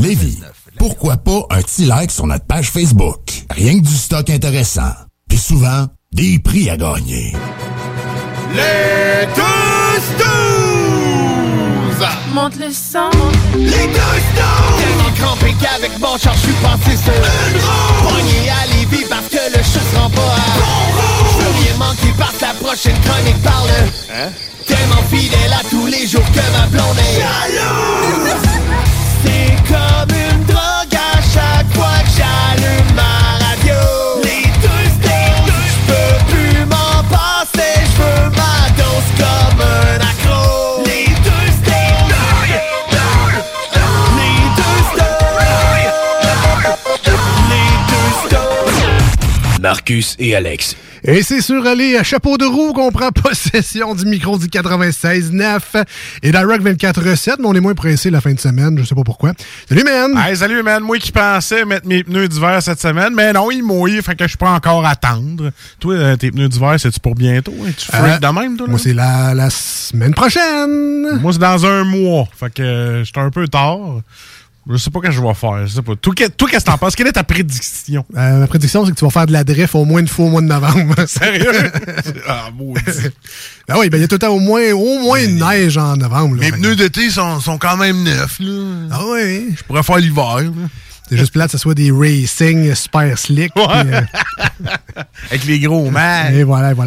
Lévis, pourquoi pas un petit like sur notre page Facebook? Rien que du stock intéressant. Puis souvent, des prix à gagner. Les Toastos! Monte le sang. Les Toastos! Tellement crampé qu'avec mon char, je suis passé sur une roue. Pogné à Lévis parce que le chat se rend pas à bon roue. Je veux rien manquer parce que la prochaine chronique parle. Hein? Tellement fidèle à tous les jours que ma blonde est jalouse. C'est comme une drogue à chaque fois que j'allume ma radio. Les deux, j'peux plus m'en passer, j'veux ma danse comme un accro. Les deux, Marcus et Alex. Et c'est sur aller à chapeau de roue qu'on prend possession du micro du 96-9 et d'iRock24-7, mais on est moins pressé la fin de semaine, je sais pas pourquoi. Salut, man! Hey, salut, man! Moi qui pensais mettre mes pneus d'hiver cette semaine, mais non, ils mouillent, fait que je peux encore attendre. Toi, tes pneus d'hiver, c'est-tu pour bientôt? Hein? Tu freak de même, toi? Là? Moi, c'est la semaine prochaine! Moi, c'est dans un mois, fait que j'étais un peu tard. Je sais pas ce que je vais faire, je sais pas. Toi, qu'est-ce que t'en penses? Quelle est ta prédiction? Ma prédiction, c'est que tu vas faire de la drift au moins une fois au mois de novembre. Sérieux? Ah, maudit. Ben oui, ben il y a tout le temps au moins une neige en novembre. Là, mes pneus d'été sont quand même neufs, là. Ah oui? Je pourrais faire l'hiver, là. C'est juste plate que ce soit des racing super slick. Ouais. Avec les gros man. Et voilà. Ben,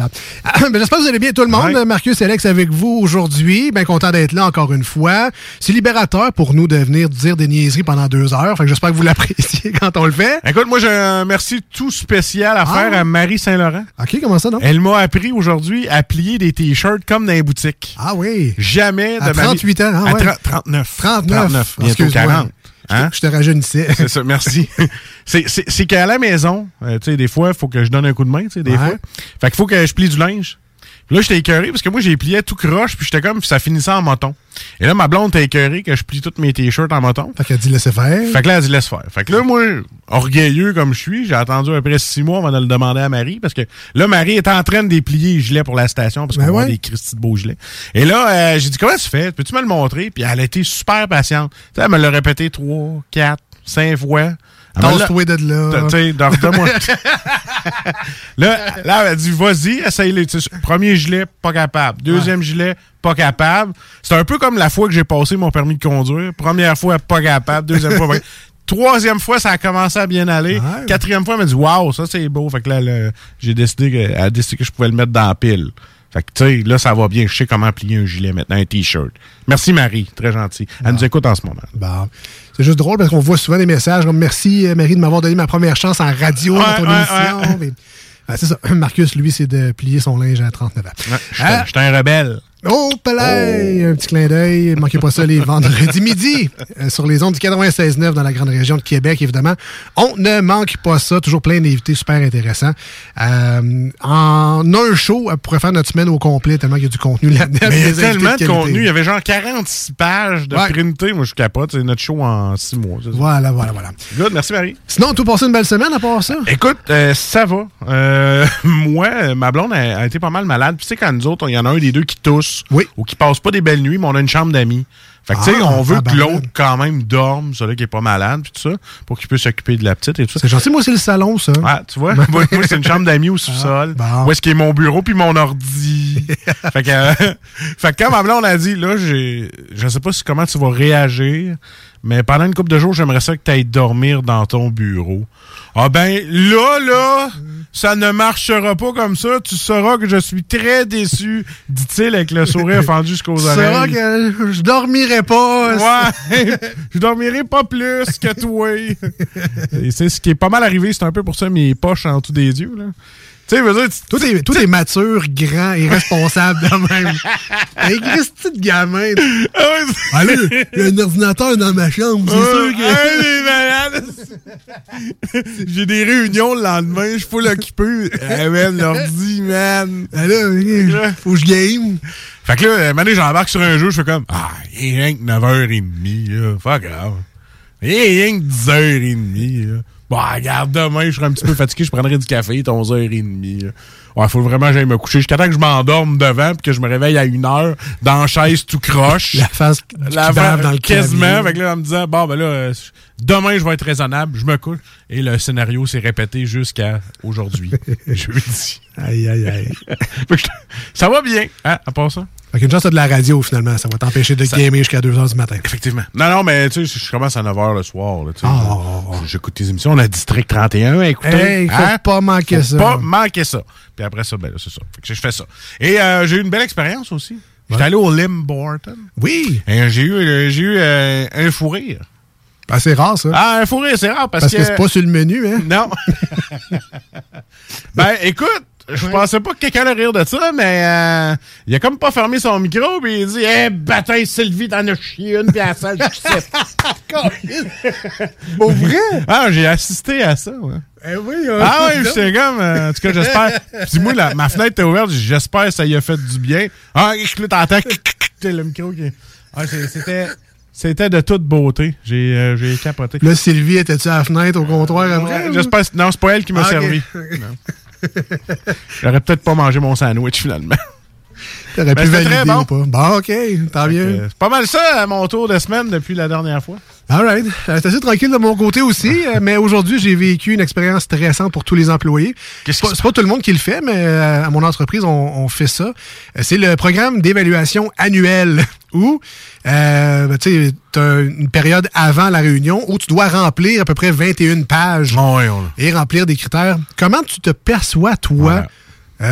j'espère que vous allez bien tout le monde. Ouais. Marcus et Alex avec vous aujourd'hui. Bien content d'être là encore une fois. C'est libérateur pour nous de venir dire des niaiseries pendant 2 heures. Fait que j'espère que vous l'appréciez quand on le fait. Écoute, moi j'ai un merci tout spécial à faire à Marie-Saint-Laurent. OK, comment ça, non? Elle m'a appris aujourd'hui à plier des t-shirts comme dans les boutiques. Ah oui? Jamais de ma vie. À 38 ans. Ah, ouais. 39. Bientôt 40. Hein? Je te rajeunissais. C'est ça, merci. c'est qu'à la maison, tu sais, des fois, il faut que je donne un coup de main, tu sais, des fois. Fait qu'il faut que je plie du linge. Puis là, j'étais écœuré parce que moi, j'ai plié tout croche, puis j'étais comme, ça finissait en moton. Et là, ma blonde était écœurée que je plie tous mes t-shirts en moton. Fait qu'elle dit, laissez faire. Fait que là, elle dit, laisse faire. Fait que là, moi, orgueilleux comme je suis, j'ai attendu à peu près 6 mois avant de le demander à Marie, parce que là, Marie était en train de déplier les gilets pour la station, parce qu'on voit des cristis de beaux gilets. Et là, j'ai dit, comment tu fais? Peux-tu me le montrer? Puis elle a été super patiente. Tu sais, elle me l'a répété 3, 4, 5 fois. Tasse-toi de là. Tu sais, donne-moi. Là, elle a dit, vas-y, essaye-les. Premier gilet, pas capable. Deuxième gilet, pas capable. C'est un peu comme la fois que j'ai passé mon permis de conduire. Première fois, pas capable. Deuxième fois, pas capable. Troisième fois, ça a commencé à bien aller. Ouais. Quatrième fois, elle m'a dit, waouh, ça, c'est beau. Fait que là, elle a décidé que je pouvais le mettre dans la pile. Fait que, tu sais, là, ça va bien. Je sais comment plier un gilet maintenant, un T-shirt. Merci, Marie. Très gentil. Elle nous écoute en ce moment. Bon. C'est juste drôle parce qu'on voit souvent des messages comme « Merci, Marie, de m'avoir donné ma première chance en radio dans ton émission. Ouais. » C'est ça. Marcus, lui, c'est de plier son linge à 39 ans. Ouais, je suis un rebelle. Oh, palais! Oh. Un petit clin d'œil. Manquez pas ça les vendredis midi sur les ondes du 96.9 dans la grande région de Québec, évidemment. On ne manque pas ça. Toujours plein d'invités super intéressants. En un show, on pourrait faire notre semaine au complet tellement qu'il y a du contenu là-dedans. Mais il y a tellement de contenu. Il y avait genre 46 pages de printé. Moi, je capote. C'est notre show en 6 mois. Voilà. Good. Merci, Marie. Sinon, tout passé une belle semaine à part ça? Écoute, ça va. Moi, ma blonde a été pas mal malade. Puis tu sais, quand nous autres, il y en a un des deux qui tousse. Oui. Ou qui passe pas des belles nuits, mais on a une chambre d'amis. Fait que, tu sais, on veut que l'autre, quand même, dorme, celui-là qui est pas malade, puis tout ça, pour qu'il puisse s'occuper de la petite et tout ça. C'est gentil, moi, c'est le salon, ça. Ah, tu vois, moi, c'est une chambre d'amis au sous-sol. Bon. Où est-ce qu'il y a mon bureau, puis mon ordi. Fait que quand ma blonde a dit, là, je sais pas comment tu vas réagir, mais pendant une couple de jours, j'aimerais ça que tu ailles dormir dans ton bureau. Ah ben, là, ça ne marchera pas comme ça. Tu sauras que je suis très déçu, dit-il avec le sourire fendu jusqu'aux oreilles. Tu sauras que je dormirai pas. Ouais, je dormirai pas plus que toi. Et c'est ce qui est pas mal arrivé. C'est un peu pour ça mes poches en dessous des yeux, là. Tu sais, veux dire, tout est mature, grand et responsable de même. Avec une petite gamin. Allez, il y a un ordinateur dans ma chambre, c'est sûr que... malade. J'ai des réunions le lendemain, je suis full occupé. Ah man, l'ordi, man. Là, faut que je game. Fait que là, maintenant, j'embarque sur un jeu, je fais comme... Ah, il est rien que 9h30, là. Fuck grave. Il est rien que 10h30, là. Bon, regarde, demain, je serai un petit peu fatigué, je prendrai du café, t'es 11h30. Là. Ouais, faut vraiment que j'aille me coucher. Jusqu'à temps que je m'endorme devant puis que je me réveille à 1h dans la chaise tout croche. La face dans le quasiment. Fait que là, en me disant, bon, ben là, demain, je vais être raisonnable, je me couche. Et le scénario s'est répété jusqu'à aujourd'hui. Jeudi. Aïe. Ça va bien, hein, à part ça? Fait qu'une chance, t'as de la radio, finalement. Ça va t'empêcher de gamer jusqu'à 2h du matin. Effectivement. Non, mais tu sais, je commence à 9h le soir. Là, j'écoute tes émissions. On a District 31, écoutez. Hey, faut pas manquer ça. Puis après ça, ben là, c'est ça. Fait que je fais ça. Et j'ai eu une belle expérience aussi. J'étais allé au Limborton. Oui. Et j'ai eu un fou rire. Ben, c'est rare, ça. Ah, un fou rire, c'est rare parce que... Parce que c'est pas sur le menu, hein? Non. Ben, écoute, je pensais pas que quelqu'un allait rire de ça, mais il a comme pas fermé son micro, puis il dit « Eh, bâtin, Sylvie, t'en as chié une, puis à la salle, je sais. » Bon, vrai? Ah, j'ai assisté à ça, ouais. Eh oui, ah oui, c'est comme... en tout cas, j'espère... Puis moi, ma fenêtre était ouverte, j'espère que ça y a fait du bien. Ah, t'entends le micro qui... Ah, c'était de toute beauté. J'ai capoté. Là, Sylvie, était-tu à la fenêtre, au comptoir, après? J'espère... Non, c'est pas elle qui m'a servi. Non. J'aurais peut-être pas mangé mon sandwich finalement. T'aurais pu valider bon. Ou pas? Bon, OK, tant mieux. C'est pas mal ça à mon tour de semaine depuis la dernière fois. All right. C'est assez tranquille de mon côté aussi, mais aujourd'hui, j'ai vécu une expérience stressante pour tous les employés. C'est pas tout le monde qui le fait, mais à mon entreprise, on fait ça. C'est le programme d'évaluation annuelle où tu as une période avant la réunion où tu dois remplir à peu près 21 pages et remplir des critères. Comment tu te perçois, toi,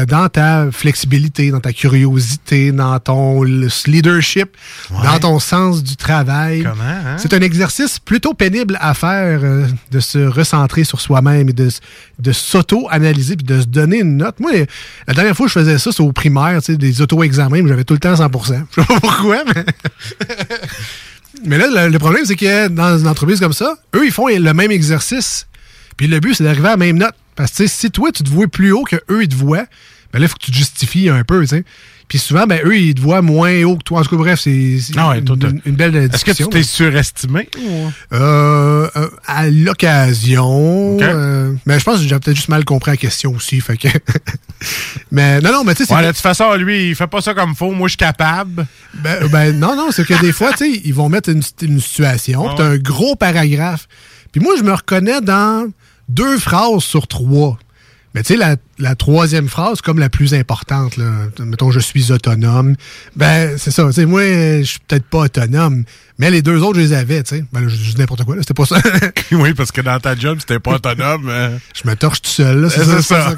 dans ta flexibilité, dans ta curiosité, dans ton leadership, dans ton sens du travail. Comment, hein? C'est un exercice plutôt pénible à faire, de se recentrer sur soi-même et de s'auto-analyser puis de se donner une note. Moi, la dernière fois que je faisais ça, c'est au primaire, tu sais, des auto-examens, mais j'avais tout le temps 100%. Je sais pas pourquoi, mais... Mais là, le problème, c'est que dans une entreprise comme ça, eux, ils font le même exercice. Puis le but, c'est d'arriver à la même note. Parce que si toi, tu te vois plus haut que eux ils te voient, ben là, il faut que tu te justifies un peu, tu sais. Puis souvent, ben eux, ils te voient moins haut que toi. En tout cas, bref, c'est une belle discussion. Est-ce que tu t'es surestimé? À l'occasion. Okay. Mais je pense que j'avais peut-être juste mal compris la question aussi. Fait que... mais non, mais tu sais... Ouais, de toute façon, lui, il fait pas ça comme faut. Moi, je suis capable. Ben non, c'est que des fois, tu sais, ils vont mettre une situation. T'as un gros paragraphe. Puis moi, je me reconnais dans... 2 phrases sur 3. Mais tu sais, la troisième phrase, comme la plus importante, là. Mettons, je suis autonome. Ben, c'est ça. Tu sais, moi, je suis peut-être pas autonome, mais les 2 autres, je les avais, tu sais. Ben, je dis n'importe quoi, là. C'était pas ça. Oui, parce que dans ta job, c'était pas autonome. Je me torche tout seul, là. C'est ça.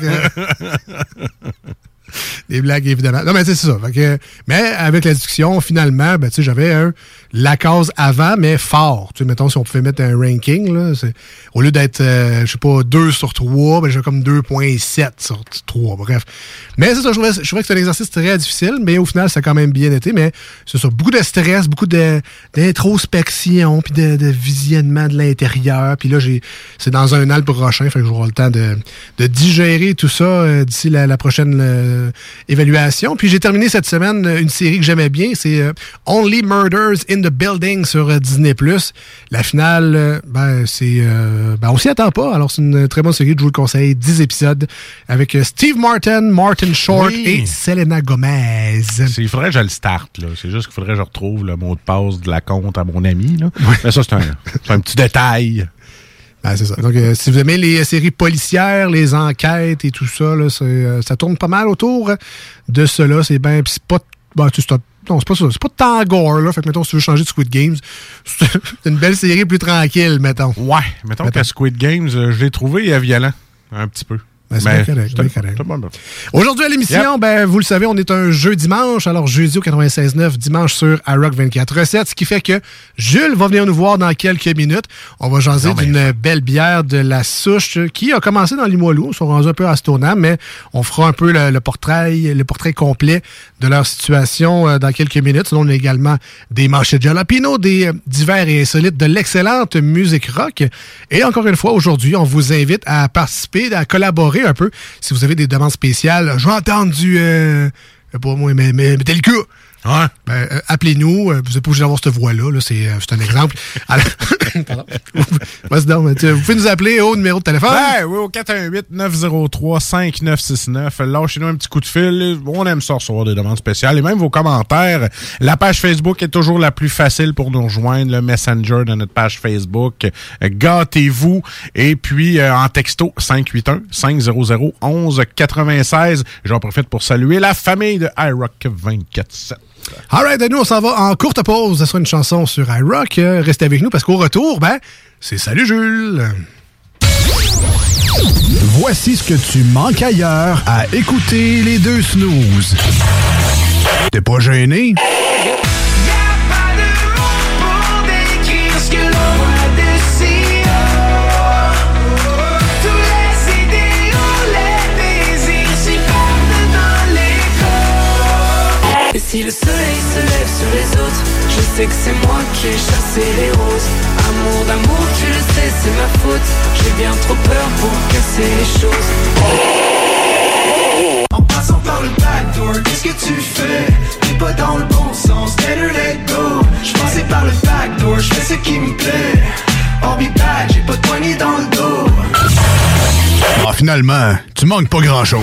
Des blagues, évidemment. Non, mais c'est ça. Fait que, mais avec la discussion, finalement, ben, tu sais, j'avais la case avant, mais fort. Tu sais, mettons, si on pouvait mettre un ranking, là, au lieu d'être, je sais pas, 2 sur 3, ben, j'ai comme 2.7 sur 3. Bref. Mais c'est ça, je trouvais que c'est un exercice très difficile, mais au final, ça a quand même bien été. Mais c'est ça, beaucoup de stress, beaucoup d'introspection, puis de visionnement de l'intérieur. Puis là, c'est dans un an le prochain, fait que j'aurai le temps de digérer tout ça d'ici la prochaine... évaluation. Puis j'ai terminé cette semaine une série que j'aimais bien, c'est Only Murders in the Building sur Disney+. La finale, ben, on s'y attend pas. Alors c'est une très bonne série, je vous le conseille, 10 épisodes avec Steve Martin, Martin Short et Selena Gomez. Il faudrait que je le starte, là. C'est juste qu'il faudrait que je retrouve le mot de passe de la compte à mon ami, là. Oui. Mais ça, c'est un petit détail. Ah, c'est ça. Donc, si vous aimez les séries policières, les enquêtes et tout ça, là, ça tourne pas mal autour de cela. C'est bien. Puis c'est pas. Bah, non, c'est pas ça. C'est pas tant gore, là. Fait que, mettons, si tu veux changer de Squid Games, c'est une belle série plus tranquille, mettons. Ouais. Mettons que Squid Games, je l'ai trouvé violent. Un petit peu. Ben, c'est bien correct, bien correct. Aujourd'hui à l'émission, ben, vous le savez, on est un jeu dimanche. Alors, jeudi au 96.9, dimanche sur iRock24-7, ce qui fait que Jules va venir nous voir dans quelques minutes. On va jaser d'une belle bière de La Souche qui a commencé dans Limoilou. Ils sont rendus un peu à Stoneham, mais on fera un peu le portrait complet de leur situation dans quelques minutes. Sinon, on a également des manchettes de jalapeno, des divers et insolites, de l'excellente musique rock. Et encore une fois, aujourd'hui, on vous invite à participer, à collaborer un peu. Si vous avez des demandes spéciales, j'ai entendu pour moi, mais tel que. Hein? Ben, appelez-nous. Vous n'êtes pas obligé d'avoir cette voix-là. Là, c'est un exemple. Alors, vous pouvez nous appeler au numéro de téléphone. Ben, oui, au 418-903-5969. Lâchez-nous un petit coup de fil. On aime ça recevoir des demandes spéciales. Et même vos commentaires. La page Facebook est toujours la plus facile pour nous rejoindre. Le Messenger de notre page Facebook. Gâtez-vous. Et puis, en texto, 581-500-1196. J'en profite pour saluer la famille de iRock24-7. All right, nous, on s'en va en courte pause. Ça sera une chanson sur iRock. Restez avec nous parce qu'au retour, ben, c'est Salut Jules! Voici ce que tu manques ailleurs à écouter les deux snooze. T'es pas gêné? Si le soleil se lève sur les autres, je sais que c'est moi qui ai chassé les roses. Amour d'amour, tu le sais, c'est ma faute. J'ai bien trop peur pour casser les choses. En passant par le backdoor, qu'est-ce que tu fais? T'es pas dans le bon sens, better let go. J'passais par le backdoor, j'fais ce qui me plaît. Orbi bad, j'ai pas de poignée dans le dos. Ah, finalement, tu manques pas grand-chose.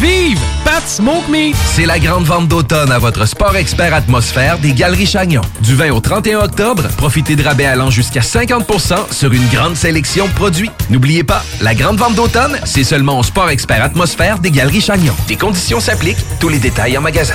Vive Pat Smoke Meat! C'est la grande vente d'automne à votre Sport Expert Atmosphère des Galeries Chagnon. Du 20 au 31 octobre, profitez de rabais allant jusqu'à 50% sur une grande sélection de produits. N'oubliez pas, la grande vente d'automne, c'est seulement au Sport Expert Atmosphère des Galeries Chagnon. Des conditions s'appliquent, tous les détails en magasin.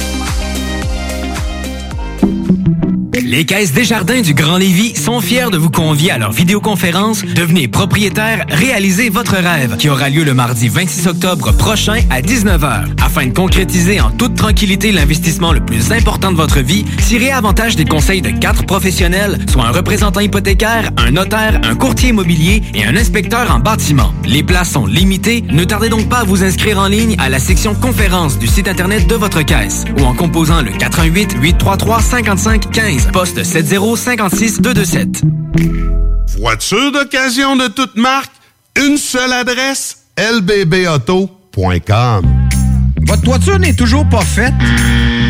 Les Caisses Desjardins du Grand Lévis sont fiers de vous convier à leur vidéoconférence « Devenez propriétaire, réalisez votre rêve » qui aura lieu le mardi 26 octobre prochain à 19h. Afin de concrétiser en toute tranquillité l'investissement le plus important de votre vie, tirez avantage des conseils de 4 professionnels, soit un représentant hypothécaire, un notaire, un courtier immobilier et un inspecteur en bâtiment. Les places sont limitées, ne tardez donc pas à vous inscrire en ligne à la section conférence du site internet de votre caisse ou en composant le 418-833-5515. Poste 7056227. Voiture d'occasion de toute marque, une seule adresse, lbbauto.com. Votre toiture n'est toujours pas faite?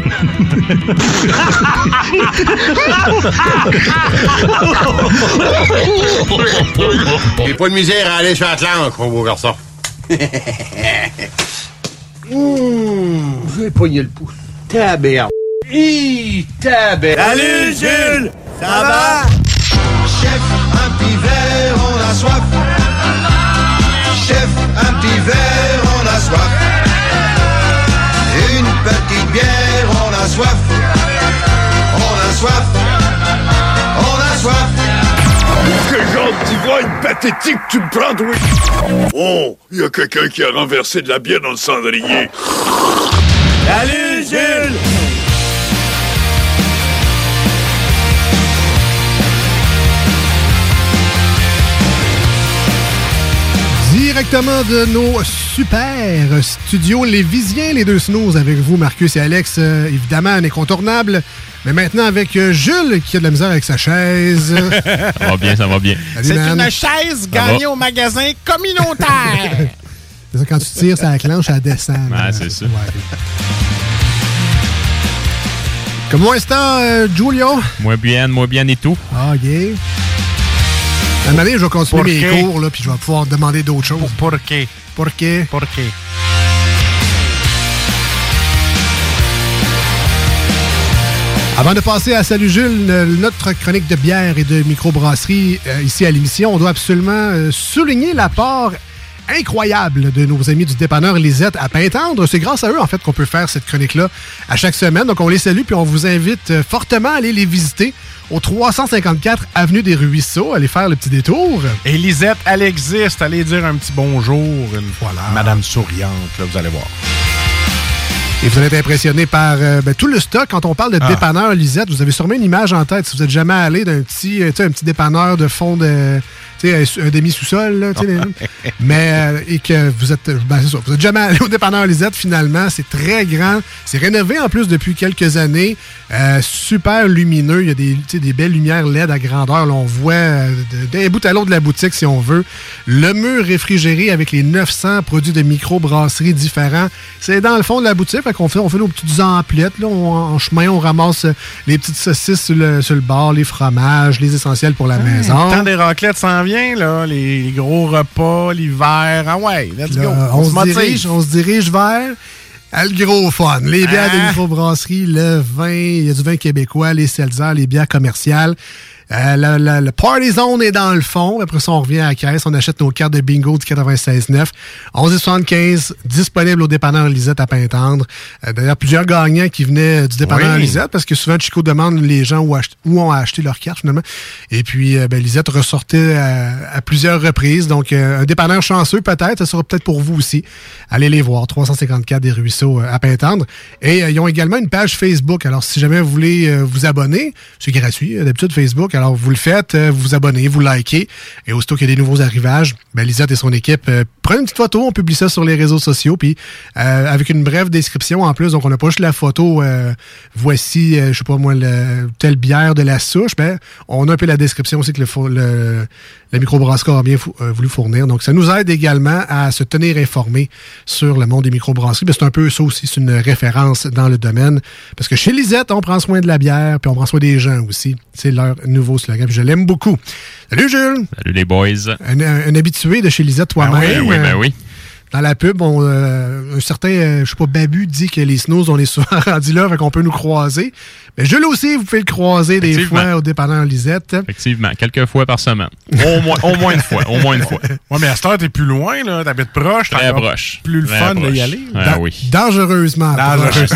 J'ai pas de misère à aller sur Atlantique, mon beau garçon. Je vais pogner le pouce. Tabère. Hi, tabère. Salut, Jules! Ça va? Chef, un petit verre, on a soif. Chef, un petit verre, on a soif. Petite bière, on a soif, on a soif, on a soif. Quel genre d'ivrogne pathétique tu me prends, oui? Oh, il y a quelqu'un qui a renversé de la bière dans le cendrier. Salut, Jules! Directement de nos super studios lévisiens, les deux snooze avec vous, Marcus et Alex, évidemment un incontournable, mais maintenant avec Jules qui a de la misère avec sa chaise. Ça va bien. C'est une chaise gagnée au magasin communautaire. C'est ça, quand tu tires, ça acclenche, ça descend. Ah, c'est ça. Ouais. Comment est-ce Julio? Moi bien et tout. Ah, yeah. À un moment donné, je vais continuer mes cours, là, puis je vais pouvoir demander d'autres choses. Pourquoi? Avant de passer à Salut Jules, notre chronique de bière et de microbrasserie ici à l'émission, on doit absolument souligner l'apport incroyable de nos amis du Dépanneur Lisette à Pintendre. C'est grâce à eux, en fait, qu'on peut faire cette chronique-là à chaque semaine. Donc, on les salue, puis on vous invite fortement à aller les visiter au 354 Avenue des Ruisseaux. Allez faire le petit détour. Et Lisette, elle existe. Allez dire un petit bonjour. Voilà. Madame souriante, là, vous allez voir. Et vous allez être impressionné par tout le stock. Quand on parle de dépanneur Lisette, vous avez sûrement une image en tête. Si vous n'êtes jamais allé d'un petit, un petit dépanneur de fond de... un demi-sous-sol, là, mais et que vous êtes... Ben, c'est ça, vous n'êtes jamais allé au dépanneur Lisette, finalement. C'est très grand. C'est rénové, en plus, depuis quelques années. Super lumineux. Il y a des belles lumières LED à grandeur. Là, on voit d'un bout à l'autre de la boutique, si on veut. Le mur réfrigéré avec les 900 produits de microbrasserie différents. C'est dans le fond de la boutique. Fait qu'on fait, nos petites emplettes. Là, en chemin, on ramasse les petites saucisses sur le bord, les fromages, les essentiels pour la maison. Le temps des raclettes s'en vient, là, les gros repas, l'hiver. Ah ouais, let's go. On se dirige vers... le gros fun. Les bières de microbrasserie, le vin, il y a du vin québécois, les seltzers, les bières commerciales. Le Party Zone est dans le fond. Après ça, on revient à la caisse. On achète nos cartes de bingo du 96-9. 11,75 disponible au dépanneur Lisette à Pintendre. D'ailleurs, plusieurs gagnants qui venaient du dépanneur Lisette, parce que souvent, Chico demande les gens où ont acheté leurs cartes, finalement. Et puis, Lisette ressortait à plusieurs reprises. Donc, un dépanneur chanceux, peut-être. Ça sera peut-être pour vous aussi. Allez les voir. 354 des Ruisseaux à Pintendre. Et ils ont également une page Facebook. Alors, si jamais vous voulez vous abonner, c'est gratuit. D'habitude, Facebook... Alors, vous le faites, vous vous abonnez, vous likez. Et aussitôt qu'il y a des nouveaux arrivages, Lisette et son équipe prennent une petite photo, on publie ça sur les réseaux sociaux, puis avec une brève description en plus. Donc, on n'a pas juste la photo, voici, je sais pas moi, telle bière de La Souche. On a un peu la description aussi que la microbrasserie a bien voulu fournir. Donc, ça nous aide également à se tenir informés sur le monde des microbrasseries. C'est un peu ça aussi, c'est une référence dans le domaine. Parce que chez Lisette, on prend soin de la bière, puis on prend soin des gens aussi. C'est leur nouveau slogan. Je l'aime beaucoup. Salut, Jules! Salut, les boys! Un habitué de chez Lisette, toi-même. Ben oui. Dans la pub, un certain, je sais pas, Babu dit que les snooze, on est souvent rendus là, fait qu'on peut nous croiser. Mais Jules aussi, vous pouvez le croiser des fois au dépanneur Lisette. Effectivement, quelques fois par semaine. Au moins une fois. Ouais, mais à cette heure, t'es plus loin, là, t'habites proche. Très proche. Plus le fun d'y aller. Oui. Dangereusement proche.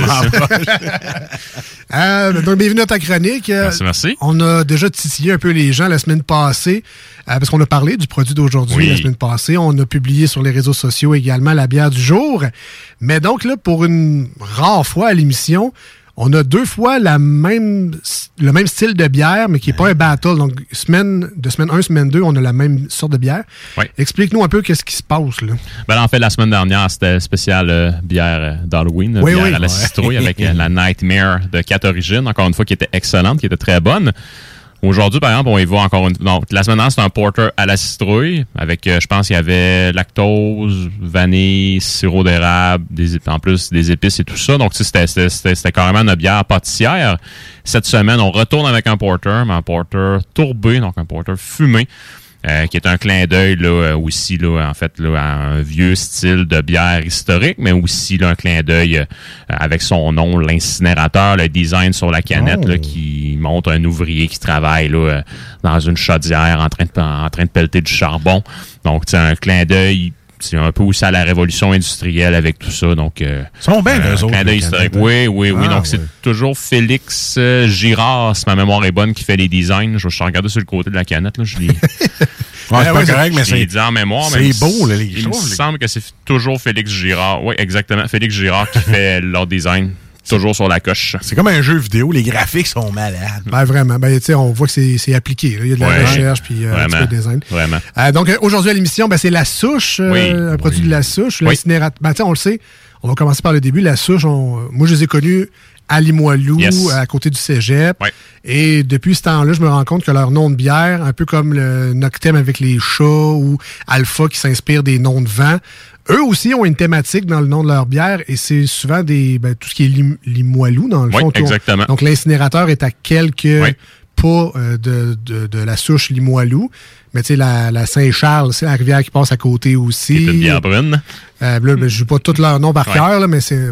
Donc, bienvenue à ta chronique. Merci. On a déjà titillé un peu les gens la semaine passée, parce qu'on a parlé du produit d'aujourd'hui la semaine passée. On a publié sur les réseaux sociaux également la bière du jour. Mais donc là, pour une rare fois à l'émission, on a deux fois le même style de bière, mais qui n'est pas un battle. Donc, semaine 1, semaine 2, on a la même sorte de bière. Oui. Explique-nous un peu qu'est-ce qui se passe, là. En fait, la semaine dernière, c'était spécial bière d'Halloween, bière à la citrouille avec la Nightmare de 4 origines, encore une fois, qui était excellente, qui était très bonne. Aujourd'hui, par exemple, on y va encore une... Donc, la semaine dernière, c'était un porter à la citrouille avec, je pense, il y avait lactose, vanille, sirop d'érable, en plus des épices et tout ça. Donc, c'était carrément une bière pâtissière. Cette semaine, on retourne avec un porter, mais un porter tourbé, donc un porter fumé, qui est un clin d'œil là aussi là en fait là à un vieux style de bière historique, mais aussi là un clin d'œil avec son nom, l'incinérateur, le design sur la canette là qui montre un ouvrier qui travaille là dans une chaudière en train de pelleter du charbon. Donc c'est un clin d'œil, c'est un peu aussi à la révolution industrielle avec tout ça. Donc ils sont bien eux autres, clin d'œil historique. Oui. Donc c'est toujours Félix Girard, si ma mémoire est bonne, qui fait les designs. Je vais regarder sur le côté de la canette là, je dis c'est beau, là, il me semble que c'est toujours Félix Girard. Oui, exactement. Félix Girard qui fait leur design. Toujours sur la coche. C'est comme un jeu vidéo. Les graphiques sont malades. Vraiment. On voit que c'est appliqué. Il y a de la recherche puis un petit peu de design. Vraiment. Donc, aujourd'hui à l'émission, c'est La Souche. Un produit de La Souche. L'incinérateur. On le sait. On va commencer par le début. La Souche, moi, je les ai connus à Limoilou, à côté du cégep. Oui. Et depuis ce temps-là, je me rends compte que leur nom de bière, un peu comme le Noctem avec les chats ou Alpha qui s'inspire des noms de vent, eux aussi ont une thématique dans le nom de leur bière et c'est souvent tout ce qui est Limoilou dans le fond. Oui, exactement. Donc, l'incinérateur est à quelques pas de La Souche Limoilou. Mais tu sais, la Saint-Charles, c'est la rivière qui passe à côté aussi. C'est une bière brune. Je joue pas tous leurs noms par cœur, là, mais c'est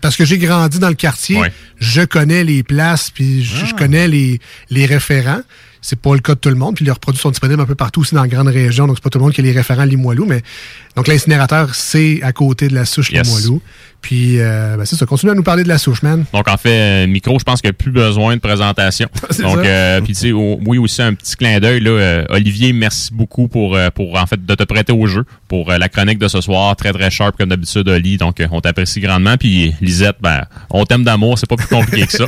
parce que j'ai grandi dans le quartier, je connais les places, puis je connais les référents. C'est pas le cas de tout le monde, puis leurs produits sont disponibles un peu partout aussi dans la grande région, donc c'est pas tout le monde qui a les référents Limoilou, mais donc l'incinérateur, c'est à côté de La Souche Limoilou. Puis, c'est ça. Continue à nous parler de La Souche, man. Donc, en fait, micro, je pense qu'il n'y a plus besoin de présentation. Donc, puis, tu sais, oui, aussi, un petit clin d'œil, là. Olivier, merci beaucoup pour, en fait, de te prêter au jeu pour la chronique de ce soir. Très, très sharp, comme d'habitude, Oli. Donc, on t'apprécie grandement. Puis, Lisette, ben, on t'aime d'amour. C'est pas plus compliqué que ça.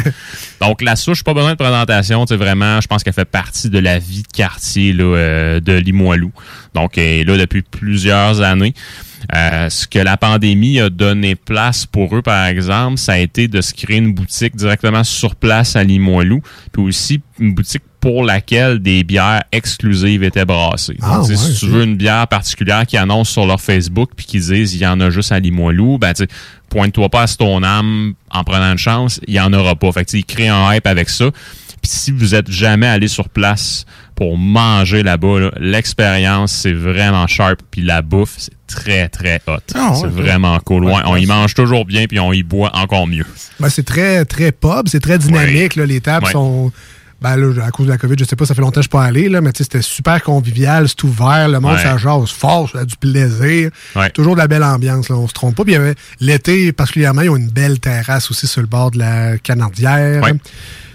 Donc, La Souche, pas besoin de présentation. Tu sais, vraiment, je pense qu'elle fait partie de la vie de quartier, là, de Limoilou. Donc, elle est là depuis plusieurs années. Ce que la pandémie a donné place pour eux, par exemple, ça a été de se créer une boutique directement sur place à Limoilou, puis aussi une boutique pour laquelle des bières exclusives étaient brassées. Ah, donc, ouais, si tu veux une bière particulière qu'ils annoncent sur leur Facebook puis qu'ils disent « il y en a juste à Limoilou », ben tu sais, pointe-toi pas à Stoneham en prenant une chance, il n'y en aura pas. Fait que, ils créent un hype avec ça. Puis si vous êtes jamais allé sur place pour manger là-bas, là, l'expérience, c'est vraiment sharp. Puis la bouffe, c'est très, très hot. Ah, c'est vraiment cool. Ouais, on y mange toujours bien, puis on y boit encore mieux. Ben, c'est très, très pub. C'est très dynamique. Ouais. Là, les tables sont... Ben là, à cause de la COVID, je sais pas, ça fait longtemps que je suis pas allé, là, mais tu sais, c'était super convivial, c'est ouvert, le monde, ça jase fort, ça a du plaisir. Ouais. Toujours de la belle ambiance, là, on se trompe pas. Puis il y avait l'été, particulièrement, ils ont une belle terrasse aussi sur le bord de la Canardière. Ouais.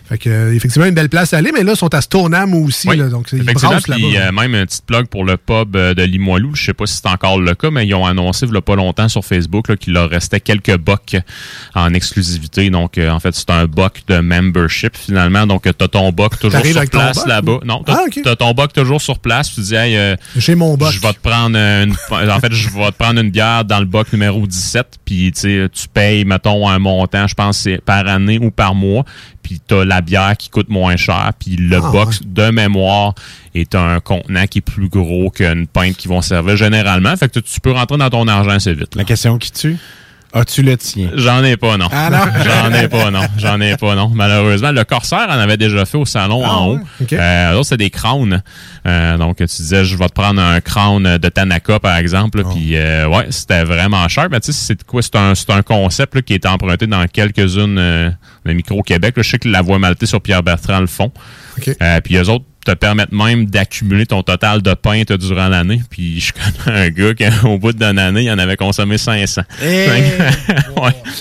Fait que, effectivement, une belle place à aller, mais là, ils sont à Stoneham aussi, là, donc ils brassent là-bas. Puis, même une petite plug pour le pub de Limoilou, je sais pas si c'est encore le cas, mais ils ont annoncé, il y a pas longtemps, sur Facebook, là, qu'il leur restait quelques bucks en exclusivité. Donc, en fait, c'est un buck de membership, finalement. Donc, t'as ton buck toujours sur place là-bas. Non, t'as ton buck toujours sur place. Tu dis, hey, j'ai mon buck. Je vais te prendre en fait, je vais te prendre une bière dans le buck numéro 17, puis tu payes, mettons, un montant, je pense, c'est par année ou par mois. Puis t'as la bière qui coûte moins cher, puis le box de mémoire est un contenant qui est plus gros qu'une pinte qu'ils vont servir généralement. Fait que tu peux rentrer dans ton argent assez vite. Là. La question qui tue? As-tu le tien? J'en ai pas, non. Malheureusement, le Corsaire en avait déjà fait au salon en haut. Okay. Eux autres, c'est des crânes. Donc, tu disais, je vais te prendre un crâne de Tanaka, par exemple. Oh. Puis, ouais, c'était vraiment cher. Mais tu sais, c'est quoi? C'est un concept là, qui est emprunté dans quelques-unes de Micro-Québec. Là, je sais que la voie maltée sur Pierre-Bertrand le font. Okay. Puis, eux autres, te permettent même d'accumuler ton total de pintes durant l'année. Puis je connais un gars qui, au bout d'une année, il en avait consommé 500. Hey!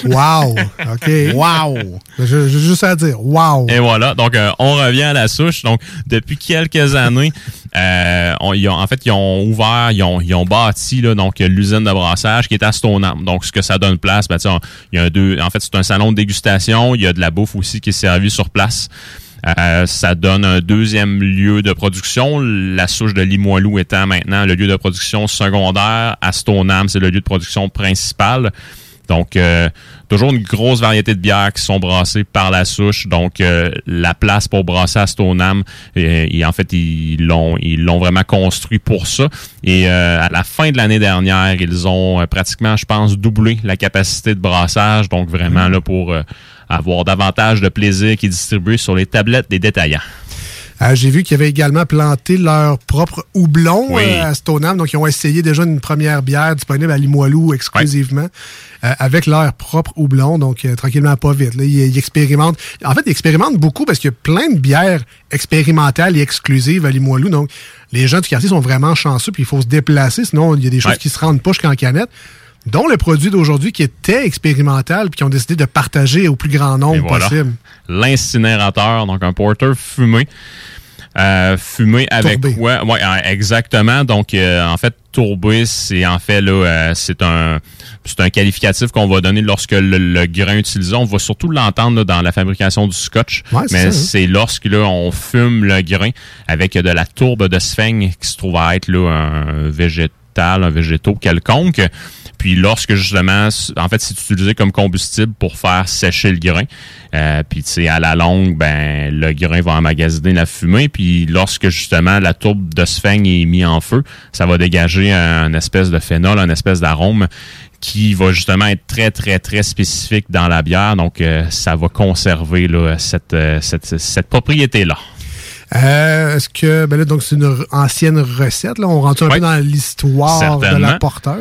Wow! OK. Wow! J'ai juste à dire, wow! Et voilà. Donc, on revient à La Souche. Donc, depuis quelques années, ils ont bâti là, donc l'usine de brassage qui est à Stoneham. Donc, ce que ça donne place, ben, tu sais, il y a en fait, c'est un salon de dégustation. Il y a de la bouffe aussi qui est servie sur place. Ça donne un deuxième lieu de production. La Souche de Limoilou étant maintenant le lieu de production secondaire. À Stoneham, c'est le lieu de production principal. Donc, toujours une grosse variété de bières qui sont brassées par La Souche. Donc, la place pour brasser à Stoneham, et en fait, ils l'ont vraiment construit pour ça. Et à la fin de l'année dernière, ils ont pratiquement, je pense, doublé la capacité de brassage. Donc, vraiment là pour avoir davantage de plaisir qui est distribué sur les tablettes des détaillants. J'ai vu qu'ils avaient également planté leur propre houblon à Stoneham. Donc, ils ont essayé déjà une première bière disponible à Limoilou exclusivement avec leur propre houblon. Donc, tranquillement, pas vite. Là, ils expérimentent. En fait, ils expérimentent beaucoup parce qu'il y a plein de bières expérimentales et exclusives à Limoilou. Donc, les gens du quartier sont vraiment chanceux puis il faut se déplacer. Sinon, il y a des choses qui se rendent pas jusqu'en canette, dont le produit d'aujourd'hui qui était expérimental puis qui ont décidé de partager au plus grand nombre possible. L'incinérateur, donc un porter fumé. Fumé avec tourbé. Quoi? Oui, exactement. Donc, en fait, tourbé, c'est en fait là, c'est un qualificatif qu'on va donner lorsque le grain utilisé, on va surtout l'entendre là, dans la fabrication du scotch. Ouais, mais c'est lorsque là, on fume le grain avec de la tourbe de sphaigne qui se trouve à être là, un végétaux quelconque. Puis lorsque, justement, en fait, c'est utilisé comme combustible pour faire sécher le grain. Puis, tu sais, à la longue, ben le grain va emmagasiner la fumée. Puis lorsque, justement, la tourbe de sphaigne est mise en feu, ça va dégager une espèce de phénol, une espèce d'arôme qui va justement être très, très, très spécifique dans la bière. Donc, ça va conserver là, cette propriété-là. Est-ce que, ben là, donc, c'est une ancienne recette, là? On rentre un peu dans l'histoire de la porteur.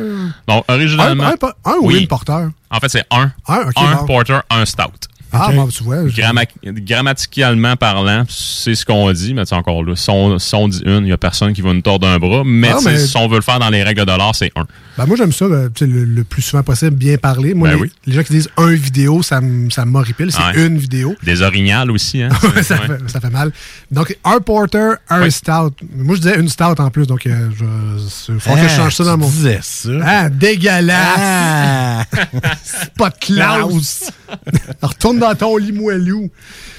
Donc, originalement. Un ou une porteur? En fait, c'est un. Un porter, un stout. Ah, okay. Bon, tu vois. Grammaticalement parlant, c'est ce qu'on dit, mais c'est encore là. Si on dit une, il n'y a personne qui va nous tordre un bras, mais si on veut le faire dans les règles de l'art, c'est un. Ben, moi, j'aime ça, le plus souvent possible, bien parler. Moi, ben oui. Les gens qui disent un vidéo, ça m'horripile. C'est une vidéo. Des orignales aussi, hein. Ça fait mal. Donc, un porter, un stout. Moi, je disais une stout en plus, donc il faut que je change ça dans mon... disais ça. Ah, dégueulasse! C'est pas de classe! Retourne dans ton Limoilou.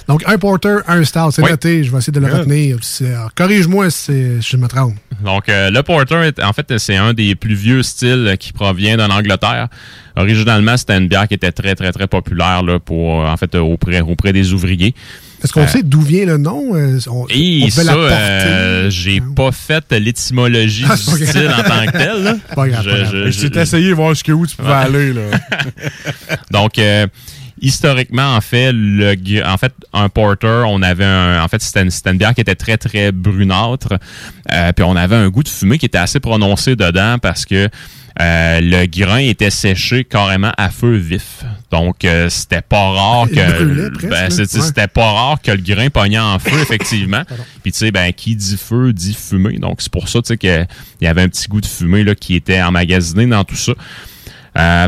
Donc, un porter, un stout. C'est noté. Je vais essayer de le retenir. Alors, corrige-moi si je me trompe. Donc, le porter, en fait, c'est un des plus vieux styles qui provient d'en Angleterre. Originalement, c'était une bière qui était très, très, très populaire là, auprès des ouvriers. Est-ce qu'on sait d'où vient le nom? J'ai pas fait l'étymologie du style en tant que tel. Là. Pas grave. Je t'ai essayé de voir où tu pouvais aller. Là. Donc, historiquement, en fait, un porter, on avait c'était une bière qui était très, très brunâtre. Puis on avait un goût de fumée qui était assez prononcé dedans parce que le grain était séché carrément à feu vif. Donc, c'était pas rare que... brûlait, presque, c'était pas rare que le grain pognait en feu, effectivement. Puis, tu sais, qui dit feu, dit fumée. Donc, c'est pour ça, tu sais, qu'il y avait un petit goût de fumée là, qui était emmagasiné dans tout ça.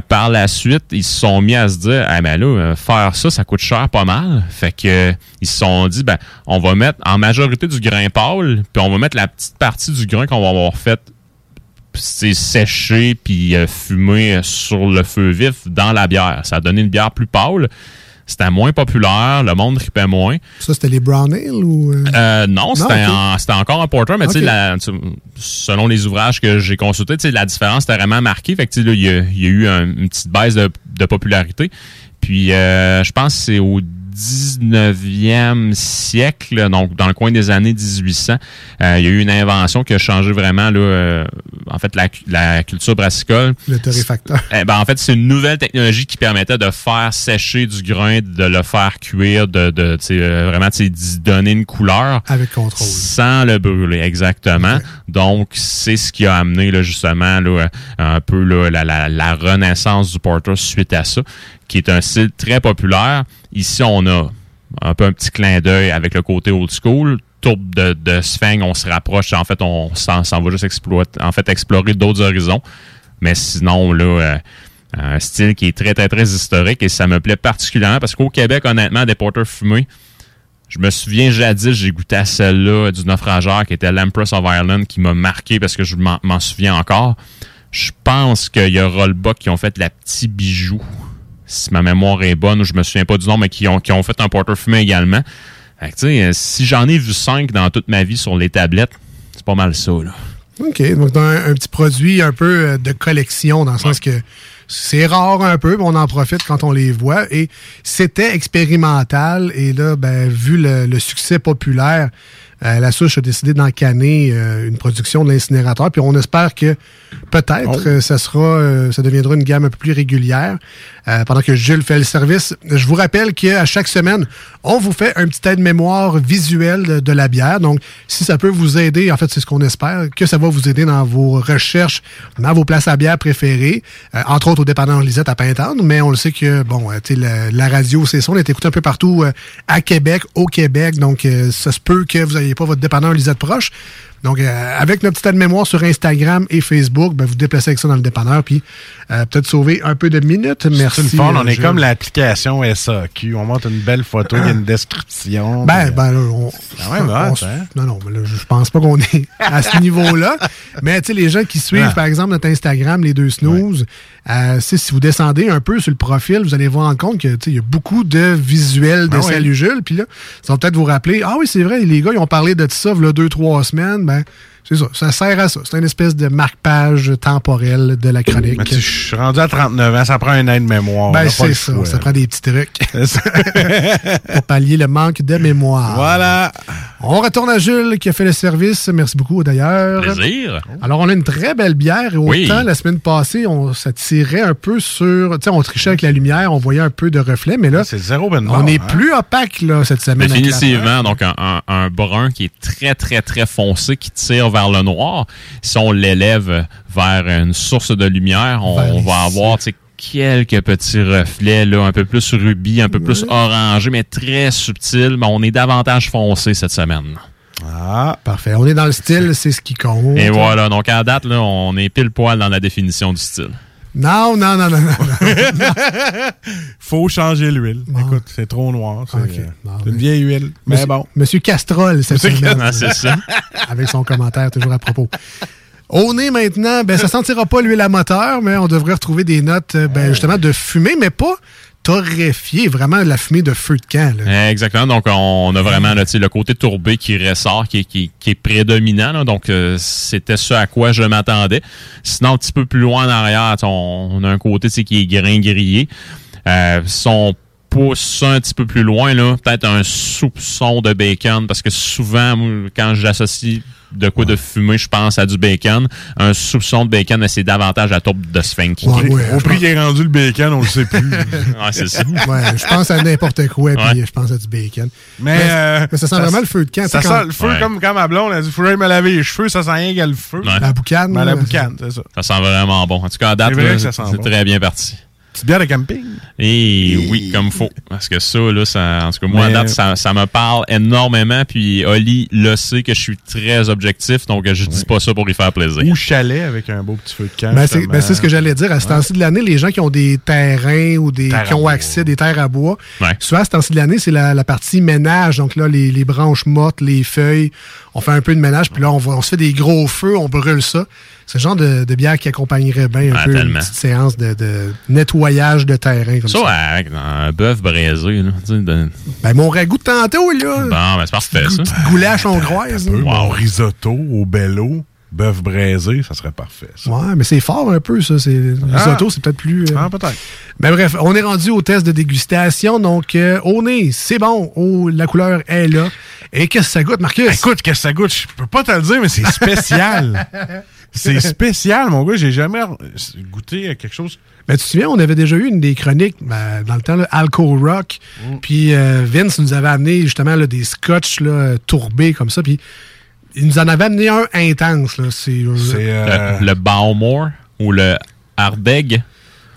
Par la suite, ils se sont mis à se dire, ah ben là, faire ça coûte cher pas mal. Fait que ils se sont dit, on va mettre en majorité du grain pâle, puis on va mettre la petite partie du grain qu'on va avoir fait sécher puis fumer sur le feu vif dans la bière. Ça a donné une bière plus pâle. C'était moins populaire, le monde ripait moins. Ça, c'était les brown ale ou... non, c'était encore un porter, mais selon les ouvrages que j'ai consultés, la différence était vraiment marquée. Fait que il y a eu une petite baisse de popularité. Puis, je pense que c'est au 19e siècle, donc dans le coin des années 1800, il y a eu une invention qui a changé vraiment là, en fait la culture brassicole. Le torréfacteur. En fait, c'est une nouvelle technologie qui permettait de faire sécher du grain, de le faire cuire, de d'y donner une couleur. Avec contrôle. Sans le brûler, exactement. Okay. Donc, c'est ce qui a amené là, justement là, un peu là, la renaissance du porter suite à ça, qui est un style très populaire. Ici, on a un peu un petit clin d'œil avec le côté old school. Tourbe de Sphinx, on se rapproche. En fait, on s'en va juste explorer d'autres horizons. Mais sinon, là, un style qui est très, très, très historique et ça me plaît particulièrement parce qu'au Québec, honnêtement, des porteurs fumés, je me souviens jadis, j'ai goûté à celle-là du naufrageur qui était l'Empress of Ireland qui m'a marqué parce que je m'en souviens encore. Je pense qu'il y a Rollbuck qui ont fait la petite bijou. Si ma mémoire est bonne, je me souviens pas du nom, mais qui ont fait un porter fumé également. Fait que, si j'en ai vu 5 dans toute ma vie sur les tablettes, c'est pas mal ça, là. OK. Donc, un petit produit un peu de collection, dans le sens que c'est rare un peu, mais on en profite quand on les voit. Et c'était expérimental. Et là, vu le succès populaire, La Souche a décidé d'encanner une production de l'incinérateur. Puis on espère que peut-être ça deviendra une gamme un peu plus régulière. Pendant que Jules fait le service, je vous rappelle qu'à chaque semaine, on vous fait un petit aide-mémoire visuel de la bière. Donc, si ça peut vous aider, en fait, c'est ce qu'on espère, que ça va vous aider dans vos recherches, dans vos places à bière préférées, entre autres au Dépanneur Lisette à Pintendre. Mais on le sait que, la radio, c'est ça. On est écouté un peu partout au Québec. Donc, ça se peut que vous ayez pas votre Dépanneur Lisette proche. Donc, avec notre petit tas de mémoire sur Instagram et Facebook, vous déplacez avec ça dans le dépanneur, puis peut-être sauver un peu de minutes. Merci. C'est une fun, on est comme l'application SAQ. On monte une belle photo, il y a une description. Je pense pas qu'on est à ce niveau-là. Mais, tu sais, les gens qui suivent, par exemple, notre Instagram, les deux snooze, si vous descendez un peu sur le profil, vous allez vous rendre compte que, tu sais, il y a beaucoup de visuels de Salut Jules, puis là, ça va peut-être vous rappeler, ah oui, c'est vrai, les gars, ils ont parlé de ça, il y a 2-3 semaines. C'est ça, ça sert à ça. C'est une espèce de marque-page temporel de la chronique. Je suis rendu à 39 ans, ça prend un aide-mémoire. C'est ça, ça prend des petits trucs pour pallier le manque de mémoire. Voilà. On retourne à Jules qui a fait le service. Merci beaucoup d'ailleurs. Plaisir. Alors, on a une très belle bière et la semaine passée, on s'attirait un peu sur... Tu sais, on trichait avec la lumière, on voyait un peu de reflets, mais là, c'est zéro on n'est plus opaque là, cette semaine. Définitivement, donc un brun qui est très, très, très foncé, qui tire vers le noir. Si on l'élève vers une source de lumière, on va avoir quelques petits reflets, là, un peu plus rubis, un peu plus orangé, mais très subtil. Mais on est davantage foncé cette semaine. Ah, parfait. On est dans le style, c'est ce qui compte. Et voilà. Donc, à date, là, on est pile poil dans la définition du style. Non. Faut changer l'huile. Bon. Écoute, c'est trop noir. C'est, okay. C'est une vieille huile. Monsieur, mais bon. Monsieur Castrol, cette semaine. C'est ça. Avec son commentaire toujours à propos. Au nez maintenant, ben, ça sentira pas l'huile à moteur, mais on devrait retrouver des notes, ben, justement, de fumée, mais pas torréfiée, vraiment de la fumée de feu de camp. Là. Exactement. Donc, on a vraiment là, le côté tourbé qui ressort, qui est prédominant. Là. Donc, c'était ce à quoi je m'attendais. Sinon, un petit peu plus loin en arrière, on a un côté qui est grain-grillé. Son pousse un petit peu plus loin, là, peut-être un soupçon de bacon, parce que souvent, moi, quand j'associe de quoi de fumée, je pense à du bacon. Un soupçon de bacon, mais c'est davantage la tourbe de sphinx. Au prix qu'il est rendu le bacon, on le sait plus. Ouais, c'est ça. Ouais, je pense à n'importe quoi, puis je pense à du bacon. Mais ça sent vraiment le feu de camp. Ça sent le feu comme quand ma blonde a dit « Faudrait me laver les cheveux, ça sent rien qu'à le feu. » La boucane. La boucane, c'est ça. Ça sent vraiment bon. En tout cas, à date, c'est très bien parti. C'est bien de camping. Et oui, comme faut. Parce que ça, là, ça, en tout cas, moi, à date, ça me parle énormément. Puis Oli le sait que je suis très objectif, donc je dis pas ça pour lui faire plaisir. Ou chalet avec un beau petit feu de camp. C'est ce que j'allais dire. À ce temps-ci de l'année, les gens qui ont des terrains ou qui ont accès à des terres à bois, souvent à ce temps-ci de l'année, c'est la partie ménage. Donc là, les branches mortes, les feuilles, on fait un peu de ménage. Puis là, on se fait des gros feux, on brûle ça. C'est le genre de bière qui accompagnerait bien un peu une petite séance de nettoyage de terrain. Comme ça. Avec un bœuf braisé. Là, mon ragoût de tantôt, là. Bon, c'est parfait, ça. Goulache hongroise. Wow. Risotto au bello, bœuf braisé, ça serait parfait. Ça. Ouais, mais c'est fort un peu, ça. Risotto, c'est peut-être plus... peut-être. Mais bref, on est rendu au test de dégustation. Donc, au nez, c'est bon. La couleur est là. Et qu'est-ce que ça goûte, Marcus? Écoute, qu'est-ce que ça goûte? Je peux pas te le dire, mais c'est spécial. C'est spécial, mon gars. J'ai jamais goûté à quelque chose. Ben, tu te souviens, on avait déjà eu une des chroniques dans le temps, là, Alco Rock. Puis Vince nous avait amené justement là, des scotch là, tourbés comme ça. Puis il nous en avait amené un intense. Là. C'est le Balmore ou le Ardbeg.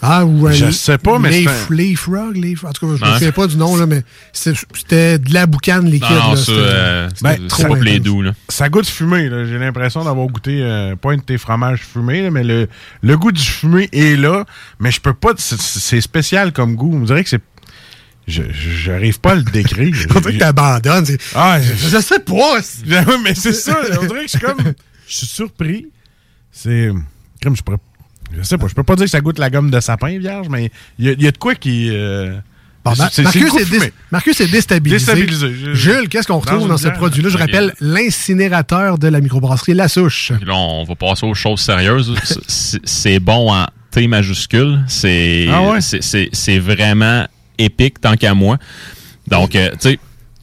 Ah ouais. Je sais pas, mais les frogs, en tout cas, je ne sais pas du nom, là, mais c'était de la boucane liquide. Non, ça, c'était trop pas les doux. Là. Ça goûte fumé. Là. J'ai l'impression d'avoir goûté pas un de tes fromages fumés, là, mais le goût du fumé est là, mais je peux pas... C'est spécial comme goût. On dirait que c'est... J'arrive pas à le décrire. On dirait que t'abandonnes. Je sais pas. Mais c'est ça. On dirait que je suis surpris. C'est... Comme je pourrais... Je sais pas, je peux pas dire que ça goûte la gomme de sapin, vierge, mais il y a de quoi qui... Marcus est déstabilisé. Jules, qu'est-ce qu'on retrouve dans ce produit-là? Je rappelle l'incinérateur de la microbrasserie La Souche. Là, on va passer aux choses sérieuses. C'est bon en T majuscule. C'est vraiment épique, tant qu'à moi. Donc, tu sais,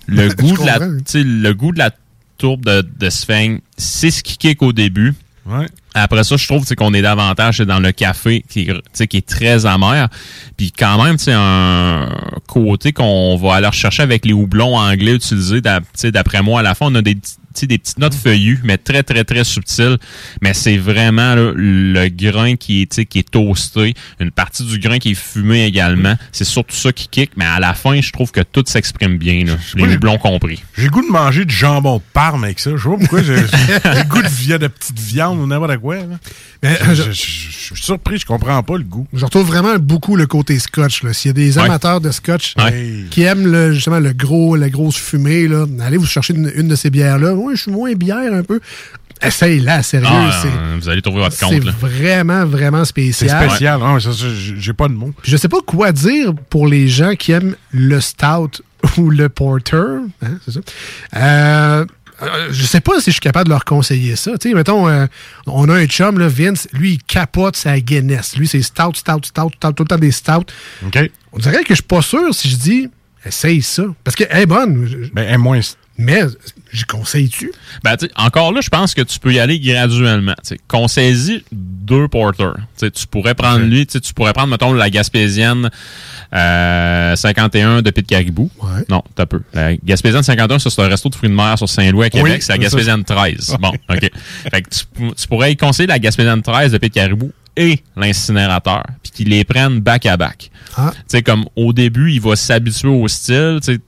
le goût de la tourbe de sphinx, c'est ce qui kick au début. Ouais. Après ça, je trouve qu'on est davantage dans le café qui est très amer. Puis quand même, un côté qu'on va aller rechercher avec les houblons anglais utilisés, d'après moi, à la fin, on a des petites notes feuillues, mais très, très, très subtiles. Mais c'est vraiment là, le grain qui est toasté, une partie du grain qui est fumée également. C'est surtout ça qui kick, mais à la fin, je trouve que tout s'exprime bien, là, les houblons compris. J'ai le goût de manger du jambon de Parme avec ça. Je sais pas pourquoi. J'ai le goût de petite viande ou n'importe quoi. Mais, je suis surpris, je comprends pas le goût. Je retrouve vraiment beaucoup le côté scotch. Là. S'il y a des amateurs de scotch qui aiment justement la grosse fumée, là, allez vous chercher une de ces bières-là. Ouais, je suis moins bière un peu. Essaye-la, sérieux. Vous allez trouver votre compte. C'est là. Vraiment, vraiment spécial. C'est spécial. Ouais. J'ai pas de mots. Puis je sais pas quoi dire pour les gens qui aiment le stout ou le porter. Hein, c'est ça. Je sais pas si je suis capable de leur conseiller ça. Tu sais, mettons, on a un chum, là, Vince, lui, il capote sa Guinness. Lui, c'est stout, tout le temps des stouts. Okay. On dirait que je suis pas sûr si je dis essaye ça. Parce qu'elle est bonne. Elle est moins. Mais j'y conseille-tu? Encore là, je pense que tu peux y aller graduellement. Conseille-y 2 porters. Tu pourrais prendre mettons, la Gaspésienne 51 de Pit Caribou. Ouais. Non, t'as peu. La Gaspésienne 51, ça, c'est un resto de fruits de mer sur Saint-Louis à Québec. C'est la Gaspésienne 13. Bon, OK. Fait que tu pourrais y conseiller la Gaspésienne 13 de Pit Caribou et l'incinérateur, puis qu'ils les prennent back-à-back. Ah. Tu sais, comme au début, il va s'habituer au style, tu sais.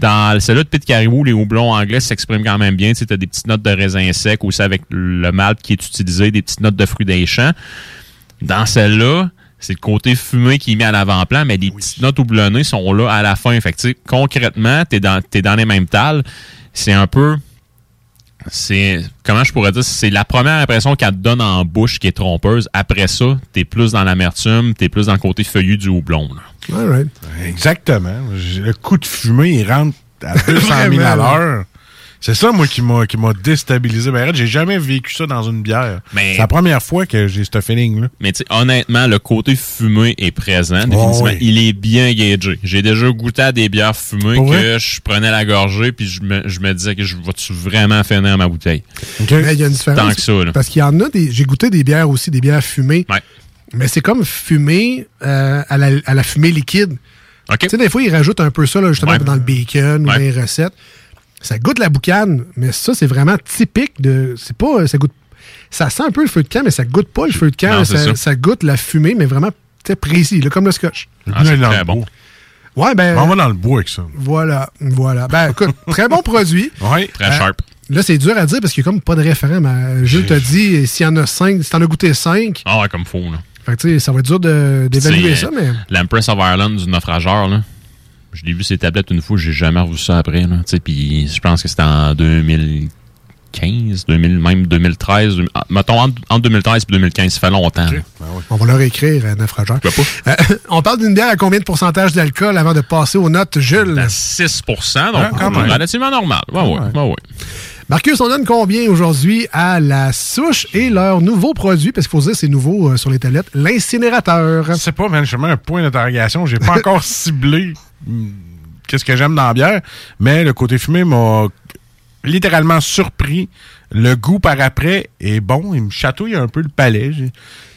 Dans celui de Pit Caribou, les houblons anglais s'expriment quand même bien. Tu as des petites notes de raisin sec, aussi avec le malt qui est utilisé, des petites notes de fruits des champs. Dans celle-là, c'est le côté fumé qui est mis à l'avant-plan, mais les petites notes houblonnées sont là à la fin. Fait que, concrètement, t'es dans les mêmes tales. C'est un peu... C'est comment je pourrais dire, c'est la première impression qu'elle te donne en bouche qui est trompeuse. Après ça, t'es plus dans l'amertume, t'es plus dans le côté feuillu du houblon. Là. All right. Exactement. Le coup de fumée, il rentre à 200 000 à l'heure. C'est ça, moi, qui m'a déstabilisé. Ben, j'ai jamais vécu ça dans une bière. Mais, c'est la première fois que j'ai ce feeling-là. Mais tu sais, honnêtement, le côté fumé est présent. Définitivement, oh oui. Il est bien gagé. J'ai déjà goûté à des bières fumées que je prenais la gorgée puis je me disais que je vais-tu vraiment finir ma bouteille. Okay. Mais il y a une différence. Tant que ça, là. Parce qu'il y en a des... J'ai goûté des bières aussi, des bières fumées. Ouais. Mais c'est comme fumée à la fumée liquide. Okay. Tu sais, des fois, ils rajoutent un peu ça, là, justement, dans le bacon ou dans les recettes. Ça goûte la boucane, mais ça, c'est vraiment typique de... C'est pas... Ça goûte... Ça sent un peu le feu de camp, mais ça goûte pas le feu de camp. Non, ça goûte la fumée, mais vraiment précis, là, comme le scotch. C'est dans très bon. Ouais, ben... On va dans le bois avec ça. Voilà. Ben, écoute, très bon produit. Oui, très sharp. Là, c'est dur à dire parce qu'il n'y a comme pas de référent, mais Jules t'a dit, s'il y en a 5, si t'en as goûté 5... Ah ouais, comme faux, là. Fait que, tu sais, ça va être dur d'évaluer ça, mais... L'Empress of Ireland du naufrageur, là. Je l'ai vu ces tablettes une fois, j'ai jamais revu ça après. Là, puis je pense que c'était en 2015, 2000, même 2013. Mettons, entre 2013 et 2015, ça fait longtemps. Okay. Ben oui. On va leur écrire, naufrageur. On parle d'une bière à combien de pourcentage d'alcool avant de passer aux notes, Jules? À 6 %, donc relativement normal. Ouais. Marcus, on donne combien aujourd'hui à La Souche et leur nouveau produit? Parce qu'il faut se dire, c'est nouveau sur les tablettes, l'incinérateur. Je sais pas, man, je mets un point d'interrogation. J'ai pas encore ciblé qu'est-ce que j'aime dans la bière, mais le côté fumé m'a littéralement surpris. Le goût par après est bon, il me chatouille un peu le palais.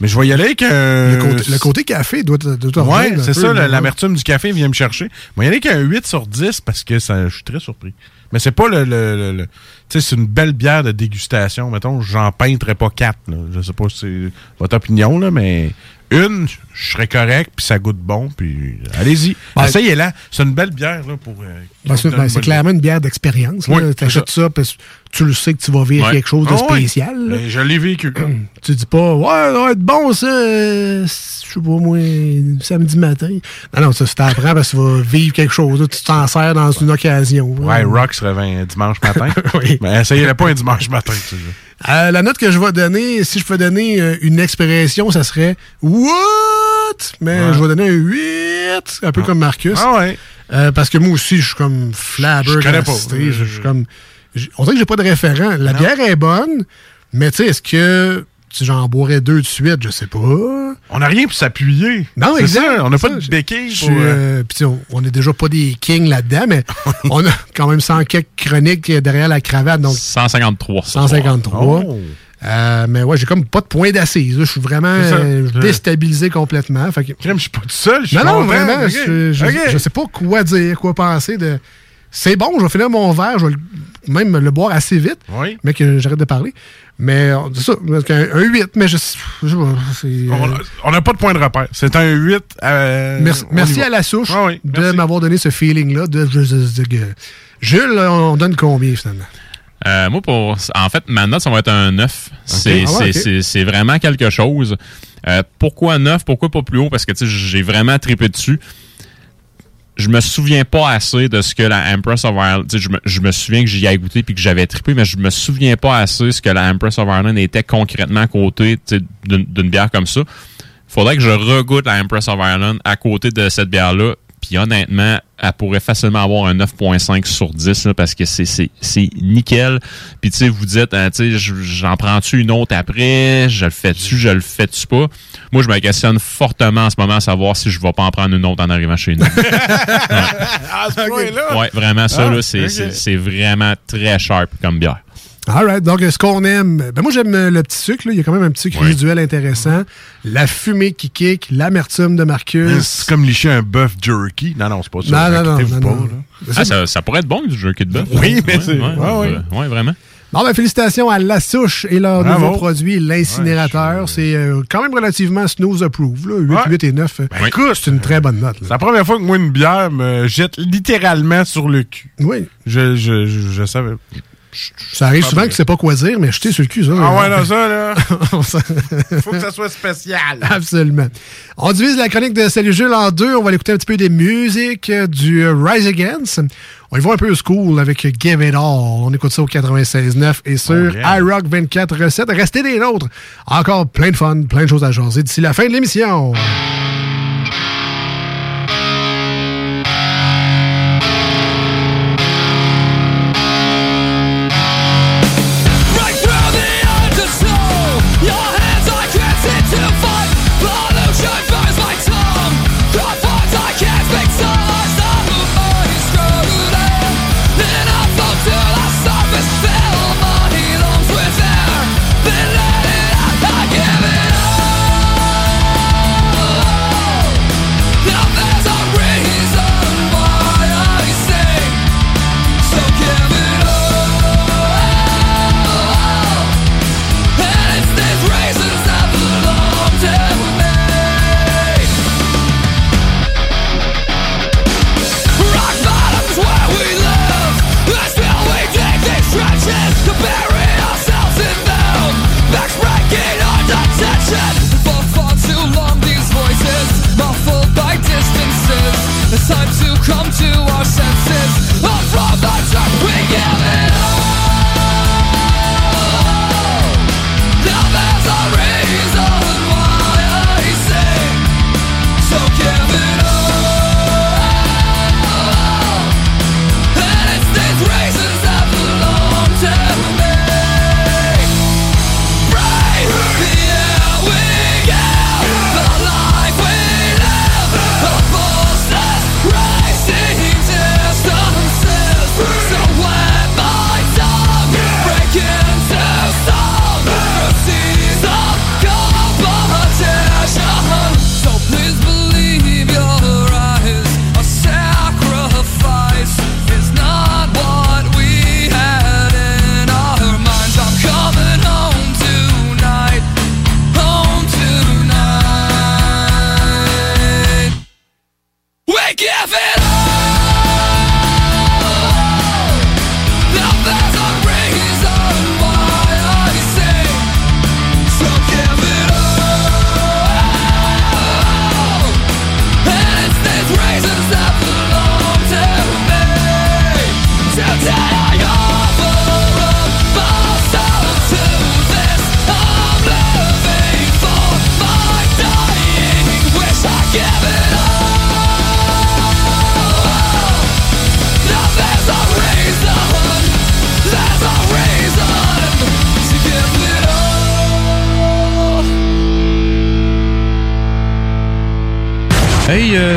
Mais je vais y aller avec... Le côté café doit ouais, c'est ça, l'amertume du café vient me chercher. Je vais y aller avec un 8 sur 10 parce que je suis très surpris. Mais c'est pas le tu sais, c'est une belle bière de dégustation. Mettons, j'en peintrais pas 4. Là. Je sais pas si c'est votre opinion, là, mais... Une, je serais correct, puis ça goûte bon, puis allez-y. Essayez-la. C'est une belle bière, là, pour... c'est clairement une bière d'expérience. Oui, t'achètes ça, parce que tu le sais que tu vas vivre quelque chose de spécial. Oui. Je l'ai vécu. Tu dis pas, ouais, ça va être bon, ça, je sais pas, moi, samedi matin. Non, ça, c'est apprends parce que tu vas vivre quelque chose. Là, tu t'en sers dans une occasion. Ouais, Rock serait un dimanche matin. Mais essayez-la pas un dimanche matin, tu sais. La note que je vais donner, si je peux donner une expression, ça serait « What? » Mais je vais donner un 8, un peu comme Marcus. Ah ouais. Parce que moi aussi, je suis comme flabbergasté. Je connais pas. Je comme, on dirait que j'ai pas de référent. La bière est bonne, mais tu sais, est-ce que j'en boirais 2 de suite? Je sais pas. On n'a rien pour s'appuyer. Non, exact. On n'a pas de béquille. Puis on n'est déjà pas des kings là-dedans, mais on a quand même 100 quelques chroniques derrière la cravate. Donc 153. 153. Oh. Mais ouais, j'ai comme pas de point d'assise. Je suis vraiment déstabilisé complètement. Fait que... Je suis pas tout seul. Non, vraiment. Okay. Je sais pas quoi dire, quoi penser de... C'est bon, je vais finir mon verre, je vais même le boire assez vite, mais que j'arrête de parler. Mais c'est ça, un 8, mais on n'a pas de point de repère. C'est un 8. Merci à La Souche de m'avoir donné ce feeling-là. Jules, on donne combien finalement? Moi, en fait, ma note, ça va être un 9. Okay. C'est vraiment quelque chose. Pourquoi 9? Pourquoi pas plus haut? Parce que j'ai vraiment trippé dessus. Je me souviens pas assez de ce que la Empress of Ireland... Je me souviens que j'y ai goûté puis que j'avais trippé, mais je me souviens pas assez ce que la Empress of Ireland était concrètement à côté d'une bière comme ça. Faudrait que je regoute la Empress of Ireland à côté de cette bière-là. Puis honnêtement, elle pourrait facilement avoir un 9.5 sur 10 là, parce que c'est nickel. Puis tu sais, vous dites, j'en prends-tu une autre après? Je le fais-tu pas? Moi, je me questionne fortement en ce moment à savoir si je vais pas en prendre une autre en arrivant chez nous. Ouais, vraiment ça, là, c'est vraiment très sharp comme bière. All right, donc ce qu'on aime, ben moi j'aime le petit sucre, là. Il y a quand même un petit sucre résiduel intéressant, la fumée qui kick, l'amertume de Marcus. C'est comme licher un bœuf jerky. Non, c'est pas ça. Non. Pas, là. Ah, ça pourrait être bon du jerky de bœuf. Oui, mais c'est... Ouais, vraiment. Non, ben, félicitations à La Souche et leur nouveau produit, l'incinérateur. Ouais, c'est quand même relativement snooze-approved, 8, 8 et 9. Ben, écoute, c'est une très bonne note. Là. C'est la première fois que moi, une bière me jette littéralement sur le cul. Oui. Je savais... Ça arrive souvent que tu sais pas quoi dire, mais jeter sur le cul, ça. Ah ouais, là, ça, là. Faut que ça soit spécial. Absolument. On divise la chronique de Salut Jules en deux. On va l'écouter un petit peu des musiques du Rise Against. On y va un peu au school avec Give It All. On écoute ça au 96.9 et sur iRock24-7. Restez des nôtres. Encore plein de fun, plein de choses à jaser d'ici la fin de l'émission.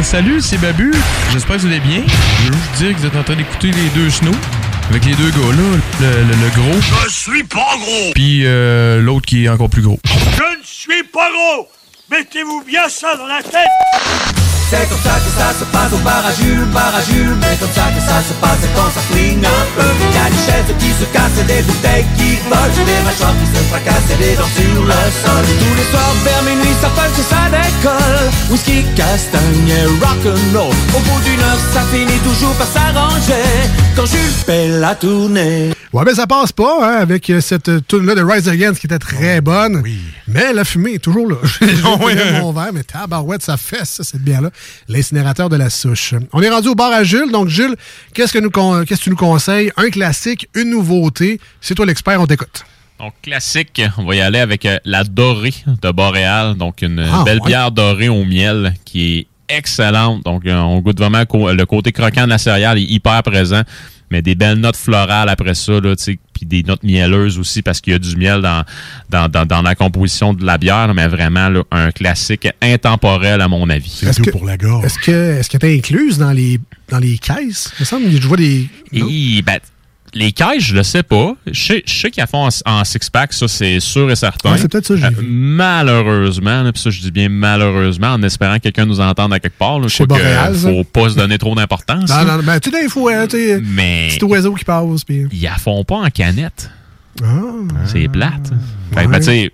Salut, c'est Babu. J'espère que vous allez bien. Je veux juste dire que vous êtes en train d'écouter les deux snoops avec les deux gars là, le gros. Je suis pas gros. Puis l'autre qui est encore plus gros. Je ne suis pas gros. Mettez-vous bien ça dans la tête. C'est comme ça que ça se passe au bar à Jules, mais comme ça que ça se passe et quand ça flingue un peu. Y'a des chaises qui se cassent, des bouteilles qui volent, des mâchoires qui se fracassent et des dents sur le sol. Tous les soirs vers minuit, ça punch et ça décolle. Whisky, castagne et rock'n'roll. Au bout d'une heure, ça finit toujours par s'arranger quand Jules fait la tournée. Ouais, mais ça passe pas, hein, avec cette tune-là de Rise Against qui était très bonne. Oui. Mais la fumée est toujours là. J'ai mon verre, mais tabarouette, ça fesse, ça, cette bière-là. L'incinérateur de La Souche. On est rendu au bar à Jules. Donc, Jules, qu'est-ce que tu nous conseilles? Un classique, une nouveauté. C'est toi l'expert, on t'écoute. Donc, classique, on va y aller avec la dorée de Boréal. Donc, une belle bière dorée au miel qui est excellente. Donc, on goûte vraiment le côté croquant de la céréale est hyper présent. Mais des belles notes florales après ça, là, tu sais, puis des notes mielleuses aussi parce qu'il y a du miel dans la composition de la bière, là, mais vraiment là, un classique intemporel à mon avis. C'est tout pour la gorge. Est-ce que t'es incluse dans les caisses? Il me semble que je vois des. Et, ben, les caisses, je le sais pas. Je sais qu'ils font en six-pack, ça c'est sûr et certain. Ouais, c'est peut-être ça, j'ai vu. Malheureusement, puis ça je dis bien malheureusement, en espérant que quelqu'un nous entende à quelque part. Là, je sais qu'il faut pas se donner trop d'importance. Non, ben tu sais, des fois, tu sais, petit oiseau qui passe. Ils la font pas en canette. C'est plate. Fait que, ben, tu sais,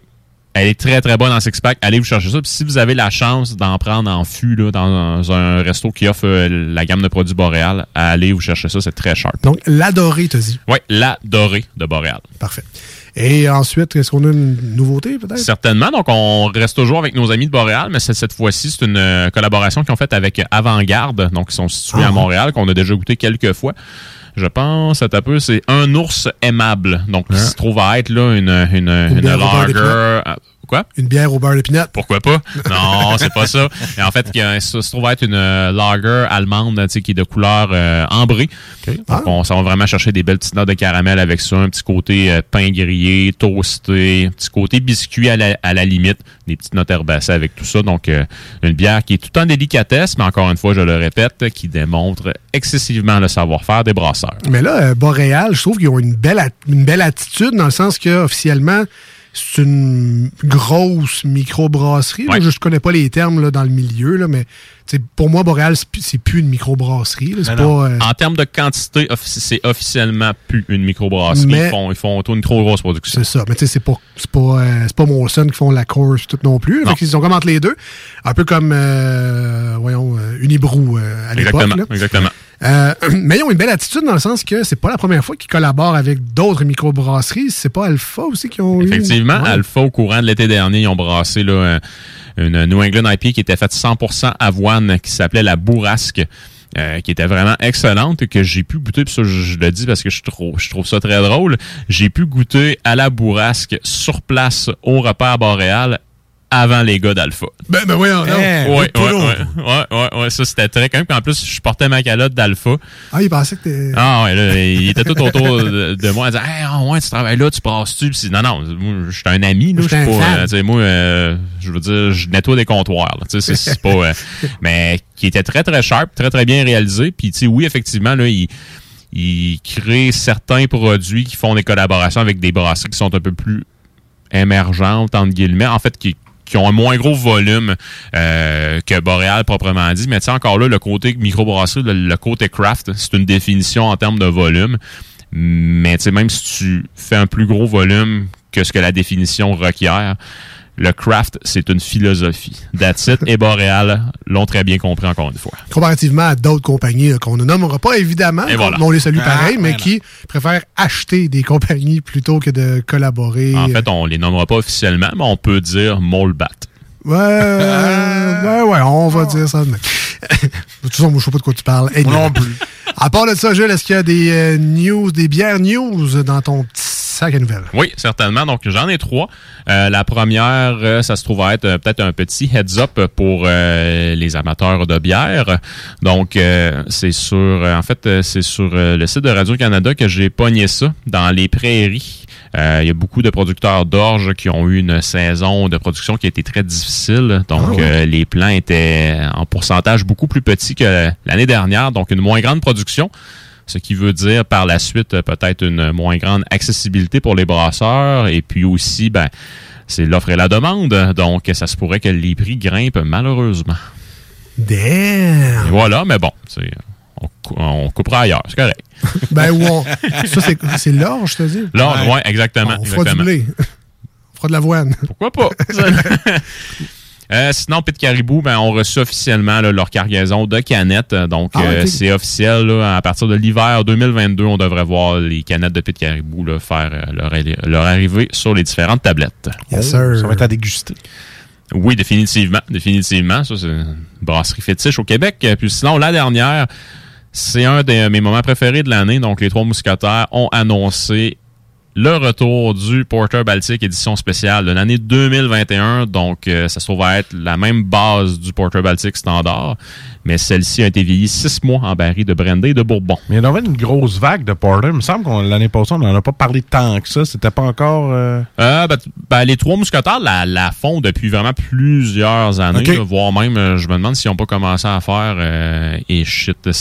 elle est très, très bonne en six-pack. Allez vous chercher ça. Puis si vous avez la chance d'en prendre en fût là, dans un resto qui offre la gamme de produits Boréal, allez vous chercher ça. C'est très sharp. Donc, la dorée, t'as dit? Oui, la dorée de Boréal. Parfait. Et ensuite, est-ce qu'on a une nouveauté, peut-être? Certainement. Donc, on reste toujours avec nos amis de Boréal, mais cette fois-ci, c'est une collaboration qu'ils ont faite avec Avant-Garde, donc qui sont situés à Montréal, qu'on a déjà goûté quelques fois. Je pense, à peu, c'est un ours aimable. Donc, qui se trouve à être là une lager... Quoi? Une bière au beurre d'épinette. Pourquoi pas? Non, c'est pas ça. Et en fait, ça se trouve être une lager allemande, tu sais, qui est de couleur ambrée. Okay. Donc, ça va vraiment chercher des belles petites notes de caramel avec ça. Un petit côté pain grillé, toasté, un petit côté biscuit à la limite. Des petites notes herbacées avec tout ça. Donc, une bière qui est tout en délicatesse, mais encore une fois, je le répète, qui démontre excessivement le savoir-faire des brasseurs. Mais là, Boréal, je trouve qu'ils ont une belle attitude dans le sens qu'officiellement, c'est une grosse microbrasserie. Ouais. Là, je ne connais pas les termes là, dans le milieu, là, mais pour moi, Boréal, c'est plus une microbrasserie. Là, c'est pas, en termes de quantité, c'est officiellement plus une microbrasserie. Mais ils font une trop grosse production. C'est ça. Mais tu sais, c'est pas Molson qui font la course tout non plus. Non. Fait qu'ils sont comme entre les deux. Un peu comme, Unibrou à l'époque. Exactement. Mais ils ont une belle attitude dans le sens que c'est pas la première fois qu'ils collaborent avec d'autres microbrasseries. C'est pas Alpha aussi qui ont Effectivement, ouais. Alpha, au courant de l'été dernier, ils ont brassé là, une New England IPA qui était faite 100% avoine, qui s'appelait la Bourrasque, qui était vraiment excellente et que j'ai pu goûter. Puis ça, je le dis parce que je trouve ça très drôle. J'ai pu goûter à la Bourrasque sur place au repère Boréal avant les gars d'Alpha. Ben oui, ouais, ça c'était très quand même. En plus, je portais ma calotte d'Alpha. Ah, il pensait que t'es... Ah ouais, là, il était tout autour de moi, il disait hey, oh, ouais, tu travailles là, tu passes-tu? Puis, non, moi, je suis un ami, là, je suis pas, tu sais, moi, je veux dire, je nettoie des comptoirs, tu sais, c'est pas, mais qui était très très sharp, très très bien réalisé. Puis tu sais, oui, effectivement, là, il crée certains produits qui font des collaborations avec des brasseries qui sont un peu plus émergentes entre guillemets, en fait, qui ont un moins gros volume que Boréal proprement dit. Mais tu sais, encore là, le côté microbrasserie, le côté craft, c'est une définition en termes de volume. Mais tu sais, même si tu fais un plus gros volume que ce que la définition requiert, le craft, c'est une philosophie. That's it. Et Boréal l'ont très bien compris, encore une fois. Comparativement à d'autres compagnies qu'on ne nommera pas, évidemment, voilà. On les salue pareil, mais qui préfèrent acheter des compagnies plutôt que de collaborer. En fait, on les nommera pas officiellement, mais on peut dire Molbat. Ouais, on va dire ça. Demain. De toute façon, je sais pas de quoi tu parles. Hey, non plus. À part de ça, Jules, est-ce qu'il y a des news, des bières news dans ton petit sac à nouvelles? Oui, certainement. Donc, j'en ai trois. La première, ça se trouve à être peut-être un petit heads-up pour les amateurs de bière. Donc, c'est sur le site de Radio-Canada que j'ai pogné ça, dans les prairies. Il y a beaucoup de producteurs d'orge qui ont eu une saison de production qui a été très difficile. Donc, les plants étaient en pourcentage beaucoup plus petits que l'année dernière, donc une moins grande production. Ce qui veut dire par la suite peut-être une moins grande accessibilité pour les brasseurs. Et puis aussi, ben, c'est l'offre et la demande. Donc, ça se pourrait que les prix grimpent malheureusement. Damn! Et voilà, mais bon, c'est... On coupera ailleurs, c'est correct. Ben ouais. Ça, c'est l'orge, je te dis. L'orge, oui, exactement. On fera du blé. On fera de l'avoine. Pourquoi pas? Sinon, Pit Caribou, ben, on reçoit officiellement là, leur cargaison de canettes. Donc, c'est officiel. Là, à partir de l'hiver 2022, on devrait voir les canettes de Pit Caribou là, faire leur arrivée sur les différentes tablettes. Yes, sir. Ça va être à déguster. Oui, définitivement. Ça, c'est une brasserie fétiche au Québec. Puis sinon, la dernière, c'est un de mes moments préférés de l'année. Donc, les Trois Mousquetaires ont annoncé le retour du Porter Baltic édition spéciale de l'année 2021. Donc, ça se trouve à être la même base du Porter Baltic standard. Mais celle-ci a été vieillie 6 mois en baril de brandy et de bourbon. Mais il y en avait une grosse vague de porter. Il me semble qu'on l'année passée, on n'en a pas parlé tant que ça. C'était pas encore... les Trois Mousquetaires la font depuis vraiment plusieurs années. Okay. Là, voire même, je me demande s'ils n'ont pas commencé à faire...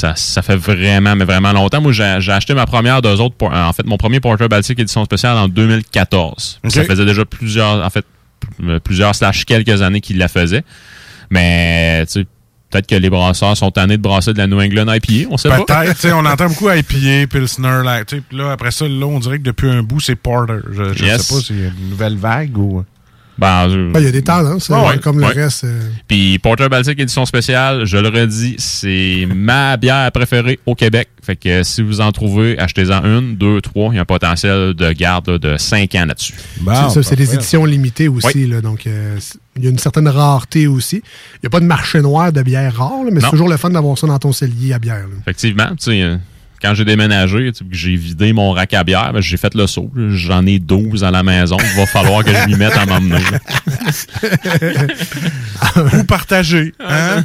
ça fait vraiment, mais vraiment longtemps. Moi, j'ai acheté ma première deux autres... En fait, mon premier Porter Baltic édition spéciale en 2014. Okay. Ça faisait déjà plusieurs... En fait, plusieurs / quelques années qu'ils la faisaient. Mais, tu sais... Peut-être que les brasseurs sont tannés de brasser de la New England IPA, on sait peut-être, pas. Peut-être, on entend beaucoup IPA, Pilsner, là, après ça, là, on dirait que depuis un bout, c'est Porter. Je yes. sais pas s'il y a une nouvelle vague ou... Ben, il y a des tendances, hein, ouais, comme ouais. le reste. Puis Porter Baltic édition spéciale, je le redis, c'est ma bière préférée au Québec. Fait que si vous en trouvez, achetez-en une, deux, trois. Il y a un potentiel de garde là, de 5 ans là-dessus. Bon, c'est ça, parfait. C'est des éditions limitées aussi. Oui. Là, donc, il y a une certaine rareté aussi. Il n'y a pas de marché noir de bière rare, là, mais non. C'est toujours le fun d'avoir ça dans ton cellier à bière. Là. Effectivement, tu sais... Quand j'ai déménagé, j'ai vidé mon rack à bière, ben j'ai fait le saut. J'en ai 12 à la maison. Il va falloir que je m'y mette à m'emmener. Ou partager. Hein?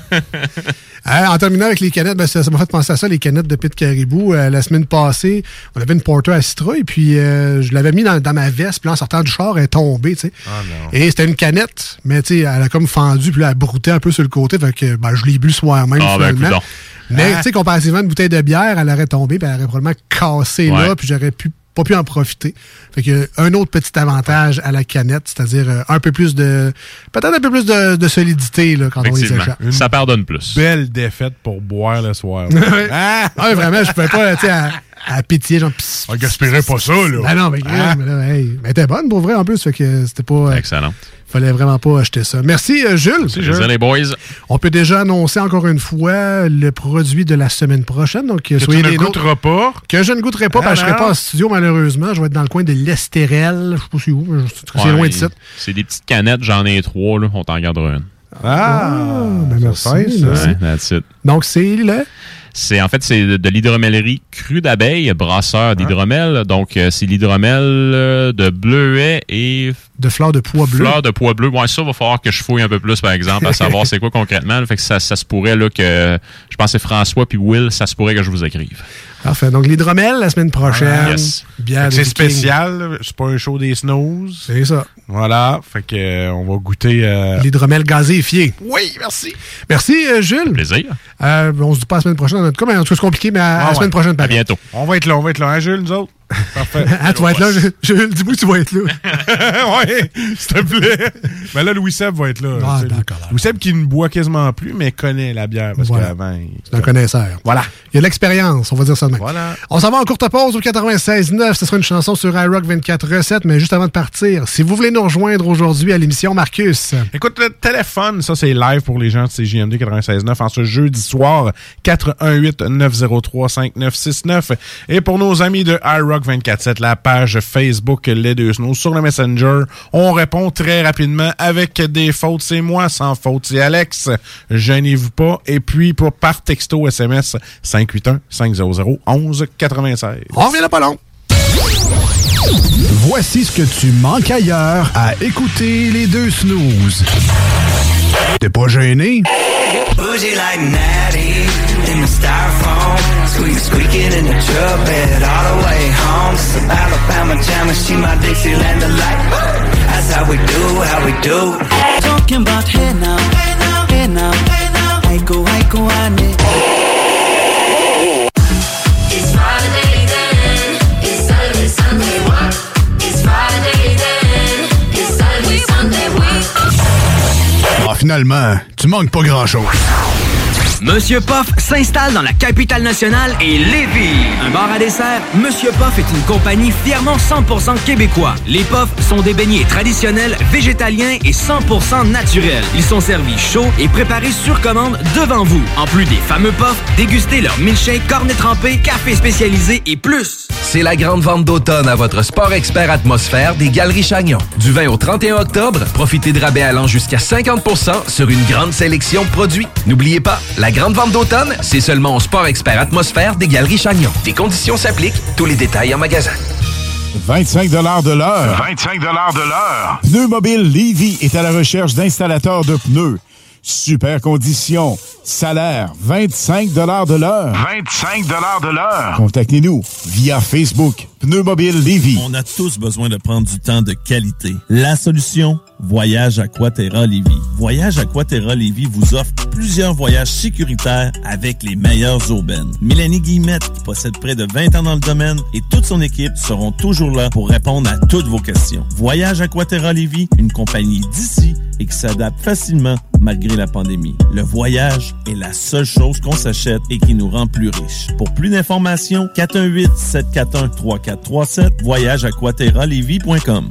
En terminant avec les canettes, ben ça m'a fait penser à ça, les canettes de Pit Caribou. La semaine passée, on avait une porter à citra et puis je l'avais mis dans ma veste. Puis là, en sortant du char, elle est tombée. Oh et c'était une canette, mais elle a comme fendu puis là, elle broutait un peu sur le côté. Fait que ben, je l'ai bu le soir même finalement. Ben, mais, tu sais, comparativement à une bouteille de bière, elle aurait tombé, puis elle aurait probablement cassé ouais. là, puis j'aurais pas pu en profiter. Fait que un autre petit avantage à la canette, c'est-à-dire peut-être un peu plus de solidité là, quand on les échappe. Ça pardonne plus. Belle défaite pour boire le soir. Ah, vraiment, je pouvais pas, tu sais, à pitié, genre... On gaspillerait pas ça, là. Ah non, mais elle était bonne, pour vrai, en plus, fait que c'était pas... Excellent. Fallait vraiment pas acheter ça. Merci, Jules. Merci, Jules. Les boys. On peut déjà annoncer encore une fois le produit de la semaine prochaine. Donc, que soyez tu ne goûteras pas. Que je ne goûterai pas, parce que je ne serai pas en studio, malheureusement. Je vais être dans le coin de l'Estérel. Je ne sais pas si où. C'est loin de ça. C'est des petites canettes. J'en ai 3. Là. On t'en gardera une. Ben merci. Merci. Ouais, donc, c'est le... C'est de l'hydromellerie crue d'abeille, brasseur d'hydromel. Donc, c'est l'hydromel de bleuet et... De fleurs de pois bleu. Fleurs de pois bleu. Ouais, ça, va falloir que je fouille un peu plus, par exemple, à savoir c'est quoi concrètement. Fait que ça se pourrait là, que... Je pense que c'est François puis Will, ça se pourrait que je vous écrive. Parfait. Donc, l'hydromel, la semaine prochaine. Yes. C'est spécial. C'est pas un show des snooze. C'est ça. Voilà. Fait que on va goûter... L'hydromel gazéifié. Oui, merci. Merci, Jules. Plaisir. On se dit pas la semaine prochaine. En tout cas, c'est compliqué, mais à la semaine prochaine. À bientôt. On va être là, hein, Jules, nous autres? Parfait. Tu vas être là, Jules, dis-moi que tu vas être là. Oui, s'il te plaît. Mais là, Louis-Seb va être là. Ah, d'accord. Louis-Seb qui ne boit quasiment plus, mais connaît la bière. Parce qu'avant, c'est un connaisseur. Voilà. Il y a de l'expérience, on va dire ça de même. Voilà. On s'en va en courte pause au 96.9. Ce sera une chanson sur iRock24-7, mais juste avant de partir, si vous voulez nous rejoindre aujourd'hui à l'émission, Marcus. Écoute, le téléphone, ça, c'est live pour les gens de CJMD 96.9 en ce jeudi soir, 418-903-5969. Et pour nos amis de iRock 24/7, la page Facebook Les Deux Snows sur le Messenger. On répond très rapidement avec des fautes. C'est moi, sans faute. C'est Alex. Gênez-vous pas. Et puis, par texto SMS, 581-500-1196. On revient là pas long. Voici ce que tu manques ailleurs à écouter Les Deux Snooze. T'es pas gêné? Bougie like Natty in the styrofoam. Squeaking in the truck bed all the way home. Some Alabama jammer, she my Dixieland delight. That's how we do, how we do. Talking about hey now, hey now, hey now, hey now. I go on it. It's Friday then, it's Saturday, Sunday, what? It's Friday then, it's Saturday, Sunday, what? Ah, finalement, tu manques pas grand-chose. Monsieur Poff s'installe dans la capitale nationale et Lévis. Un bar à dessert, Monsieur Poff est une compagnie fièrement 100% québécois. Les Poffs sont des beignets traditionnels, végétaliens et 100% naturels. Ils sont servis chauds et préparés sur commande devant vous. En plus des fameux Poffs, dégustez leur milkshake, cornet trempé, café spécialisé et plus. C'est la grande vente d'automne à votre Sport Expert Atmosphère des Galeries Chagnon. Du 20 au 31 octobre, profitez de rabais allant jusqu'à 50% sur une grande sélection de produits. N'oubliez pas, la grande vente d'automne, c'est seulement au Sport Expert Atmosphère des Galeries Chagnon. Des conditions s'appliquent, tous les détails en magasin. 25 $ de l'heure. 25 $ de l'heure. Pneus Mobile Lévis est à la recherche d'installateurs de pneus. Super conditions. Salaire, 25 $ de l'heure. 25 $ de l'heure. Contactez-nous via Facebook. Pneus Mobile Lévis. On a tous besoin de prendre du temps de qualité. La solution, Voyage Aquaterra Lévis. Voyage Aquaterra Lévis vous offre plusieurs voyages sécuritaires avec les meilleures aubaines. Mélanie Guillemette possède près de 20 ans dans le domaine et toute son équipe seront toujours là pour répondre à toutes vos questions. Voyage Aquaterra Lévis, une compagnie d'ici et qui s'adapte facilement malgré la pandémie. Le voyage est la seule chose qu'on s'achète et qui nous rend plus riches. Pour plus d'informations, 418-741-3437, voyageaquaterralevis.com.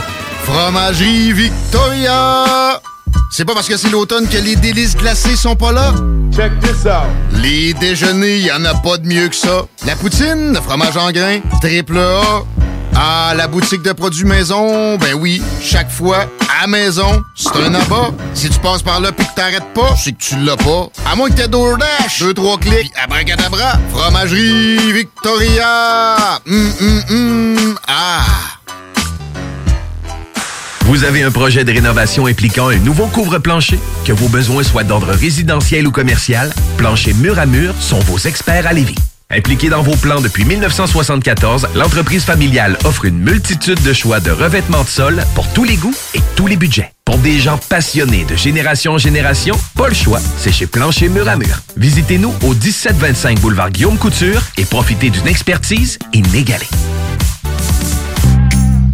Fromagerie Victoria! C'est pas parce que c'est l'automne que les délices glacées sont pas là? Check this out! Les déjeuners, y en a pas de mieux que ça. La poutine, le fromage en grains, triple A. Ah, la boutique de produits maison, ben oui, chaque fois, à maison, c'est un abat. Si tu passes par là pis que t'arrêtes pas, c'est que tu l'as pas. À moins que t'aies DoorDash, 2-3 clics, abracadabra. Fromagerie Victoria! Ah! Vous avez un projet de rénovation impliquant un nouveau couvre-plancher? Que vos besoins soient d'ordre résidentiel ou commercial, Plancher Mur à Mur sont vos experts à Lévis. Impliqués dans vos plans depuis 1974, l'entreprise familiale offre une multitude de choix de revêtements de sol pour tous les goûts et tous les budgets. Pour des gens passionnés de génération en génération, pas le choix, c'est chez Plancher Mur à Mur. Visitez-nous au 1725 boulevard Guillaume Couture et profitez d'une expertise inégalée.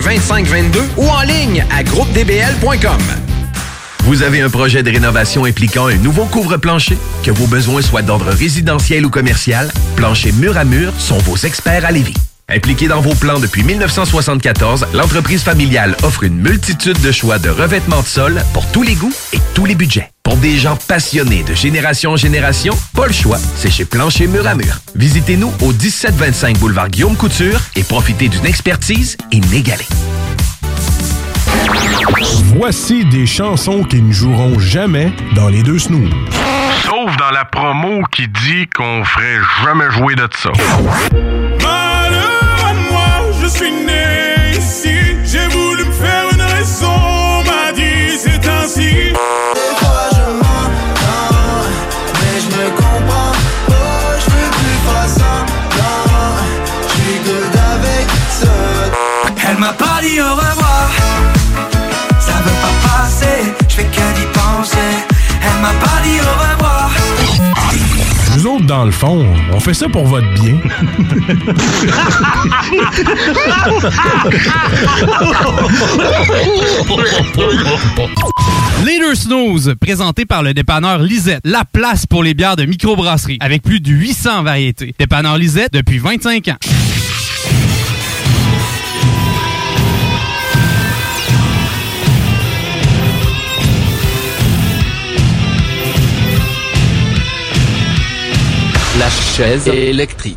418-681-2522 ou en ligne à groupedbl.com. Vous avez un projet de rénovation impliquant un nouveau couvre-plancher? Que vos besoins soient d'ordre résidentiel ou commercial, Plancher Mur à Mur sont vos experts à Lévis. Impliqués dans vos plans depuis 1974, l'entreprise familiale offre une multitude de choix de revêtements de sol pour tous les goûts et tous les budgets. Pour des gens passionnés de génération en génération, pas le choix, c'est chez Plancher Mur à Mur. Visitez-nous au 1725 boulevard Guillaume Couture et profitez d'une expertise inégalée. Voici des chansons qui ne joueront jamais dans les deux snooze. Sauf dans la promo qui dit qu'on ferait jamais jouer de ça. Malheur à moi, je suis né ici. J'ai voulu me faire une raison, on m'a dit c'est ainsi. Des fois je m'entends, mais je me comprends. Oh, je veux plus faire semblant. Je suis good avec ça. Elle m'a pas dit au revoir. Je veux pas passer, je fais que d'y penser. Elle m'a pas dit au revoir. Nous autres, dans le fond, on fait ça pour votre bien. Les deux snooze, présentés par le dépanneur Lisette, la place pour les bières de microbrasserie, avec plus de 800 variétés. Dépanneur Lisette depuis 25 ans. La chaise électrique.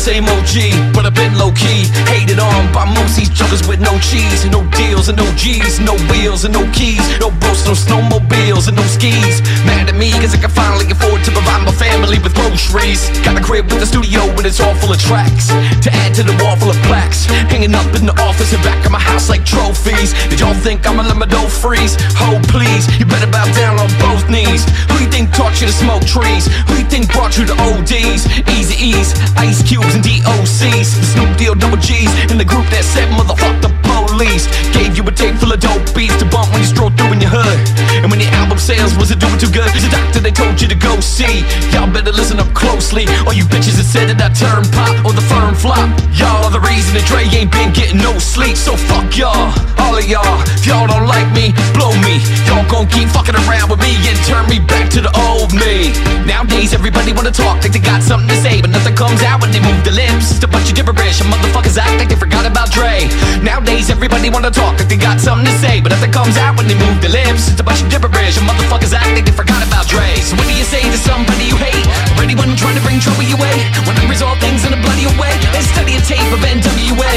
Same OG, but I've been low-key. Hated on by most these jokers with no cheese. No deals and no G's, no wheels and no keys. No boats, no snowmobiles and no skis. Mad at me cause I can finally afford to provide my family with groceries. Got a crib with a studio and it's all full of tracks to add to the wall full of plaques. Hanging up in the office and back of my house like trophies. Did y'all think I'ma let my dough freeze? Oh please, you better bow down on both knees. Who you think taught you to smoke trees? Who you Everything brought through the ODs, Easy E's, Ice Cubes and DOCs, the Snoop Deal Double G's, in the group that said motherfuck the police. Gave you a tape full of dope beats to bump when you strolled through in your hood, and when your album sales wasn't doing too good, the doctor they told you to go see. Y'all better listen up closely, all you bitches that said that I turn pop or the firm flop. Y'all are the reason that Dre ain't been getting no sleep, so fuck y'all, all of y'all. If y'all don't like me, blow me. Y'all gon' keep fucking around with me and turn me back to the old me. Nowadays everybody wanna talk like they got something to say, but nothing comes out when they move their lips. It's a bunch of gibberish and motherfuckers act like they forgot about Dre. Nowadays everybody wanna talk like they got something to say, but nothing comes out when they move their lips. It's a bunch of gibberish and motherfuckers act like they forgot about Dre. So what do you say to somebody you hate, or anyone trying to bring trouble your way, when I resolve things in a bloody way and study a tape of NWA?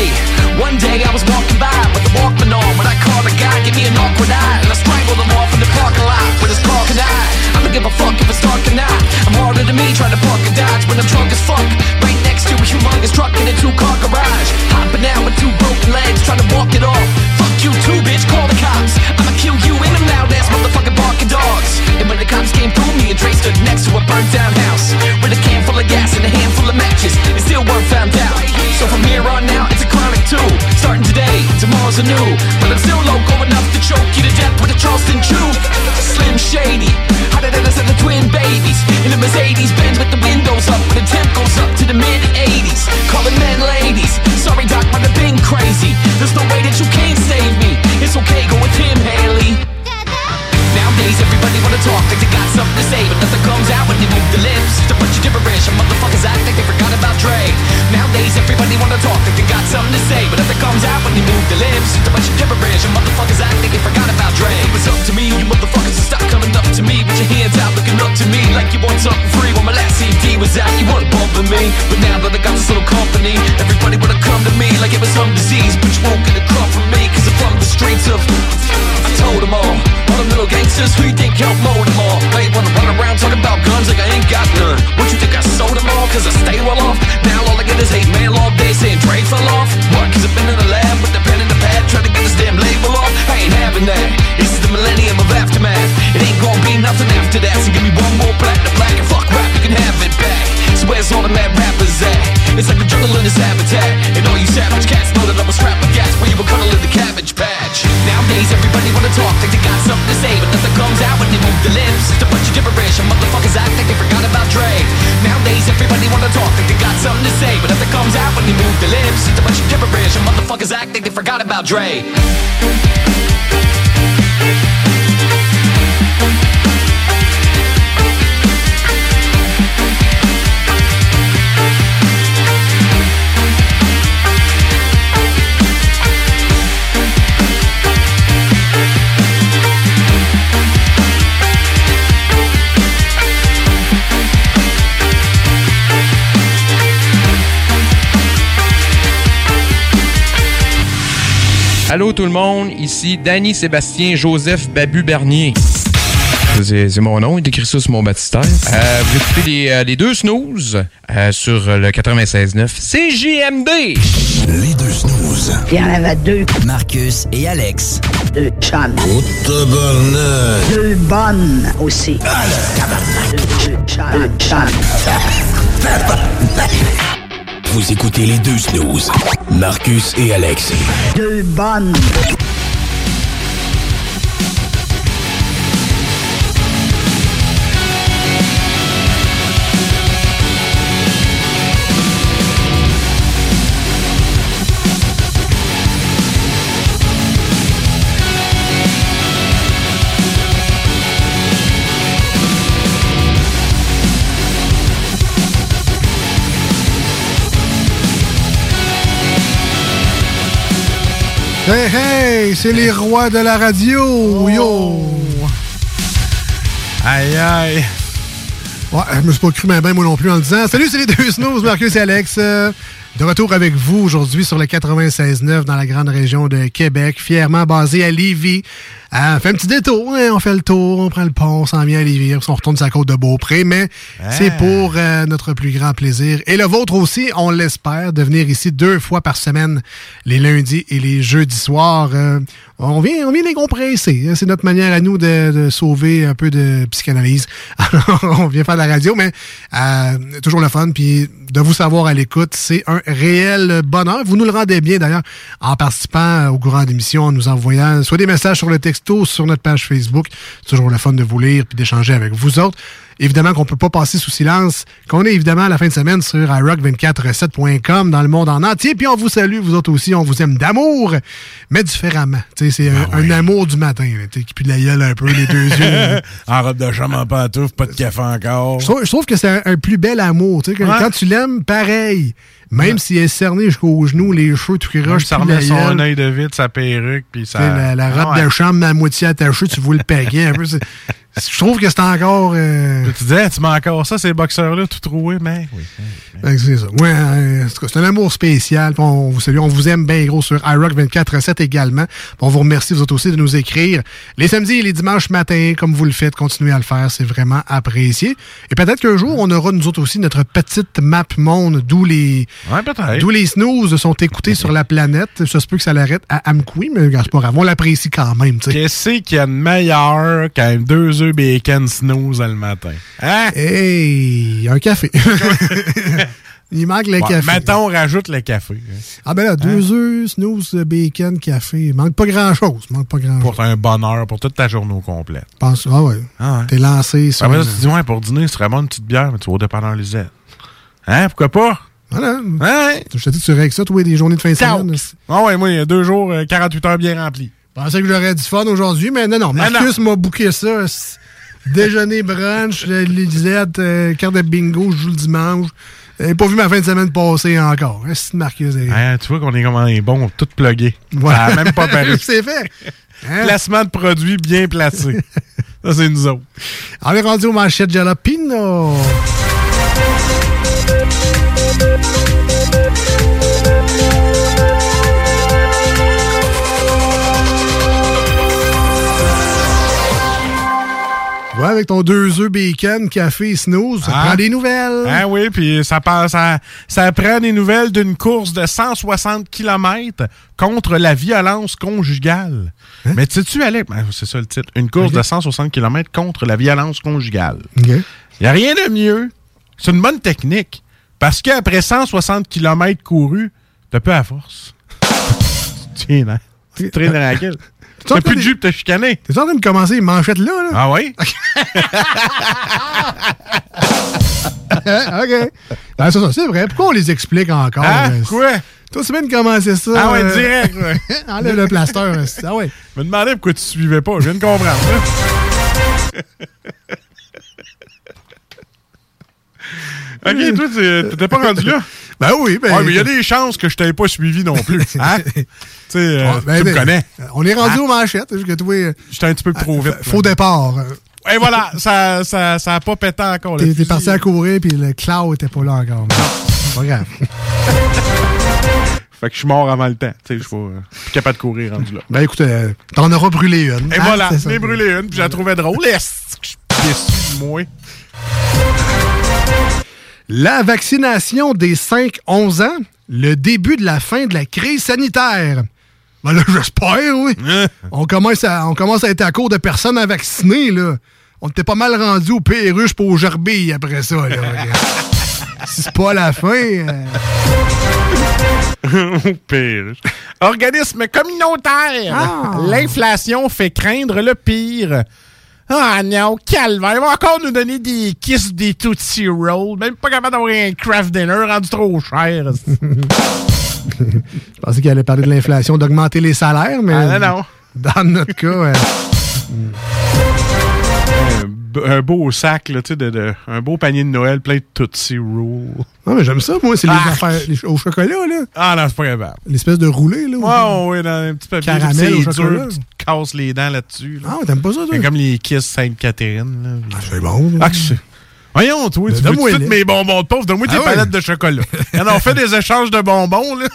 One day I was walking by with the Walkman on, when I called a guy, give me an awkward eye, and I strangled him off in the parking lot with his parking eye. I don't give a fuck if it's dark or not, I'm harder than me trying to park a Dodge when I'm drunk as fuck, right next to a humongous truck in a two-car garage, hopping out with two broken legs trying to walk it off. Fuck you too, bitch, call the cops, I'ma kill you and them loud-ass motherfucking barking dogs. And when the cops came through, me and Dre stood next to a burnt-down house with a can full of gas and a handful of matches, and still weren't found out. So from here on out, it's a chronic too, starting today, tomorrow's anew, but I'm still local enough to choke you to death with a Charleston chew. Slim Shady, hotter than us at the Twin Babies, in the Mercedes Benz with the windows up, when the temp goes up to the mid-80s, calling men ladies. Sorry doc, but I've been crazy, there's no way that you can't save me. It's okay, go with him, Haley. Nowadays everybody wanna talk like they got something to say, but nothing comes out when they move their lips. It's a bunch of gibberish and motherfuckers act like they forgot about Dre. Nowadays everybody wanna talk like they got something to say, but nothing comes out when they move their lips. It's a bunch of gibberish and motherfuckers act like they forgot about Dre. It was up to me, you motherfuckers, to stop coming up to me with your hands out looking up to me like you want something free. When my last CD was out, you weren't bumping me, but now that I got this little company, everybody wanna come to me like it was some disease, but you won't get a crop from me, cause I'm from the streets of... I told them all them little gangsters who you think helped mold them all. They wanna run around talking about guns like I ain't got none. What you think I sold them all, cause I stay well off? Now all I get is hate mail all day saying Dre fell off. What, cause I've been in the lab with the pen and the pad trying to get this damn label off? I ain't having that, this is the millennium of aftermath. It ain't gonna be nothing after that, so give me one more black and fuck rap, you can have it back. So where's all the mad rappers at? It's like the jungle in this habitat, and all you savage cats know that I'm a scrap of gas where you were cuddling the cabbage patch. Nowadays everybody wanna talk like they got something to say, but nothing comes out when they move their lips. It's a bunch of gibberish and motherfuckers act like they forgot about Dre. Nowadays everybody wanna talk like they got something to say, but nothing comes out when they move their lips. It's a bunch of gibberish and motherfuckers act like they forgot about Dre. Allô tout le monde, ici Danny Sébastien Joseph Babu Bernier. C'est mon nom, il écrit ça sur mon baptistère. Vous écoutez les deux snooze sur le 96.9 CJMD. Les deux snooze. Il y en avait deux. Marcus et Alex. Deux chums. Deux bonnes. Deux bonnes aussi. Ah, le tabarnak. Deux chums. Vous écoutez les deux snooze, Marcus et Alex. Deux bonnes. Hey, hey, c'est les rois de la radio, oh. Yo! Aïe, aïe! Ouais, je me suis pas cru ben moi non plus en le disant. Salut, c'est les deux snooze, Marcus et Alex. De retour avec vous aujourd'hui sur le 96.9 dans la grande région de Québec, fièrement basé à Lévis. On fait un petit détour, hein, on fait le tour, on prend le pont, on s'en vient à Lévis, on retourne sur la côte de Beaupré, mais c'est pour notre plus grand plaisir. Et le vôtre aussi, on l'espère, de venir ici 2 fois par semaine, les lundis et les jeudis soirs. On vient les compresser. C'est notre manière à nous de sauver un peu de psychanalyse. Alors, on vient faire de la radio, mais toujours le fun. Puis de vous savoir à l'écoute, c'est un réel bonheur. Vous nous le rendez bien, d'ailleurs, en participant au courant d'émission, en nous envoyant soit des messages sur le texto, sur notre page Facebook. C'est toujours le fun de vous lire puis d'échanger avec vous autres. Évidemment qu'on ne peut pas passer sous silence, qu'on est évidemment à la fin de semaine sur iRock24-7.com dans le monde en entier. Puis on vous salue, vous autres aussi, on vous aime d'amour, mais différemment. T'sais, c'est un amour du matin, qui pue de la gueule un peu, les 2 yeux. En robe de chambre, en pantoufle, pas de café encore. Je trouve que c'est un plus bel amour. Quand tu l'aimes, pareil. Même s'il est cerné jusqu'aux genoux, les cheveux, tout qui roche, ça remet son œil de vide, sa perruque, puis ça. La robe de chambre à moitié attachée, tu vois le paquet un peu. Je trouve que c'est encore. Tu disais, tu mets encore ça, ces boxeurs-là, tout troués, mais. Oui. C'est ça. Ouais, c'est un amour spécial. On vous salue, on vous aime bien gros sur iRock24-7 également. On vous remercie, vous autres aussi, de nous écrire les samedis et les dimanches matins, comme vous le faites. Continuez à le faire, c'est vraiment apprécié. Et peut-être qu'un jour, on aura, nous autres aussi, notre petite map monde, d'où les. Ouais, peut-être. D'où les snooze sont écoutés sur la planète. Ça se peut que ça l'arrête à Amkoui, mais c'est pas grave. On l'apprécie quand même. T'sais. Qu'est-ce qu'il y a de meilleur qu'un 2 œufs bacon snooze le matin? Hein? Hey! Un café. Il manque le café. Mettons, on rajoute le café. Ah ben là, 2 œufs, snooze, bacon, café. Il manque pas grand-chose. Pour un bonheur, pour toute ta journée au complet. Pense, t'es lancé. Après là, tu dis, ouais, pour dîner, ce serait bon une petite bière, mais tu vas au Dépanneur Lisette. Hein? Pourquoi pas? Voilà. Ouais. Je te dis, tu règles ça, toi, des journées de fin de semaine. Ah ouais, moi, il y a 2 jours, 48 heures bien remplies. Je pensais que j'aurais du fun aujourd'hui, mais non. Marcus m'a booké ça. Déjeuner, brunch, Lisette, carte de bingo, je joue le dimanche. J'ai pas vu ma fin de semaine passer encore. Hein, c'est Marcus. Tu vois qu'on est comme un bon, tout plugué. Voilà. Ça a même pas paru. C'est fait. Hein? Placement de produits bien placé. Ça, c'est nous autres. On est rendu aux manchettes Jalapino. Ouais, avec ton 2 œufs, bacon, café, snooze, ça prend des nouvelles. Ah oui, puis ça passe à, ça prend des nouvelles d'une course de 160 km contre la violence conjugale. Hein? Mais sais-tu, Alex, c'est ça le titre, une course de 160 km contre la violence conjugale. Y a rien de mieux. C'est une bonne technique. Parce qu'après 160 km courus, t'as peu à force. Tiens, hein? Tu traînes à la gueule. T'as plus de jus pour te chicaner. T'es en train de commencer les manchettes là? Ah oui? OK. Ben, ça, c'est vrai. Pourquoi on les explique encore? Ah, quoi? Toi, tu viens de commencer ça. Ah ouais, direct. Enlève le plaster. Ah ouais. Je me demandais pourquoi tu suivais pas. Je viens de comprendre. OK, toi, t'étais pas rendu là? Ben oui. Ben, mais il y a des chances que je t'avais pas suivi non plus. Hein? Tu me connais. On est rendu aux manchettes. J'étais un petit peu trop vite. Faux départ. Et voilà, ça a pas pété encore. T'es parti à courir, puis le cloud était pas là encore. C'est pas grave. Fait que je suis mort avant le temps. Je suis plus capable de courir rendu là. Ben écoute, t'en auras brûlé une. Et voilà, j'en ai brûlé une, puis je la trouvais drôle. Est-ce que je suis déçu de moi? La vaccination des 5-11 ans, le début de la fin de la crise sanitaire. Ben là, j'espère, oui. On commence à être à court de personnes à vacciner, là. On était pas mal rendu au Péruche pour au Gerbilles après ça, là. Si c'est pas la fin... Pire. Organisme communautaire. L'inflation fait craindre le pire. Ah non, calvaire, il va encore nous donner des kisses, des Tootsie Rolls. Même pas capable d'avoir un craft dinner rendu trop cher. Je pensais qu'il allait parler de l'inflation, d'augmenter les salaires, mais... Ah non. Dans notre cas... Un beau sac, là, un beau panier de Noël plein de Tootsie Rolls. Non, mais j'aime ça, moi, c'est les affaires au chocolat, là. Ah non, c'est pas grave. L'espèce de roulé, là. Oh, oui, dans un petit papier. Caramel au chocolat. Tu te casses les dents là-dessus. Là. Ah, t'aimes pas ça, toi? C'est comme les Kiss Sainte-Catherine, là. Ah, c'est bon. Là. Ah, c'est... Voyons, toi, tu veux toutes mes bonbons de pauvre. Donne-moi tes palettes de chocolat. On fait des échanges de bonbons, là.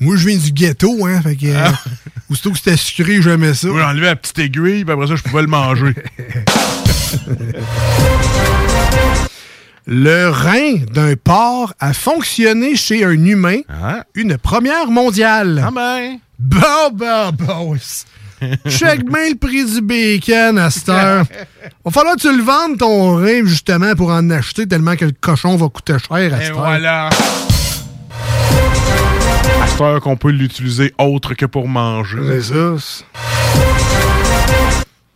Moi, je viens du ghetto, hein, fait que... Aussitôt que c'était sucré, j'aimais ça. J'enlevais la petite aiguille, puis après ça, je pouvais le manger. Le rein d'un porc a fonctionné chez un humain. Ah. Une première mondiale. Ah ben! Bon. Check bien le prix du bacon à cette heure. Va falloir que tu le vendes, ton rein, justement, pour en acheter tellement que le cochon va coûter cher à cette heure. Et voilà! À cette heure qu'on peut l'utiliser autre que pour manger. C'est ça.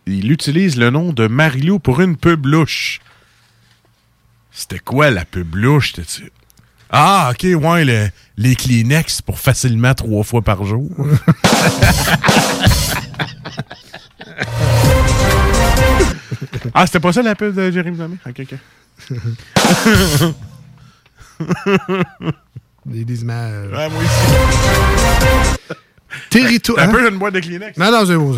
Il utilise le nom de Marie-Lou pour une pub louche. C'était quoi la pub louche? Ah, ok, ouais, les Kleenex pour facilement 3 fois par jour. Ah, c'était pas ça la pub de Jérémy Zamé? Ok. Des images. Ouais, moi aussi. Territoire. Un peu une boîte de Kleenex. Non, c'est bon.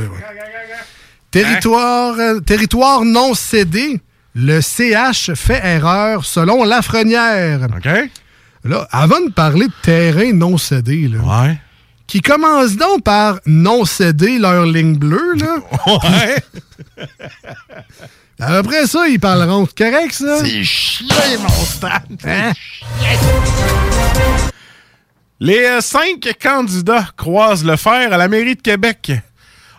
Territoire non cédé. Le CH fait erreur selon Lafrenière. OK. Là, avant de parler de terrain non cédé, là, ouais, qui commence donc par non céder leur ligne bleue, là. Ouais. Après ça, ils parleront. C'est correct, ça? C'est chiant, mon Stan. Hein? Les 5 candidats croisent le fer à la mairie de Québec.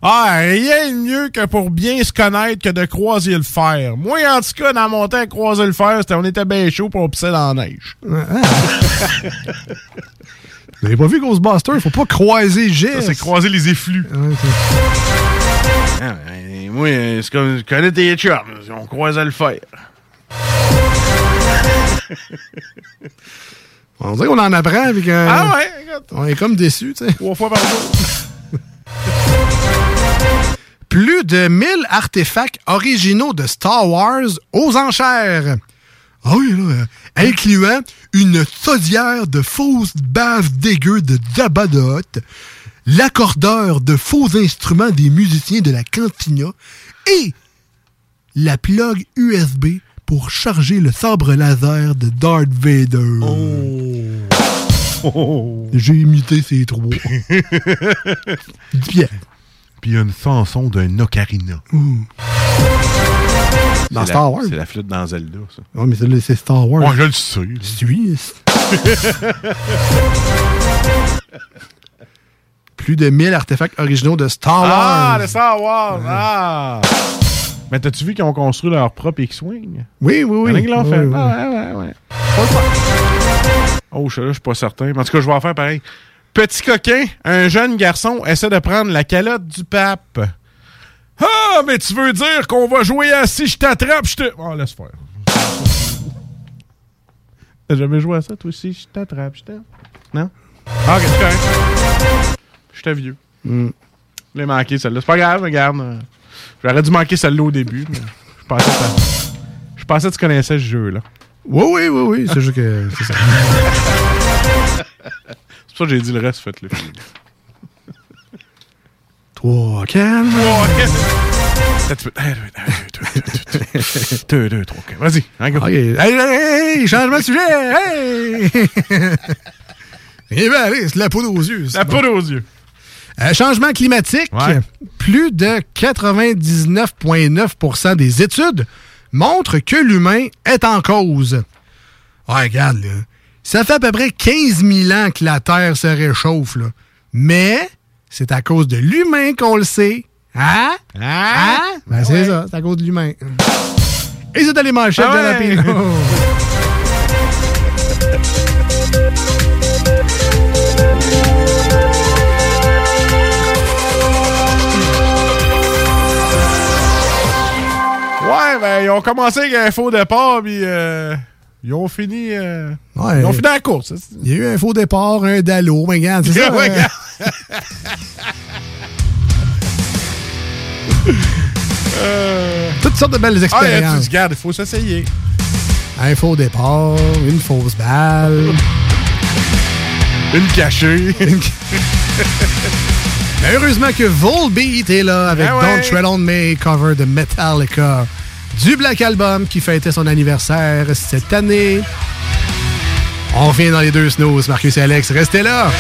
Ah, rien de mieux que pour bien se connaître que de croiser le fer. Moi, en tout cas, dans mon temps, croiser le fer, on était bien chaud pour on pissait dans la neige. Vous n'avez pas vu Ghostbusters? Faut pas croiser les gestes. Ça, c'est croiser les effluves. Moi, c'est comme je connais tes chums. On croisait le fer. On dirait qu'on en apprend avec un... Ah ouais, écoute. On est comme déçus, tu sais. 3 fois par jour. Plus de 1000 artefacts originaux de Star Wars aux enchères. Ah oui, là, incluant une chaudière de fausse bave dégueu de Jabba the Hutt, l'accordeur de faux instruments des musiciens de la cantina et la plug USB pour charger le sabre laser de Darth Vader. Oh. J'ai imité ces 3. Bien. Puis il y a une chanson d'un ocarina. Dans Star Wars? C'est la flûte dans Zelda, ça. Oui, mais c'est Star Wars. Moi, je le sais. Oui. Plus de 1000 artefacts originaux de Star Wars. Ah, de Star Wars! Ah! Mais t'as-tu vu qu'ils ont construit leur propre X-Wing? Oui. Ils l'ont fait. Oui. Ah, ouais. Oh, je suis pas certain. En tout cas, je vais en faire pareil. Petit coquin, un jeune garçon essaie de prendre la calotte du pape. Ah, mais tu veux dire qu'on va jouer à Si je t'attrape, je te... Oh, laisse faire. T'as jamais joué à ça, toi aussi? Je t'attrape, je te... Non? Ah, ok, c'est correct. J'étais vieux. Je l'ai manqué, celle-là. C'est pas grave, regarde. J'aurais dû manquer celle-là au début, mais je pensais que tu connaissais ce jeu-là. Oui. C'est juste que... C'est ça. C'est pour ça que j'ai dit le reste, faites-le. 3, 4... 2, 3, 4. Vas-y, encore. Hey, changement de sujet! Hey! Eh bien, allez, c'est la poudre aux yeux. La poudre aux yeux. Changement climatique. Ouais. Plus de 99,9% des études montrent que l'humain est en cause. Ah, regarde, là. Ça fait à peu près 15 000 ans que la Terre se réchauffe, là. Mais c'est à cause de l'humain qu'on le sait. Hein? Ben, c'est ça. C'est à cause de l'humain. Et c'est allé manger de la pile. Ouais, ben, ils ont commencé avec un faux départ, puis... Ils ont fini. Ouais, ils ont fini la course. Il y a eu un faux départ, un dallo. Mais regarde, c'est ça. Toutes sortes de belles expériences. Tu te gardes, il faut s'essayer. Un faux départ, une fausse balle. Une cachée. Heureusement que Volbeat est là avec Don't Tread on Me, cover de Metallica. Du Black Album qui fêtait son anniversaire cette année. On revient dans les deux snooze, Marcus et Alex. Restez là!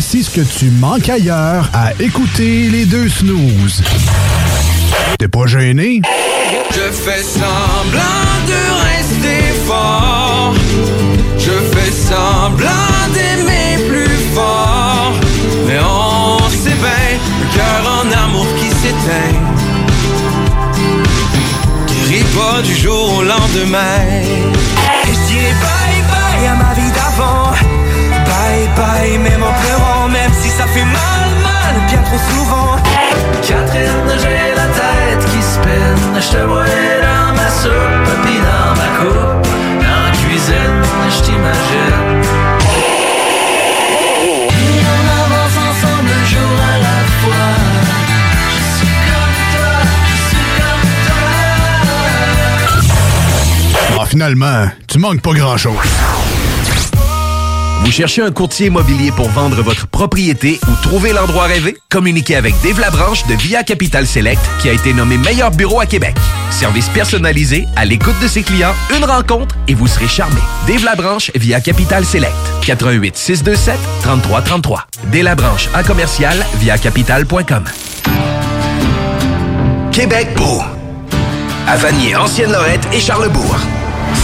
Voici ce que tu manques ailleurs à écouter les deux snooze. T'es pas gêné? Je fais semblant de rester fort. Je fais semblant d'aimer plus fort. Mais on sait bien, le cœur en amour qui s'éteint, qui rit pas du jour au lendemain. Et je dirai bye bye à ma vie d'avant. Bye bye, même en pleurant, même si ça fait mal, mal, bien trop souvent. Catherine, j'ai la tête qui spinne. Je te vois dans ma soupe, puis dans ma coupe. Dans la cuisine, je t'imagine. Puis on avance ensemble un jour à la fois. Je suis comme toi, je suis comme toi. Ah, finalement, tu manques pas grand-chose. Vous cherchez un courtier immobilier pour vendre votre propriété ou trouver l'endroit rêvé? Communiquez avec Dave Labranche de Via Capital Select qui a été nommé meilleur bureau à Québec. Service personnalisé, à l'écoute de ses clients, une rencontre et vous serez charmé. Dave Labranche via Capital Select. 88 627 3333. Dave Labranche à commercial via capital.com. Québec beau. À Vanier, Ancienne-Lorette et Charlesbourg.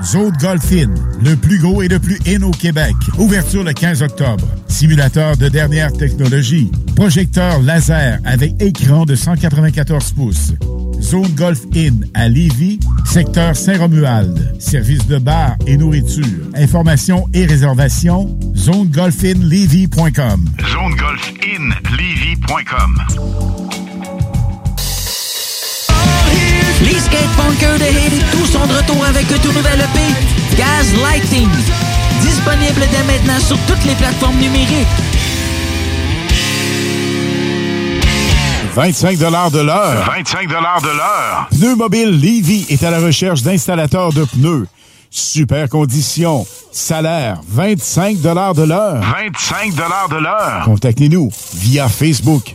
Zone Golf In, le plus gros et le plus in au Québec. Ouverture le 15 octobre. Simulateur de dernière technologie. Projecteur laser avec écran de 194 pouces. Zone Golf In à Lévis, secteur Saint-Romuald. Service de bar et nourriture. Informations et réservations, zonegolfinlevy.com. zonegolfinlevy.com. Les skatepunkers de Haiti, tous sont de retour avec un tout nouvel EP, Gaz Lighting. Disponible dès maintenant sur toutes les plateformes numériques. 25 $ de l'heure. 25 $ de l'heure. Pneus Mobile Lévis est à la recherche d'installateurs de pneus. Super conditions. Salaire, 25 $ de l'heure. 25 $ de l'heure. Contactez-nous via Facebook.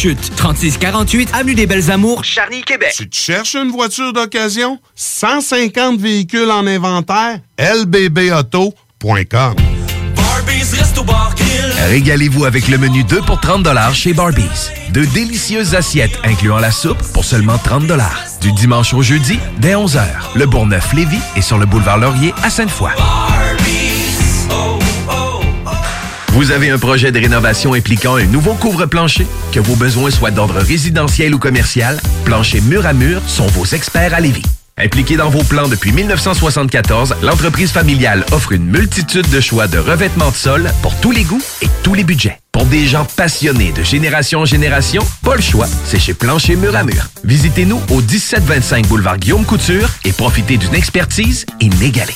3648 avenue des Belles-Amours, Charny, Québec. Si tu cherches une voiture d'occasion, 150 véhicules en inventaire, lbbauto.com. Régalez-vous avec le menu 2 pour 30 $ chez Barbies. De délicieuses assiettes incluant la soupe pour seulement 30 $. Du dimanche au jeudi, dès 11h, le Bourgneuf-Lévis est sur le boulevard Laurier à Sainte-Foy. Barbies, oh. Vous avez un projet de rénovation impliquant un nouveau couvre-plancher? Que vos besoins soient d'ordre résidentiel ou commercial, Plancher Mur à Mur sont vos experts à Lévis. Impliqués dans vos plans depuis 1974, l'entreprise familiale offre une multitude de choix de revêtements de sol pour tous les goûts et tous les budgets. Pour des gens passionnés de génération en génération, pas le choix, c'est chez Plancher Mur à Mur. Visitez-nous au 1725 boulevard Guillaume Couture et profitez d'une expertise inégalée.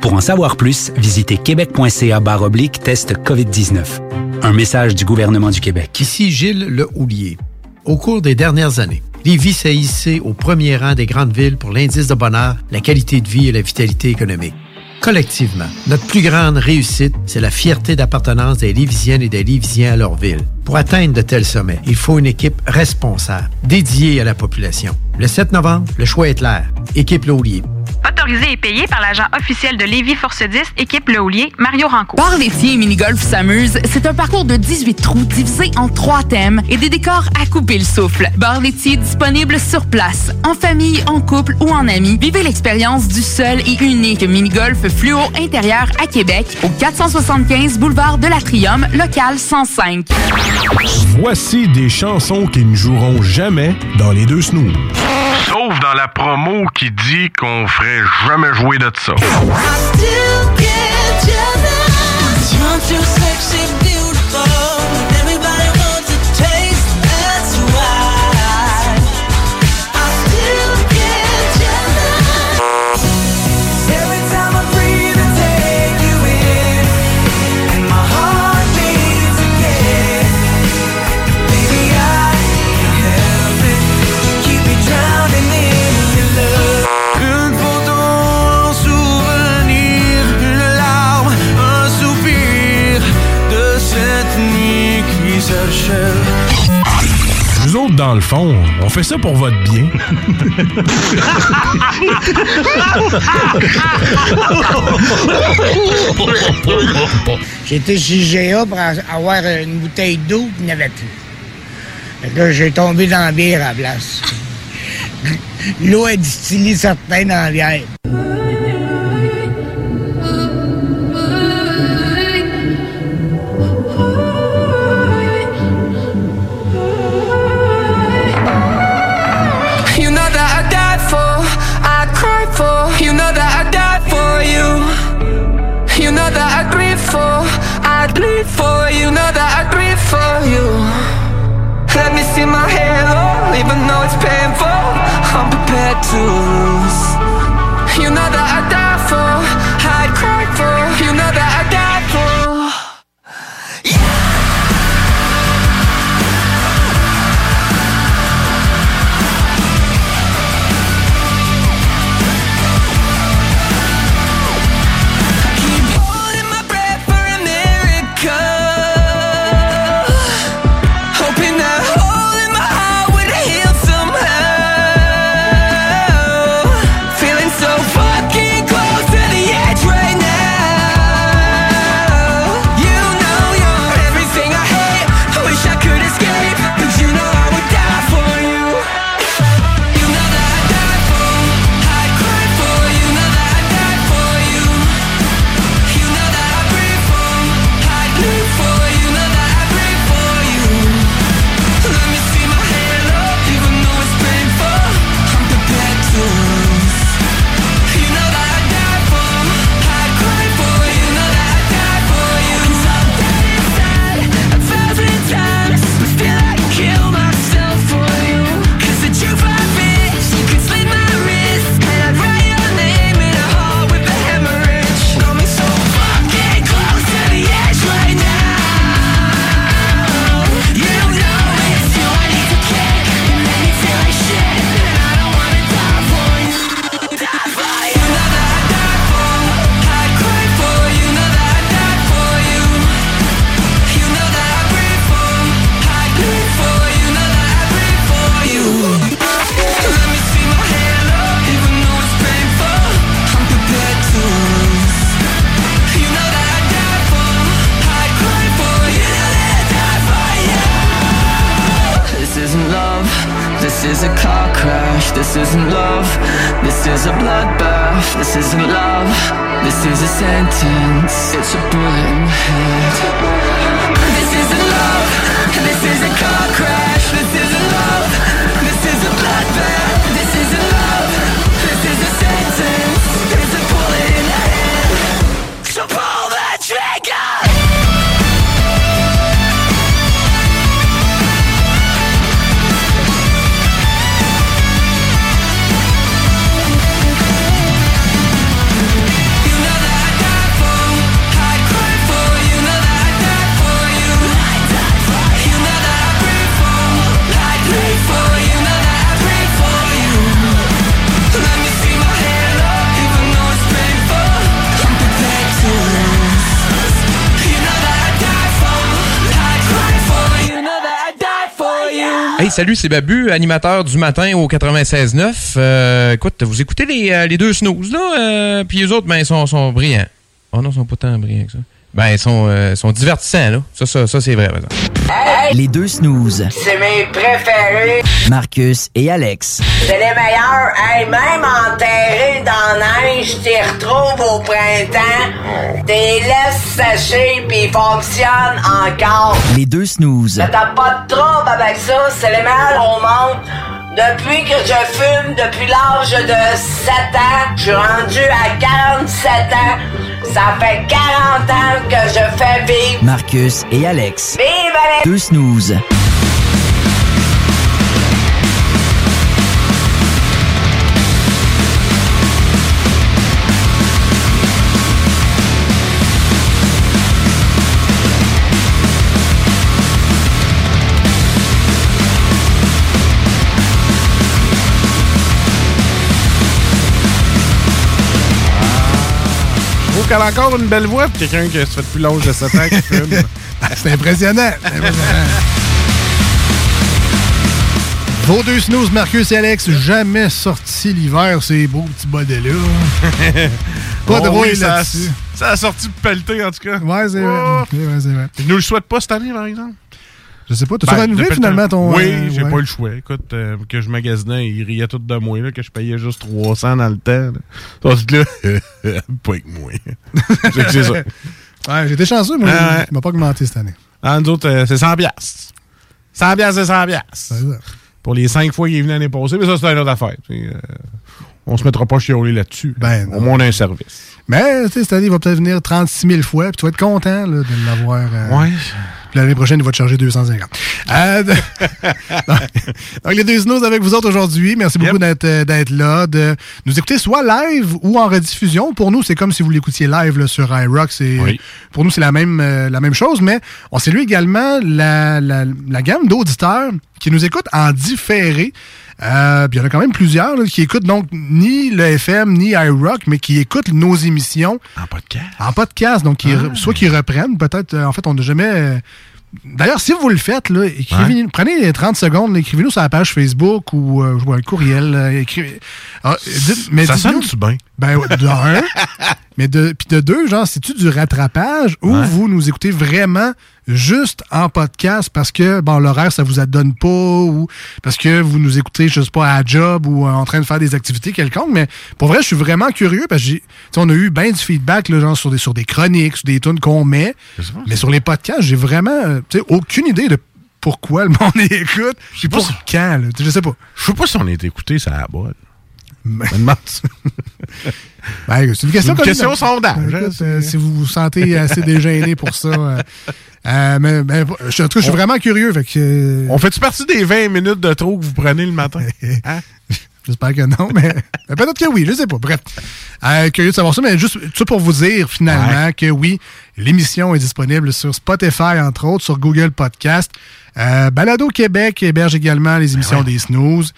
Pour en savoir plus, visitez québec.ca/test COVID-19. Un message du gouvernement du Québec. Ici Gilles Le Houlier. Au cours des dernières années, Lévis s'est hissé au premier rang des grandes villes pour l'indice de bonheur, la qualité de vie et la vitalité économique. Collectivement, notre plus grande réussite, c'est la fierté d'appartenance des Lévisiennes et des Lévisiens à leur ville. Pour atteindre de tels sommets, il faut une équipe responsable, dédiée à la population. Le 7 novembre, le choix est clair. Équipe Le Houlier. Attends. autorisé et payé par l'agent officiel de Lévis Force 10, équipe Le Houlier, Mario Rancourt. Bar laitier et mini-golf s'amuse, c'est un parcours de 18 trous divisé en 3 thèmes et des décors à couper le souffle. Bar laitier disponible sur place, en famille, en couple ou en amis. Vivez l'expérience du seul et unique mini-golf fluo intérieur à Québec au 475 boulevard de l'Atrium, local 105. Voici des chansons qui ne joueront jamais dans les deux snooze. Sauf dans la promo qui dit qu'on ferait jamais jouer de ça. Nous autres, dans le fond, on fait ça pour votre bien. J'étais chez GA pour avoir une bouteille d'eau qu'il n'y avait plus. Fait que là, j'ai tombé dans la bière à la place. L'eau a distillé certains dans la bière. To lose. You know that I died for, I'd cry for. You know that I died for. Yeah. I keep holding my breath for a miracle, hoping that hole in my heart would heal somehow. This is a car crash, this isn't love. This is a bloodbath, this isn't love. This is a sentence, it's a bullet in my head. This isn't love, this is a car crash. This isn't love, this is a bloodbath. This isn't love, this is a sentence. It's a bullet in my head. So pull the trigger! For you know that I pray for you. Hey, salut, c'est Babu, animateur du matin au 96-9. Écoute, vous écoutez les deux snooze, là? Puis les autres, ben, ils sont brillants. Oh non, ils sont pas tant brillants que ça. Ben, ils sont divertissants, là. Ça c'est vrai, par exemple. Hey, les deux snooze. C'est mes préférés. Marcus et Alex. C'est les meilleurs. Hey, même enterrés dans la neige, tu les retrouves au printemps. Tu les laisses sécher, puis ils fonctionnent encore. Les deux snooze. Mais t'as pas de trouble avec ça. C'est les meilleurs au monde. Depuis que je fume, depuis l'âge de 7 ans, je suis rendu à 47 ans. Ça fait 40 ans que je fais vivre. Marcus et Alex. Vive Alex! Deux snooze. Elle a encore une belle voix pour quelqu'un qui se fait depuis l'âge de 7 ans qui fume. C'est impressionnant. Vos deux snooze, Marcus et Alex, jamais sortis l'hiver, ces beaux petits bodets-là. Pas drôle là-dessus. Ça a sorti pelleté, en tout cas. Ouais, c'est vrai. Je ne le souhaite pas cette année, par exemple. Je sais pas, t'as-tu renouvelé finalement ton... Oui, j'ai pas le choix. Écoute, que je magasinais, ils riaient tout de moi, là, que je payais juste 300 dans le temps. Tandis que là, pas avec moi. C'est ça. Ouais, j'étais chanceux, moi. Il m'a pas augmenté cette année. Ah, nous autres, c'est 100 piastres. 100 piastres, c'est 100 piastres. C'est ça. Pour les 5 fois qu'il est venu l'année passée, mais ça, c'est une autre affaire. On se mettra pas chiolé là-dessus. Ben, au moins, on a un service. Mais, tu sais, cette année, il va peut-être venir 36 000 fois, puis tu vas être content là, de l'avoir. Ouais. Puis l'année prochaine, il va te charger 250. Donc, les deux snooze avec vous autres aujourd'hui. Merci beaucoup d'être là, de nous écouter soit live ou en rediffusion. Pour nous, c'est comme si vous l'écoutiez live là, sur iRock. Oui. Pour nous, c'est la même chose, mais on salue également la gamme d'auditeurs qui nous écoutent en différé. Il y en a quand même plusieurs là, qui écoutent donc ni le FM ni iRock, mais qui écoutent nos émissions en podcast. Donc soit qu'ils reprennent, peut-être. En fait, on n'a jamais. D'ailleurs, si vous le faites, là, prenez les 30 secondes, écrivez-nous sur la page Facebook ou un courriel. Ça sonne-tu bien? Ben, de un. Mais puis de deux, genre, c'est-tu du rattrapage ou vous nous écoutez vraiment juste en podcast parce que, bon, l'horaire, ça vous adonne pas ou parce que vous nous écoutez, je sais pas, à job ou en train de faire des activités quelconques. Mais pour vrai, je suis vraiment curieux parce que on a eu bien du feedback, là, genre, sur des chroniques, sur des tunes qu'on met. Mais sur les podcasts, j'ai vraiment aucune idée de pourquoi le monde les écoute. Je sais pas quand, là. Je sais pas. Je sais pas si on est écouté, ça à la boîte. Ben, c'est une question sondage. Si vous vous sentez assez dégêné pour ça. Mais, en tout cas, je suis vraiment curieux. Fait que... On fait-tu partie des 20 minutes de trop que vous prenez le matin? Hein? J'espère que non, mais peut-être que oui, je sais pas. Bref, curieux de savoir ça, mais juste ça pour vous dire finalement que oui, l'émission est disponible sur Spotify, entre autres, sur Google Podcast. Balado Québec héberge également les émissions des snooze.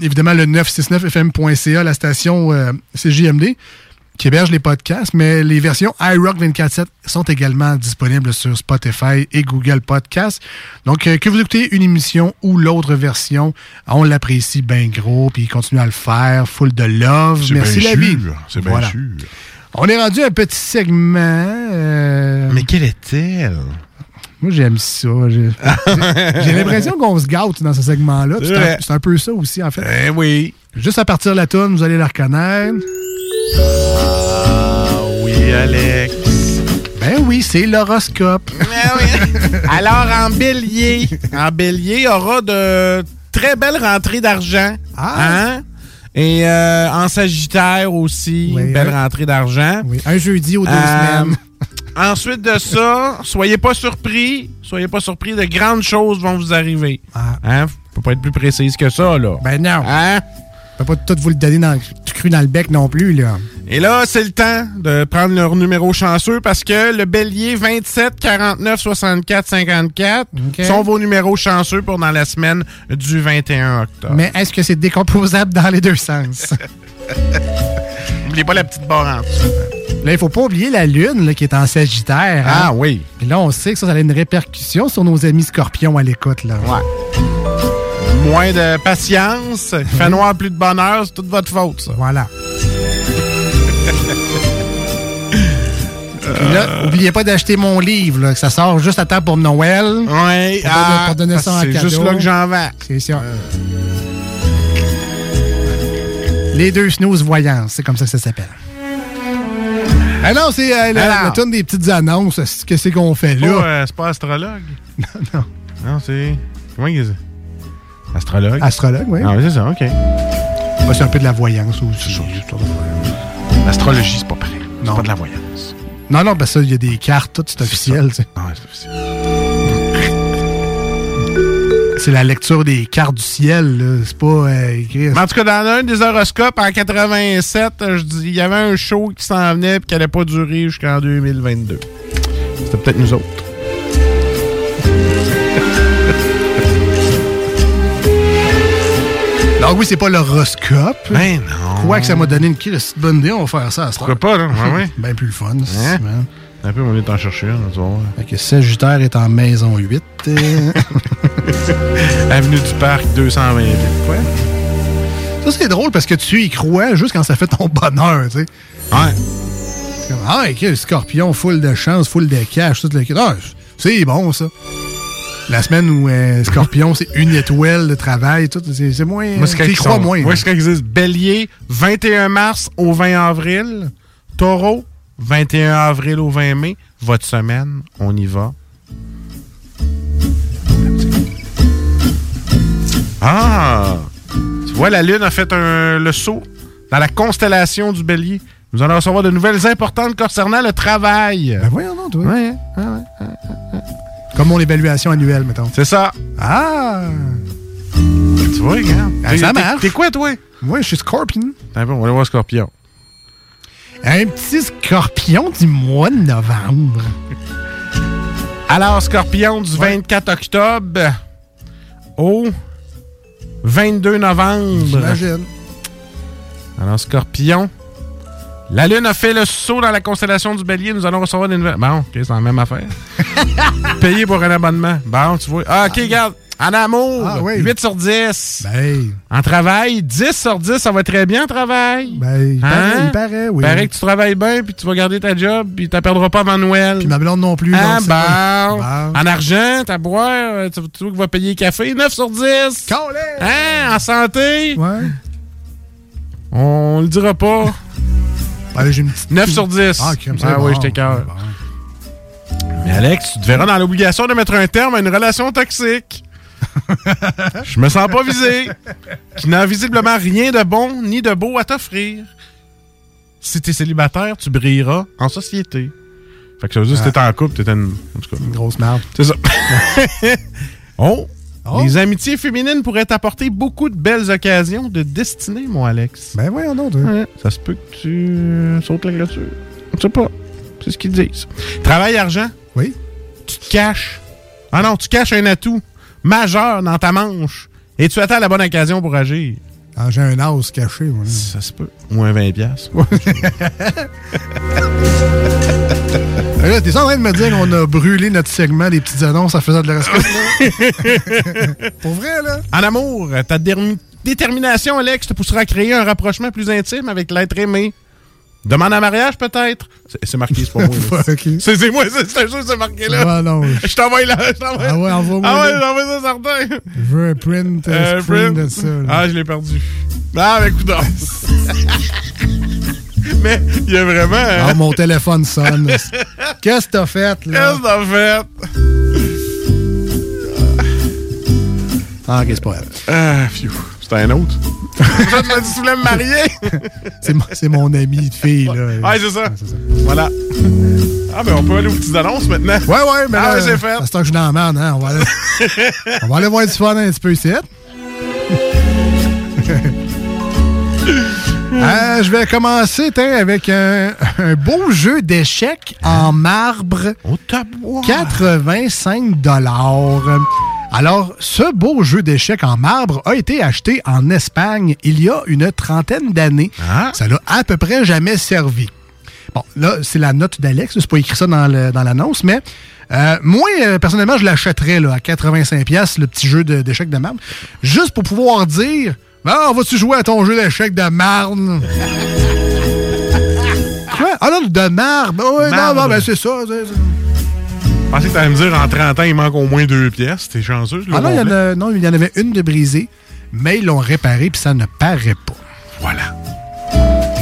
Évidemment, le 969fm.ca, la station CJMD, qui héberge les podcasts, mais les versions iRock24-7 sont également disponibles sur Spotify et Google Podcasts. Donc, que vous écoutez une émission ou l'autre version, on l'apprécie bien gros, puis continue à le faire, full de love. Merci la vie. C'est bien sûr. On est rendu à un petit segment. Mais quelle est-elle? Moi, j'aime ça. J'ai l'impression qu'on se gâte dans ce segment-là. C'est un peu ça aussi, en fait. Eh oui. Juste à partir de la toune, vous allez la reconnaître. Ah oui, Alex. Ben oui, c'est l'horoscope. Ben oui. Alors, en bélier, il y aura de très belles rentrées d'argent. Ah. Hein? Et en sagittaire aussi, une belle rentrée d'argent. Oui. Un jeudi aux deux semaines. Ensuite de ça, soyez pas surpris, de grandes choses vont vous arriver. Ah. Hein? Faut pas être plus précise que ça, là. Ben non. Hein? Faut pas tout vous le donner cru dans le bec non plus, là. Et là, c'est le temps de prendre leur numéro chanceux parce que le bélier 27, 49, 64, 54 sont vos numéros chanceux pour dans la semaine du 21 octobre. Mais est-ce que c'est décomposable dans les deux sens? N'oubliez pas la petite barre en dessous. Là, il faut pas oublier la lune là, qui est en Sagittaire. Hein? Ah oui. Puis là, on sait que ça a une répercussion sur nos amis scorpions à l'écoute. Là. Ouais. Moins de patience, fait noir plus de bonheur, c'est toute votre faute, ça. Voilà. Puis là, n'oubliez pas d'acheter mon livre, là, que ça sort juste à temps pour Noël. Oui, pour donner ça en cadeau. C'est juste là que j'en vais. C'est ça. Les deux snooze voyances, c'est comme ça que ça s'appelle. Ah non, c'est la toune des petites annonces. Qu'est-ce qu'on fait là? C'est pas astrologue? Non, non. Non, c'est... Comment il dit? Astrologue? Astrologue, oui. Ah, c'est ça, OK. Bah, c'est un peu de la voyance aussi. L'astrologie, c'est pas prêt. C'est pas de la voyance. Non, non, ben ça, il y a des cartes, tout, c'est officiel. Ça. Ah, c'est officiel. C'est la lecture des cartes du ciel, là. C'est pas écrit. Mais en tout cas, dans un des horoscopes, en 87, il y avait un show qui s'en venait et qui n'allait pas durer jusqu'en 2022. C'était peut-être nous autres. Donc oui, c'est pas l'horoscope. Ben non. Quoi que ça m'a donné une petite bonne idée, on va faire ça à ce temps. Pourquoi pas, là? Ouais, ouais. Ben plus le fun. Hein? Un peu, on est en chercher, on va voir. Fait que Sagittaire est en maison 8. Avenue du Parc, 220. Quoi? Ça, c'est drôle parce que tu y crois juste quand ça fait ton bonheur, tu sais. Ouais. C'est comme, ah, OK, Scorpion, full de chance, full de cash, tout le... Ah, c'est bon, ça. La semaine où Scorpion, c'est une étoile de travail, tout, c'est moins... Moi, c'est quand crois moins. Moi, c'est quand existe. Bélier, 21 mars au 20 avril. Taureau, 21 avril au 20 mai. Votre semaine, on y va. Ah! Tu vois, la Lune a fait le saut dans la constellation du Bélier. Nous allons recevoir de nouvelles importantes concernant le travail. Ben voyons donc, toi. Ouais, ouais, ouais, ouais. Comme mon évaluation annuelle, mettons. C'est ça. Ah! Tu vois, regarde. Ça marche. T'es quoi, toi? Moi, je suis Scorpion. T'as un peu, on va aller voir Scorpion. Un petit Scorpion du mois de novembre. Alors, Scorpion du 24 octobre au 22 novembre. J'imagine. Alors, Scorpion... La Lune a fait le saut dans la constellation du Bélier. Nous allons recevoir des nouvelles... Bon, OK, c'est la même affaire. Payer pour un abonnement. Bon, tu vois. Ah, OK, regarde. En amour, 8 sur 10. Ben. En travail, 10 sur 10. Ça va très bien, en travail. Ben, il paraît, oui. Il paraît que tu travailles bien, puis tu vas garder ta job, puis tu ne perdras pas avant Noël. Puis ma blonde non plus. Ah, bon. En argent, t'as boire, tu vois qu'il va payer café. 9 sur 10. Collé. Hein, en santé. Ouais. On le dira pas. Ah, j'ai une petite... 9 sur 10. Ah, okay, ah oui, je t'écœure. Mais Alex, tu te verras dans l'obligation de mettre un terme à une relation toxique. Je me sens pas visé. Qui n'a visiblement rien de bon ni de beau à t'offrir. Si t'es célibataire, tu brilleras en société. Fait que ça veut dire que si t'étais en couple, t'étais une grosse merde. C'est ça. Oh. Les amitiés féminines pourraient t'apporter beaucoup de belles occasions de destinée, mon Alex. Ben voyons donc. Ouais. Ça se peut que tu sautes la clôture. Je sais pas. C'est ce qu'ils disent. Travail argent. Oui. Tu te caches. Ah non, tu caches un atout majeur dans ta manche et tu attends la bonne occasion pour agir. Ah, j'ai un as caché. Voilà. Ça se peut. Ou un 20$. Là, t'es en train de me dire qu'on a brûlé notre segment des petites annonces en faisant de l'horoscope, là? Pour vrai, là? En amour, ta détermination, Alex, te poussera à créer un rapprochement plus intime avec l'être aimé. Demande en mariage, peut-être? C'est marqué, c'est pas moi. Okay. C'est moi, c'est juste, c'est marqué là. Ah non, je t'envoie là. Ah ouais, envoie-moi. Ah ouais, j'envoie ça, certain. Je veux un print, print de ça. Là. Ah, je l'ai perdu. Ah, mais coudonc. Mais il y a vraiment... Ah, mon téléphone sonne. Qu'est-ce que t'as fait, là? Qu'est-ce que t'as fait? Ah, qu'est-ce pas elle? Ah, phew. C'est un autre. Ça, tu m'as dit, tu voulais me marier? C'est mon ami de fille, là. Ah, c'est ça. C'est ça. Voilà. Ah, ben on peut aller aux petites annonces maintenant. Ouais, mais là, c'est fait. C'est que je suis dans la merde, hein. On va aller voir du fun un petit peu ici. Ah, je vais commencer avec un beau jeu d'échecs en marbre. Au top. 85$. Alors, ce beau jeu d'échecs en marbre a été acheté en Espagne il y a une 30aine d'années. Ah. Ça n'a à peu près jamais servi. Bon, là, c'est la note d'Alex. C'est pas écrit ça dans l'annonce, mais moi, personnellement, je l'achèterais là, à 85$, le petit jeu d'échecs de marne, juste pour pouvoir dire « Ah, vas-tu jouer à ton jeu d'échecs de marne? » Quoi? Ah non, de marne! Ouais, non, ben c'est ça. Je pensais que tu allais me dire, en 30 ans, il manque au moins 2 pièces. T'es chanceux. Ah non, il y en avait une de brisée, mais ils l'ont réparée, puis ça ne paraît pas. Voilà.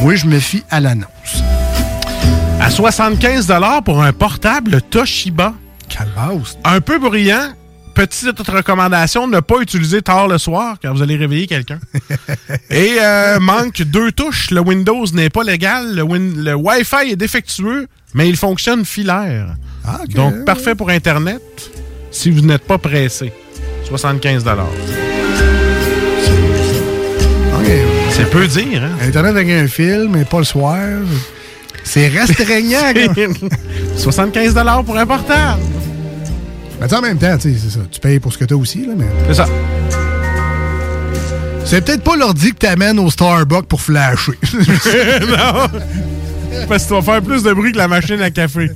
Moi, je me fie à l'annonce. À 75$ pour un portable Toshiba. Calvasse. Un peu bruyant. Petite recommandation, ne pas utiliser tard le soir quand vous allez réveiller quelqu'un. Et manque 2 touches. Le Windows n'est pas légal. Le Wi-Fi est défectueux, mais il fonctionne filaire. Ah, okay. Donc, parfait pour Internet si vous n'êtes pas pressé. 75$. Okay. C'est peu dire, hein? Internet avec un fil, mais pas le soir... C'est restreignant, gars. 75$ pour un portable. Mais en même temps, tu sais, c'est ça. Tu payes pour ce que t'as aussi, là, mais... C'est ça. C'est peut-être pas l'ordi que t'amènes au Starbucks pour flasher. Non. Parce que tu vas faire plus de bruit que la machine à café.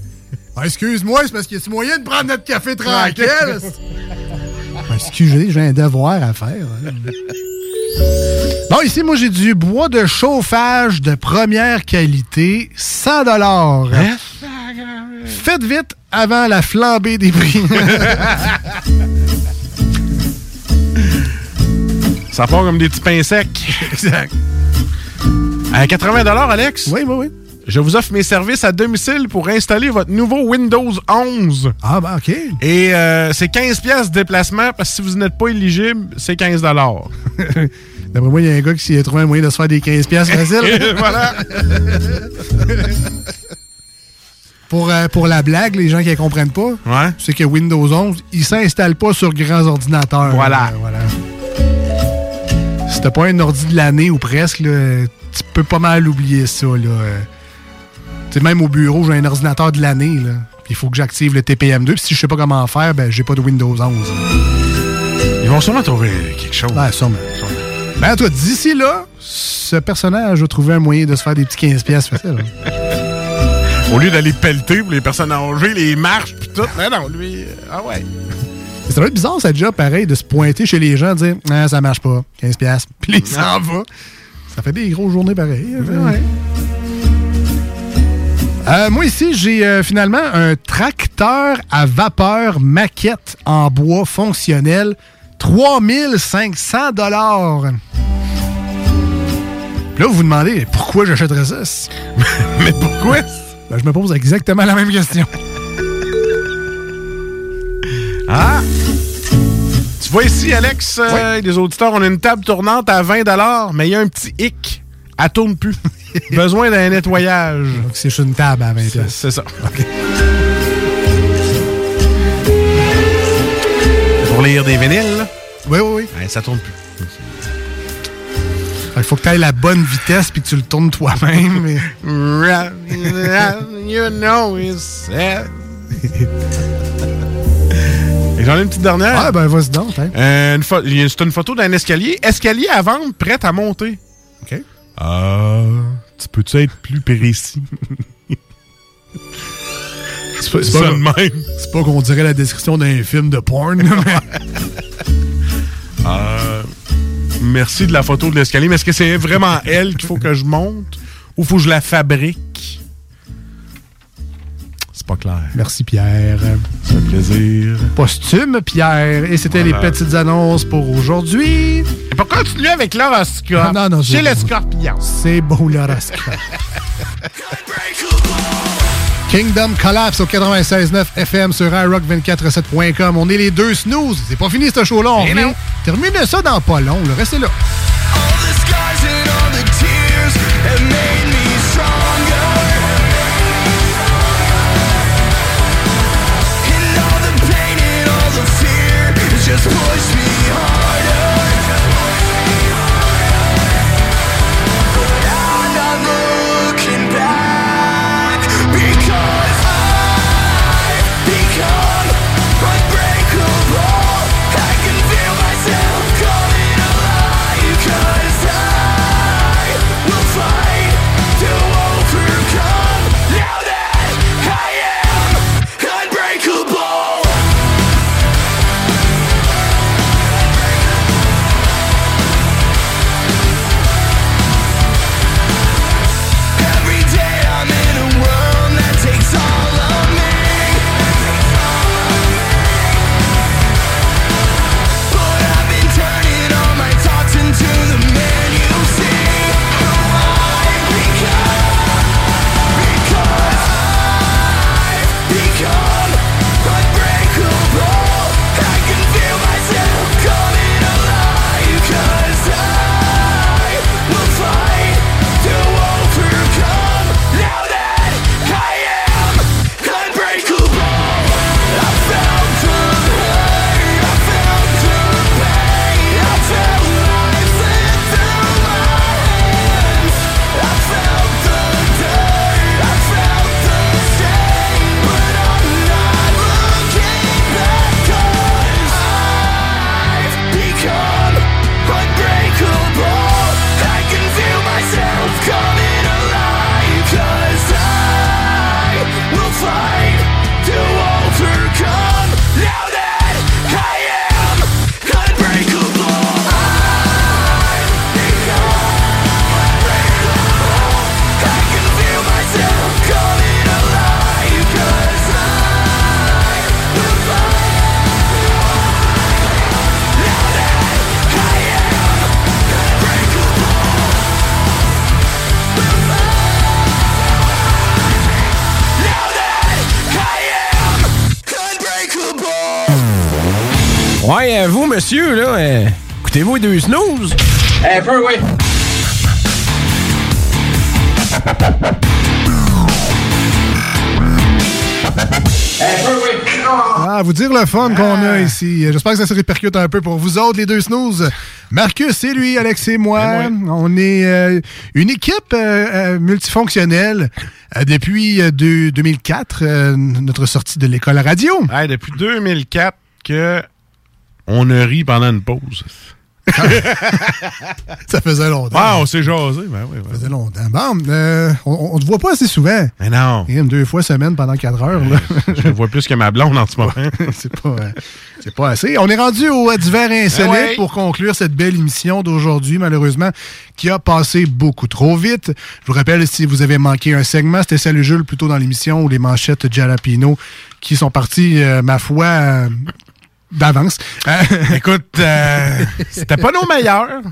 Ah, excuse-moi, c'est parce qu'il y a moyen de prendre notre café tranquille. Ah, excusez, j'ai un devoir à faire. Hein. Bon, ici, moi, j'ai du bois de chauffage de première qualité, 100$. Hein? Faites vite avant la flambée des prix. Ça part comme des petits pains secs. Exact. À 80$, Alex? Oui. Je vous offre mes services à domicile pour installer votre nouveau Windows 11. Ah, ben, OK. Et c'est 15$ de déplacement, parce que si vous n'êtes pas éligible, c'est 15$. D'après moi, il y a un gars qui s'y a trouvé un moyen de se faire des 15$ facile. Voilà. Pour la blague, les gens qui ne comprennent pas, ouais, c'est que Windows 11, il ne s'installe pas sur grands ordinateurs. Voilà. Si t'as pas un ordi de l'année ou presque, là, tu peux pas mal oublier ça. Là. Même au bureau, j'ai un ordinateur de l'année. Il faut que j'active le TPM2. Si je sais pas comment faire, ben j'ai pas de Windows 11. Ils vont sûrement trouver quelque chose. Ouais, sûrement. Ben, toi, d'ici là, ce personnage a trouvé un moyen de se faire des petits 15$ facile. Au lieu d'aller pelleter pour les personnes âgées, les marches, pis tout. Non, lui, ah ouais. Ça va être bizarre, ça, déjà, pareil, de se pointer chez les gens et dire « Ah, ça marche pas, 15$, pis il s'en va. » Ça fait des grosses journées pareilles. Ouais. Moi, ici, j'ai finalement un tracteur à vapeur maquette en bois fonctionnel. 3500$. Puis là, vous vous demandez pourquoi j'achèterais ça. Mais pourquoi? Ben, je me pose exactement la même question. Ah! Tu vois ici, Alex, oui, les auditeurs, on a une table tournante à 20$, mais il y a un petit hic. Elle tourne plus. Besoin d'un nettoyage. Donc, c'est juste une table à 20$. C'est ça. OK. Pour lire des vinyles, là. Oui. Ben, ça tourne plus. Il faut que tu ailles la bonne vitesse puis que tu le tournes toi-même. Mais... you know it's sad. Et j'en ai une petite dernière. Ah, ben, vas-y donc. Hein. C'est une photo d'un escalier. Escalier à vendre, prête à monter. OK. Tu peux-tu être plus précis? C'est pas ça de même. C'est pas qu'on dirait la description d'un film de porn. Merci de la photo de l'escalier, mais est-ce que c'est vraiment elle qu'il faut que je monte ou faut que je la fabrique? C'est pas clair. Merci, Pierre. C'est un plaisir. Posthume, Pierre. Et c'était les petites annonces pour aujourd'hui. Et pour continuer avec l'horoscope. Non, c'est le scorpion. C'est beau, l'horoscope. Kingdom Collapse au 96.9 FM sur iRock24-7.com. On est les 2 snooze. C'est pas fini, ce show-là. On revient. Terminez ça dans pas long. Là. Restez là. Ouais, vous, monsieur, là, écoutez-vous les deux snooze? Un peu, oui. Ah, vous dire le fun qu'on a ici. J'espère que ça se répercute un peu pour vous autres, les deux snooze. Marcus, c'est lui, Alex et moi. On est une équipe multifonctionnelle depuis 2004, notre sortie de l'école radio. Ouais, depuis 2004 qu'on a ri pendant une pause. Ça faisait longtemps. Ah, on s'est jasé. Ben oui, ça faisait longtemps. Bon, on te voit pas assez souvent. Mais non. Et deux fois semaine pendant 4 heures. Là. Je te vois plus que ma blonde en ce moment. C'est pas assez. On est rendu au divers insolite pour conclure cette belle émission d'aujourd'hui, malheureusement, qui a passé beaucoup trop vite. Je vous rappelle, si vous avez manqué un segment, c'était Salut Jules plus tôt dans l'émission, ou les manchettes Jalapino qui sont parties, ma foi... d'avance. Écoute, c'était pas nos meilleurs.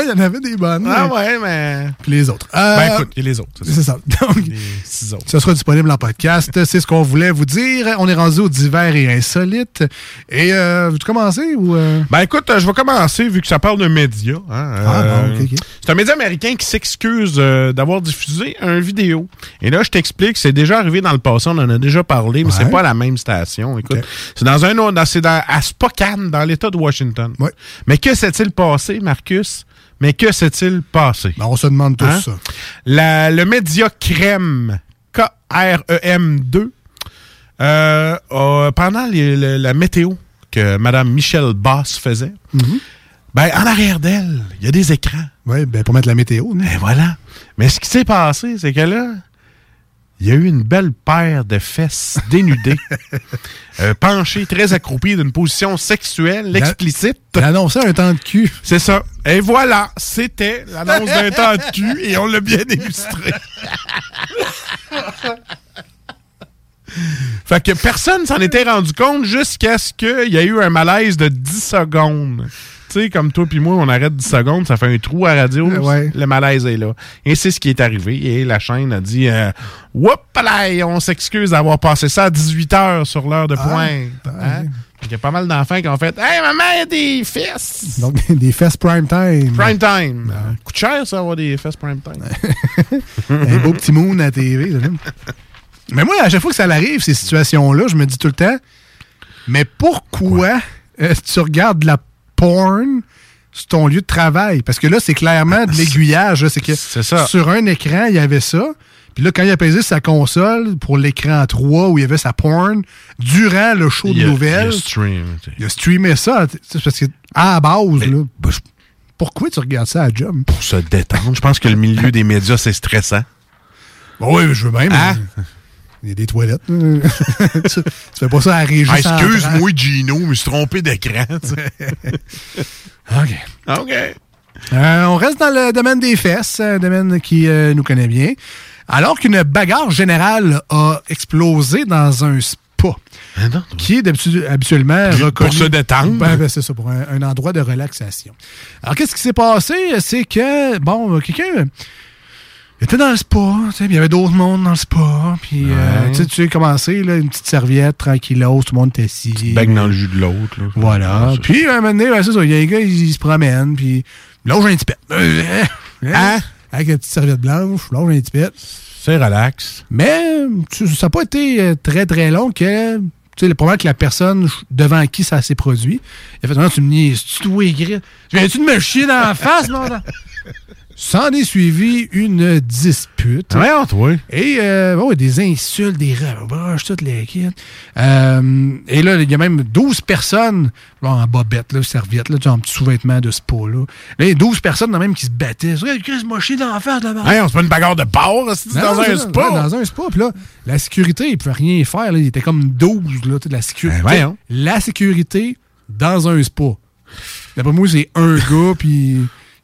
Il y en avait des bonnes. Ah ouais, mais... Puis les autres. Ben écoute, il y a les autres. C'est ça. Donc, les 6 autres. Ça sera disponible en podcast. C'est ce qu'on voulait vous dire. On est rendu au divers et insolite. Et veux-tu commencer ou... Ben écoute, je vais commencer vu que ça parle de médias. Hein? OK. C'est un média américain qui s'excuse d'avoir diffusé une vidéo. Et là, je t'explique, c'est déjà arrivé dans le passé, on en a déjà parlé, mais c'est pas la même station. Écoute, c'est dans un autre... à Spokane, dans l'État de Washington. Ouais. Mais que s'est-il passé, Marcus? Mais que s'est-il passé? Ben, on se demande tous ça. Le média Krem, K-R-E-M-2, pendant la météo que Mme Michelle Bass faisait, ben, en arrière d'elle, il y a des écrans. Oui, ben, pour mettre la météo. Oui. Ben, voilà. Mais ce qui s'est passé, c'est que là, il y a eu une belle paire de fesses dénudées, penchées, très accroupies, d'une position sexuelle, explicite. L'annonçait un temps de cul. C'est ça. Et voilà, c'était l'annonce d'un temps de cul et on l'a bien illustré. Fait que personne s'en était rendu compte jusqu'à ce qu'il y ait eu un malaise de 10 secondes. Tu sais, comme toi puis moi, on arrête 10 secondes, ça fait un trou à radio, le malaise est là. Et c'est ce qui est arrivé. Et la chaîne a dit « Whoop-a-lay, on s'excuse d'avoir passé ça à 18h sur l'heure de pointe. Hein? » Il y a pas mal d'enfants qui ont fait « Hey, maman, il y a des fesses! » Donc, des fesses prime time. Prime time. Coûte cher, ça, avoir des fesses prime time. Un beau petit moon à la TV. Mais moi, à chaque fois que ça arrive, ces situations-là, je me dis tout le temps « Mais pourquoi tu regardes de la porn sur ton lieu de travail? » Parce que là, c'est clairement de l'aiguillage. Là. C'est ça. Sur un écran, il y avait ça. Puis là, quand il a pesé sa console pour l'écran 3 où il y avait sa porn, durant le show de nouvelles, il a streamé ça. Parce que à la base, là, pourquoi tu regardes ça à job? Pour se détendre. Je pense que le milieu des médias, c'est stressant. Bon, oui, je veux bien, mais... il y a des toilettes. Tu fais pas ça à Régis. Excuse-moi, Gino, mais je suis trompé d'écran. OK. On reste dans le domaine des fesses, un domaine qui nous connaît bien. Alors qu'une bagarre générale a explosé dans un spa, qui est habituellement reconnu... Pour se détendre. Ben, c'est ça, pour un endroit de relaxation. Alors, qu'est-ce qui s'est passé? C'est que, bon, quelqu'un... Il était dans le spa, tu sais, il y avait d'autres mondes dans le spa, puis tu sais, commencé, là, une petite serviette, tranquillos, tout le monde était assis. Petite bague dans le jus de l'autre, là. Voilà. Puis, à un moment donné, c'est ça, il y a un gars, il se promène, puis l'autre, j'ai un petit pet. Hein? Avec la petite serviette blanche, l'autre, j'ai un petit pet. C'est relax. Mais, ça n'a pas été très, très long que, tu sais, le problème que la personne devant qui ça s'est produit, il a fait, non, tu me niaises-tu tout aigri? Viens-tu de me chier dans la face, non? S'en est suivi une dispute. Ah, toi. Et des insultes, des rabroches, toutes les kits. Et là, il y a même 12 personnes en bobette, là, serviette, là, en petit sous-vêtement de spa. Là, il y a 12 personnes là, même qui se battaient. Regarde, Chris m'a chié dans la face là-bas. Hey, on se fait une bagarre de porc dans un spa. Dans un spa. Puis là, la sécurité, il pouvait rien faire. Là, il était comme 12 là, de la sécurité. La sécurité dans un spa. D'après moi, c'est un gars, puis...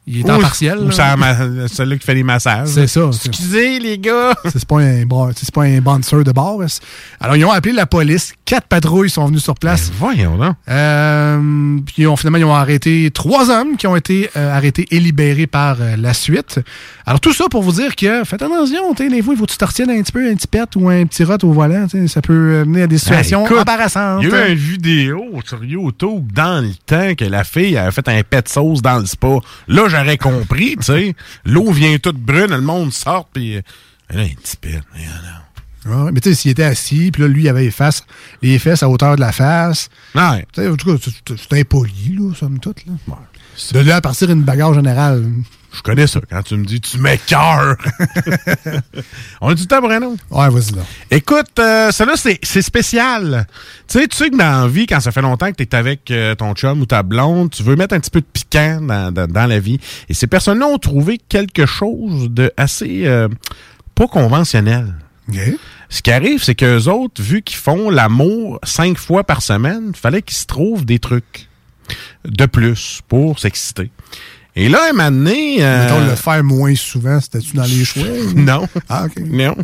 Il est en partiel. Ou celui qui fait les massages. C'est ça. Excusez, les gars. C'est pas un bouncer de bar. Alors, ils ont appelé la police 4 patrouilles sont venues sur place. Ben voyons, non? Puis finalement, ils ont arrêté 3 hommes qui ont été arrêtés et libérés par la suite. Alors, tout ça pour vous dire que, faites attention, des fois, il faut que tu te retiennes un petit peu, un petit pet ou un petit rot au volant. Ça peut mener à des situations embarrassantes. Il y a eu une vidéo sur YouTube dans le temps que la fille avait fait un pet sauce dans le spa. Là, j'aurais compris, tu sais. L'eau vient toute brune, le monde sort, puis... Là, un petit pet, ah, mais tu sais, s'il était assis, puis là, lui, il avait les fesses à hauteur de la face. Ouais. T'sais, en tout cas, c'est impoli, là, somme toute. Là. Ouais, de là à partir d'une bagarre générale. Je connais ça. Quand tu me dis, tu m'écœures. On a du temps, Bruno? Ouais, vas-y là. Écoute, ça là, c'est spécial. Tu sais que dans la vie, quand ça fait longtemps que tu es avec ton chum ou ta blonde, tu veux mettre un petit peu de piquant dans la vie. Et ces personnes-là ont trouvé quelque chose de assez pas conventionnel. Okay. Ce qui arrive, c'est qu'eux autres, vu qu'ils font l'amour 5 fois par semaine, il fallait qu'ils se trouvent des trucs de plus pour s'exciter. Et là, un moment donné... Mettons, le faire moins souvent, c'était-tu dans les choix? Ou... Non. Ah, OK. Non.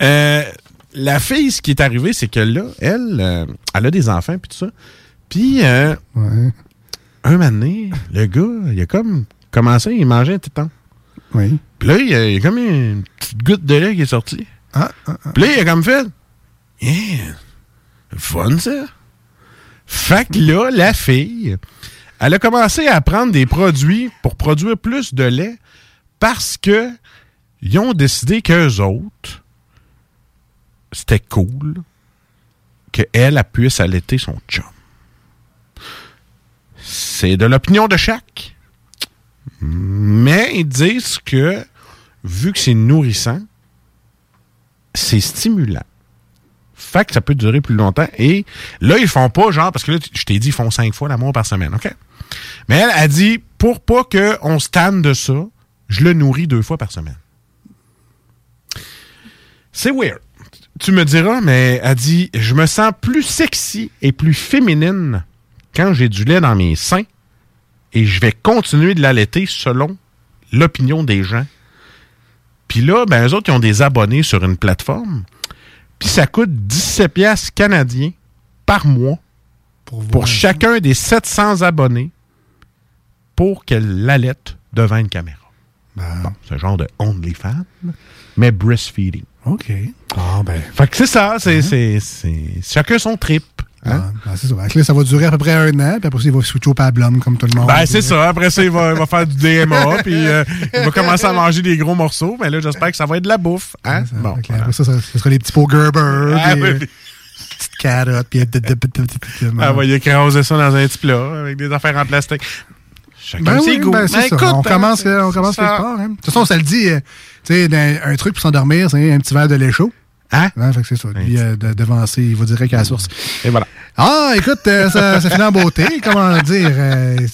La fille, ce qui est arrivé, c'est que là, elle a des enfants, puis tout ça. Puis, un moment donné, le gars, il a comme commencé, il mangeait un téton. Oui. Puis là, il y a comme une petite goutte de lait qui est sortie. Ah. Puis là, il a comme fait... Fun, ça. Fait que là, la fille... Elle a commencé à prendre des produits pour produire plus de lait parce que ils ont décidé qu'eux autres, c'était cool qu'elle puisse allaiter son chum. C'est de l'opinion de chaque. Mais ils disent que, vu que c'est nourrissant, c'est stimulant. Fait que ça peut durer plus longtemps. Et là, ils font pas, genre, parce que là, je t'ai dit, ils font 5 fois l'amour par semaine, OK? Mais elle a dit, pour pas qu'on se tanne de ça, je le nourris 2 fois par semaine. C'est weird. Tu me diras, mais elle dit, je me sens plus sexy et plus féminine quand j'ai du lait dans mes seins et je vais continuer de l'allaiter selon l'opinion des gens. Puis là, ben, eux autres, ils ont des abonnés sur une plateforme. Puis ça coûte 17$ canadiens par mois pour chacun des 700 abonnés pour qu'elle l'allaite devant une caméra. Ben. Bon, c'est un genre de OnlyFans, mais breastfeeding. OK. Ah, ben. Fait que c'est ça, c'est chacun son trip. Hein? Ben, c'est ça. Là, ça va durer à peu près 1 an, puis après ça, il va switcher au pablum comme tout le monde. Ben, c'est ça. Après ça, il va faire du DMA, puis il va commencer à manger des gros morceaux. Mais là, j'espère que ça va être de la bouffe. Hein? Ouais, bon, voilà. Après ça, ce sera des petits pots Gerber, ah, puis petites carottes, puis... Ah, ouais, il écrasait ça dans un petit plat, avec des affaires en plastique. Ben oui, ben c'est ça. Écoute, on commence quelque part. Hein? De toute façon, ça le dit, tu sais, un truc pour s'endormir, c'est un petit verre de lait chaud. Hein? Ouais, fait que c'est ça. Lui, devancer, il va direct à la source. Et voilà. Ah, écoute, ça finit en beauté. Comment dire?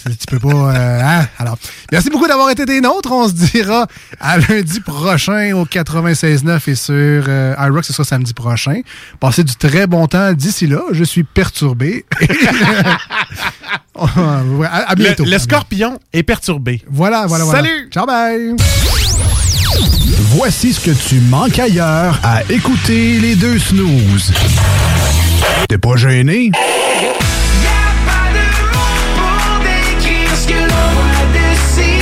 Tu peux pas... hein? Alors, merci beaucoup d'avoir été des nôtres. On se dira à lundi prochain au 96.9 et sur iRock, ce sera samedi prochain. Passez du très bon temps d'ici là. Je suis perturbé. À bientôt. Le scorpion est perturbé. Voilà. Salut! Ciao, bye! Voici ce que tu manques ailleurs à écouter les deux snooze. T'es pas gêné? Y'a pas de mots pour décrire ce que l'on voit d'ici.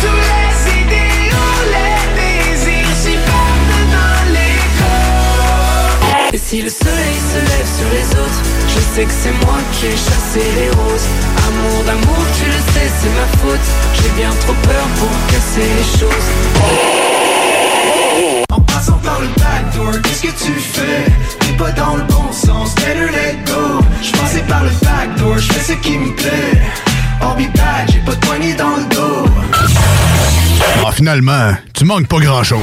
Tous les idéaux, les désirs s'y perdent dans les corps. Et si le soleil se lève sur les autres, je sais que c'est moi qui ai chassé les roses. Amour d'amour, tu le sais, c'est ma faute. J'ai bien trop peur pour casser les choses. En passant par le backdoor, qu'est-ce que tu fais? T'es pas dans le bon sens, better let go. J'passais par le backdoor, j'fais ce qui me plaît. I'll be back, j'ai pas de poignée dans le dos. Ah, finalement, tu manques pas grand-chose.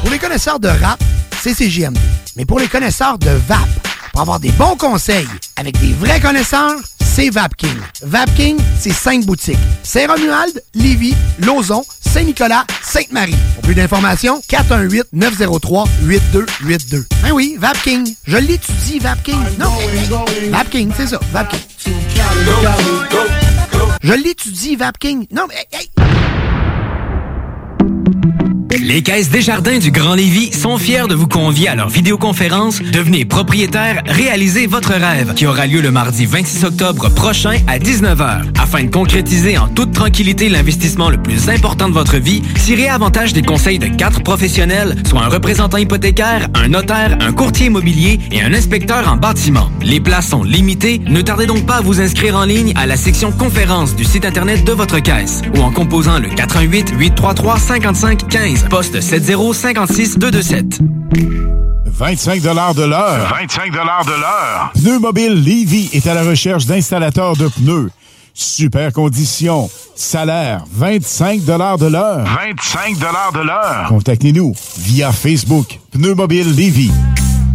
Pour les connaisseurs de rap, c'est CJMD. Mais pour les connaisseurs de vape, Pour avoir des bons conseils avec des vrais connaisseurs, c'est Vapking. Vapking, c'est 5 boutiques. Saint-Romuald, Lévis, Lauson, Saint-Nicolas, Sainte-Marie. Pour plus d'informations, 418-903-8282. Ben oui, Vapking. Je l'étudie, Vapking. Non, Vapking, c'est ça, Vapking. Je l'étudie, Vapking. Non, mais... Hey. Les Caisses Desjardins du Grand Lévis sont fiers de vous convier à leur vidéoconférence « Devenez propriétaire, réalisez votre rêve » qui aura lieu le mardi 26 octobre prochain à 19h. Afin de concrétiser en toute tranquillité l'investissement le plus important de votre vie, tirez avantage des conseils de 4 professionnels, soit un représentant hypothécaire, un notaire, un courtier immobilier et un inspecteur en bâtiment. Les places sont limitées, ne tardez donc pas à vous inscrire en ligne à la section conférence du site internet de votre caisse ou en composant le 418-833-5515. Poste 7056227. 25 $ de l'heure. 25 $ de l'heure. Pneus Mobile Lévis est à la recherche d'installateurs de pneus. Super conditions. Salaire 25 $ de l'heure. 25 $ de l'heure. Contactez-nous via Facebook. Pneus Mobile Lévis.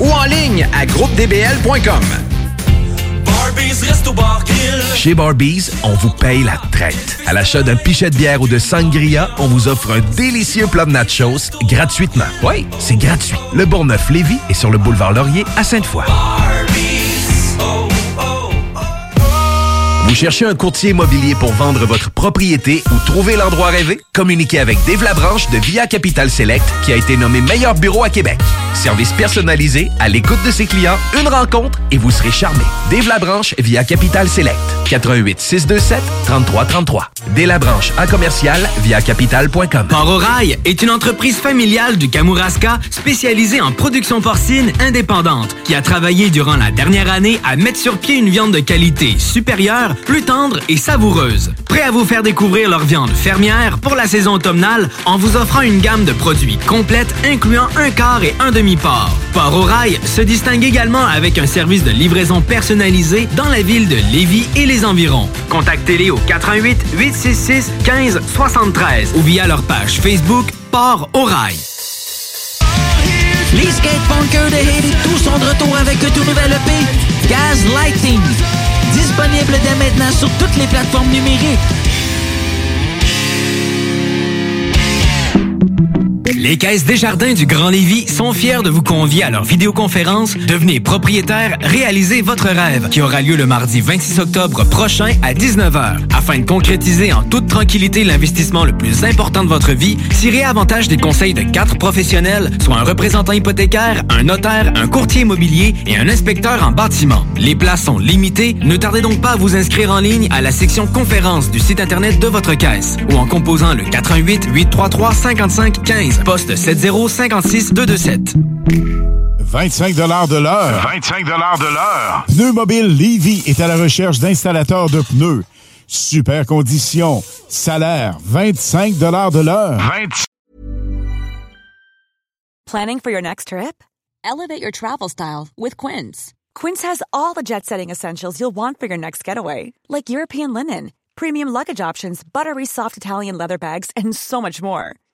ou en ligne à groupedbl.com. Chez Barbies, on vous paye la traite. À l'achat d'un pichet de bière ou de sangria, on vous offre un délicieux plat de nachos gratuitement. Oui, c'est gratuit. Le Bourgneuf-Lévis est sur le boulevard Laurier à Sainte-Foy. Vous cherchez un courtier immobilier pour vendre votre propriété ou trouver l'endroit rêvé? Communiquez avec Dave Labranche de Via Capital Select qui a été nommé meilleur bureau à Québec. Service personnalisé, à l'écoute de ses clients, une rencontre et vous serez charmé. Dave Labranche via Capital Select. 418-627-3333. Dave Labranche en commercial via capital.com. Port au Rail est une entreprise familiale du Kamouraska spécialisée en production porcine indépendante qui a travaillé durant la dernière année à mettre sur pied une viande de qualité supérieure, plus tendre et savoureuse. Prêt à vous faire découvrir leur viande fermière pour la saison automnale en vous offrant une gamme de produits complète incluant un quart et un demi-port. Port au Rail se distingue également avec un service de livraison personnalisé dans la ville de Lévis et les environs. Contactez-les au 418-866-1573 ou via leur page Facebook Port au Rail. Les skatepunkers de Haiti, tous sont de retour avec un tout nouvel EP, Gaz Lighting. Disponible dès maintenant sur toutes les plateformes numériques. Les Caisses Desjardins du Grand Lévis sont fiers de vous convier à leur vidéoconférence « Devenez propriétaire, réalisez votre rêve » qui aura lieu le mardi 26 octobre prochain à 19h. Afin de concrétiser en toute tranquillité l'investissement le plus important de votre vie, tirez avantage des conseils de 4 professionnels, soit un représentant hypothécaire, un notaire, un courtier immobilier et un inspecteur en bâtiment. Les places sont limitées, ne tardez donc pas à vous inscrire en ligne à la section conférence du site internet de votre caisse ou en composant le 418-833-5515. Poste 7056227. 25 $ de l'heure. 25 $ de l'heure. Pneus Mobile Lévis est à la recherche d'installateurs de pneus. Super conditions. Salaire 25 $ de l'heure. Planning for your next trip? Elevate your travel style with Quince. Quince has all the jet-setting essentials you'll want for your next getaway, like European linen, premium luggage options, buttery soft Italian leather bags, and so much more.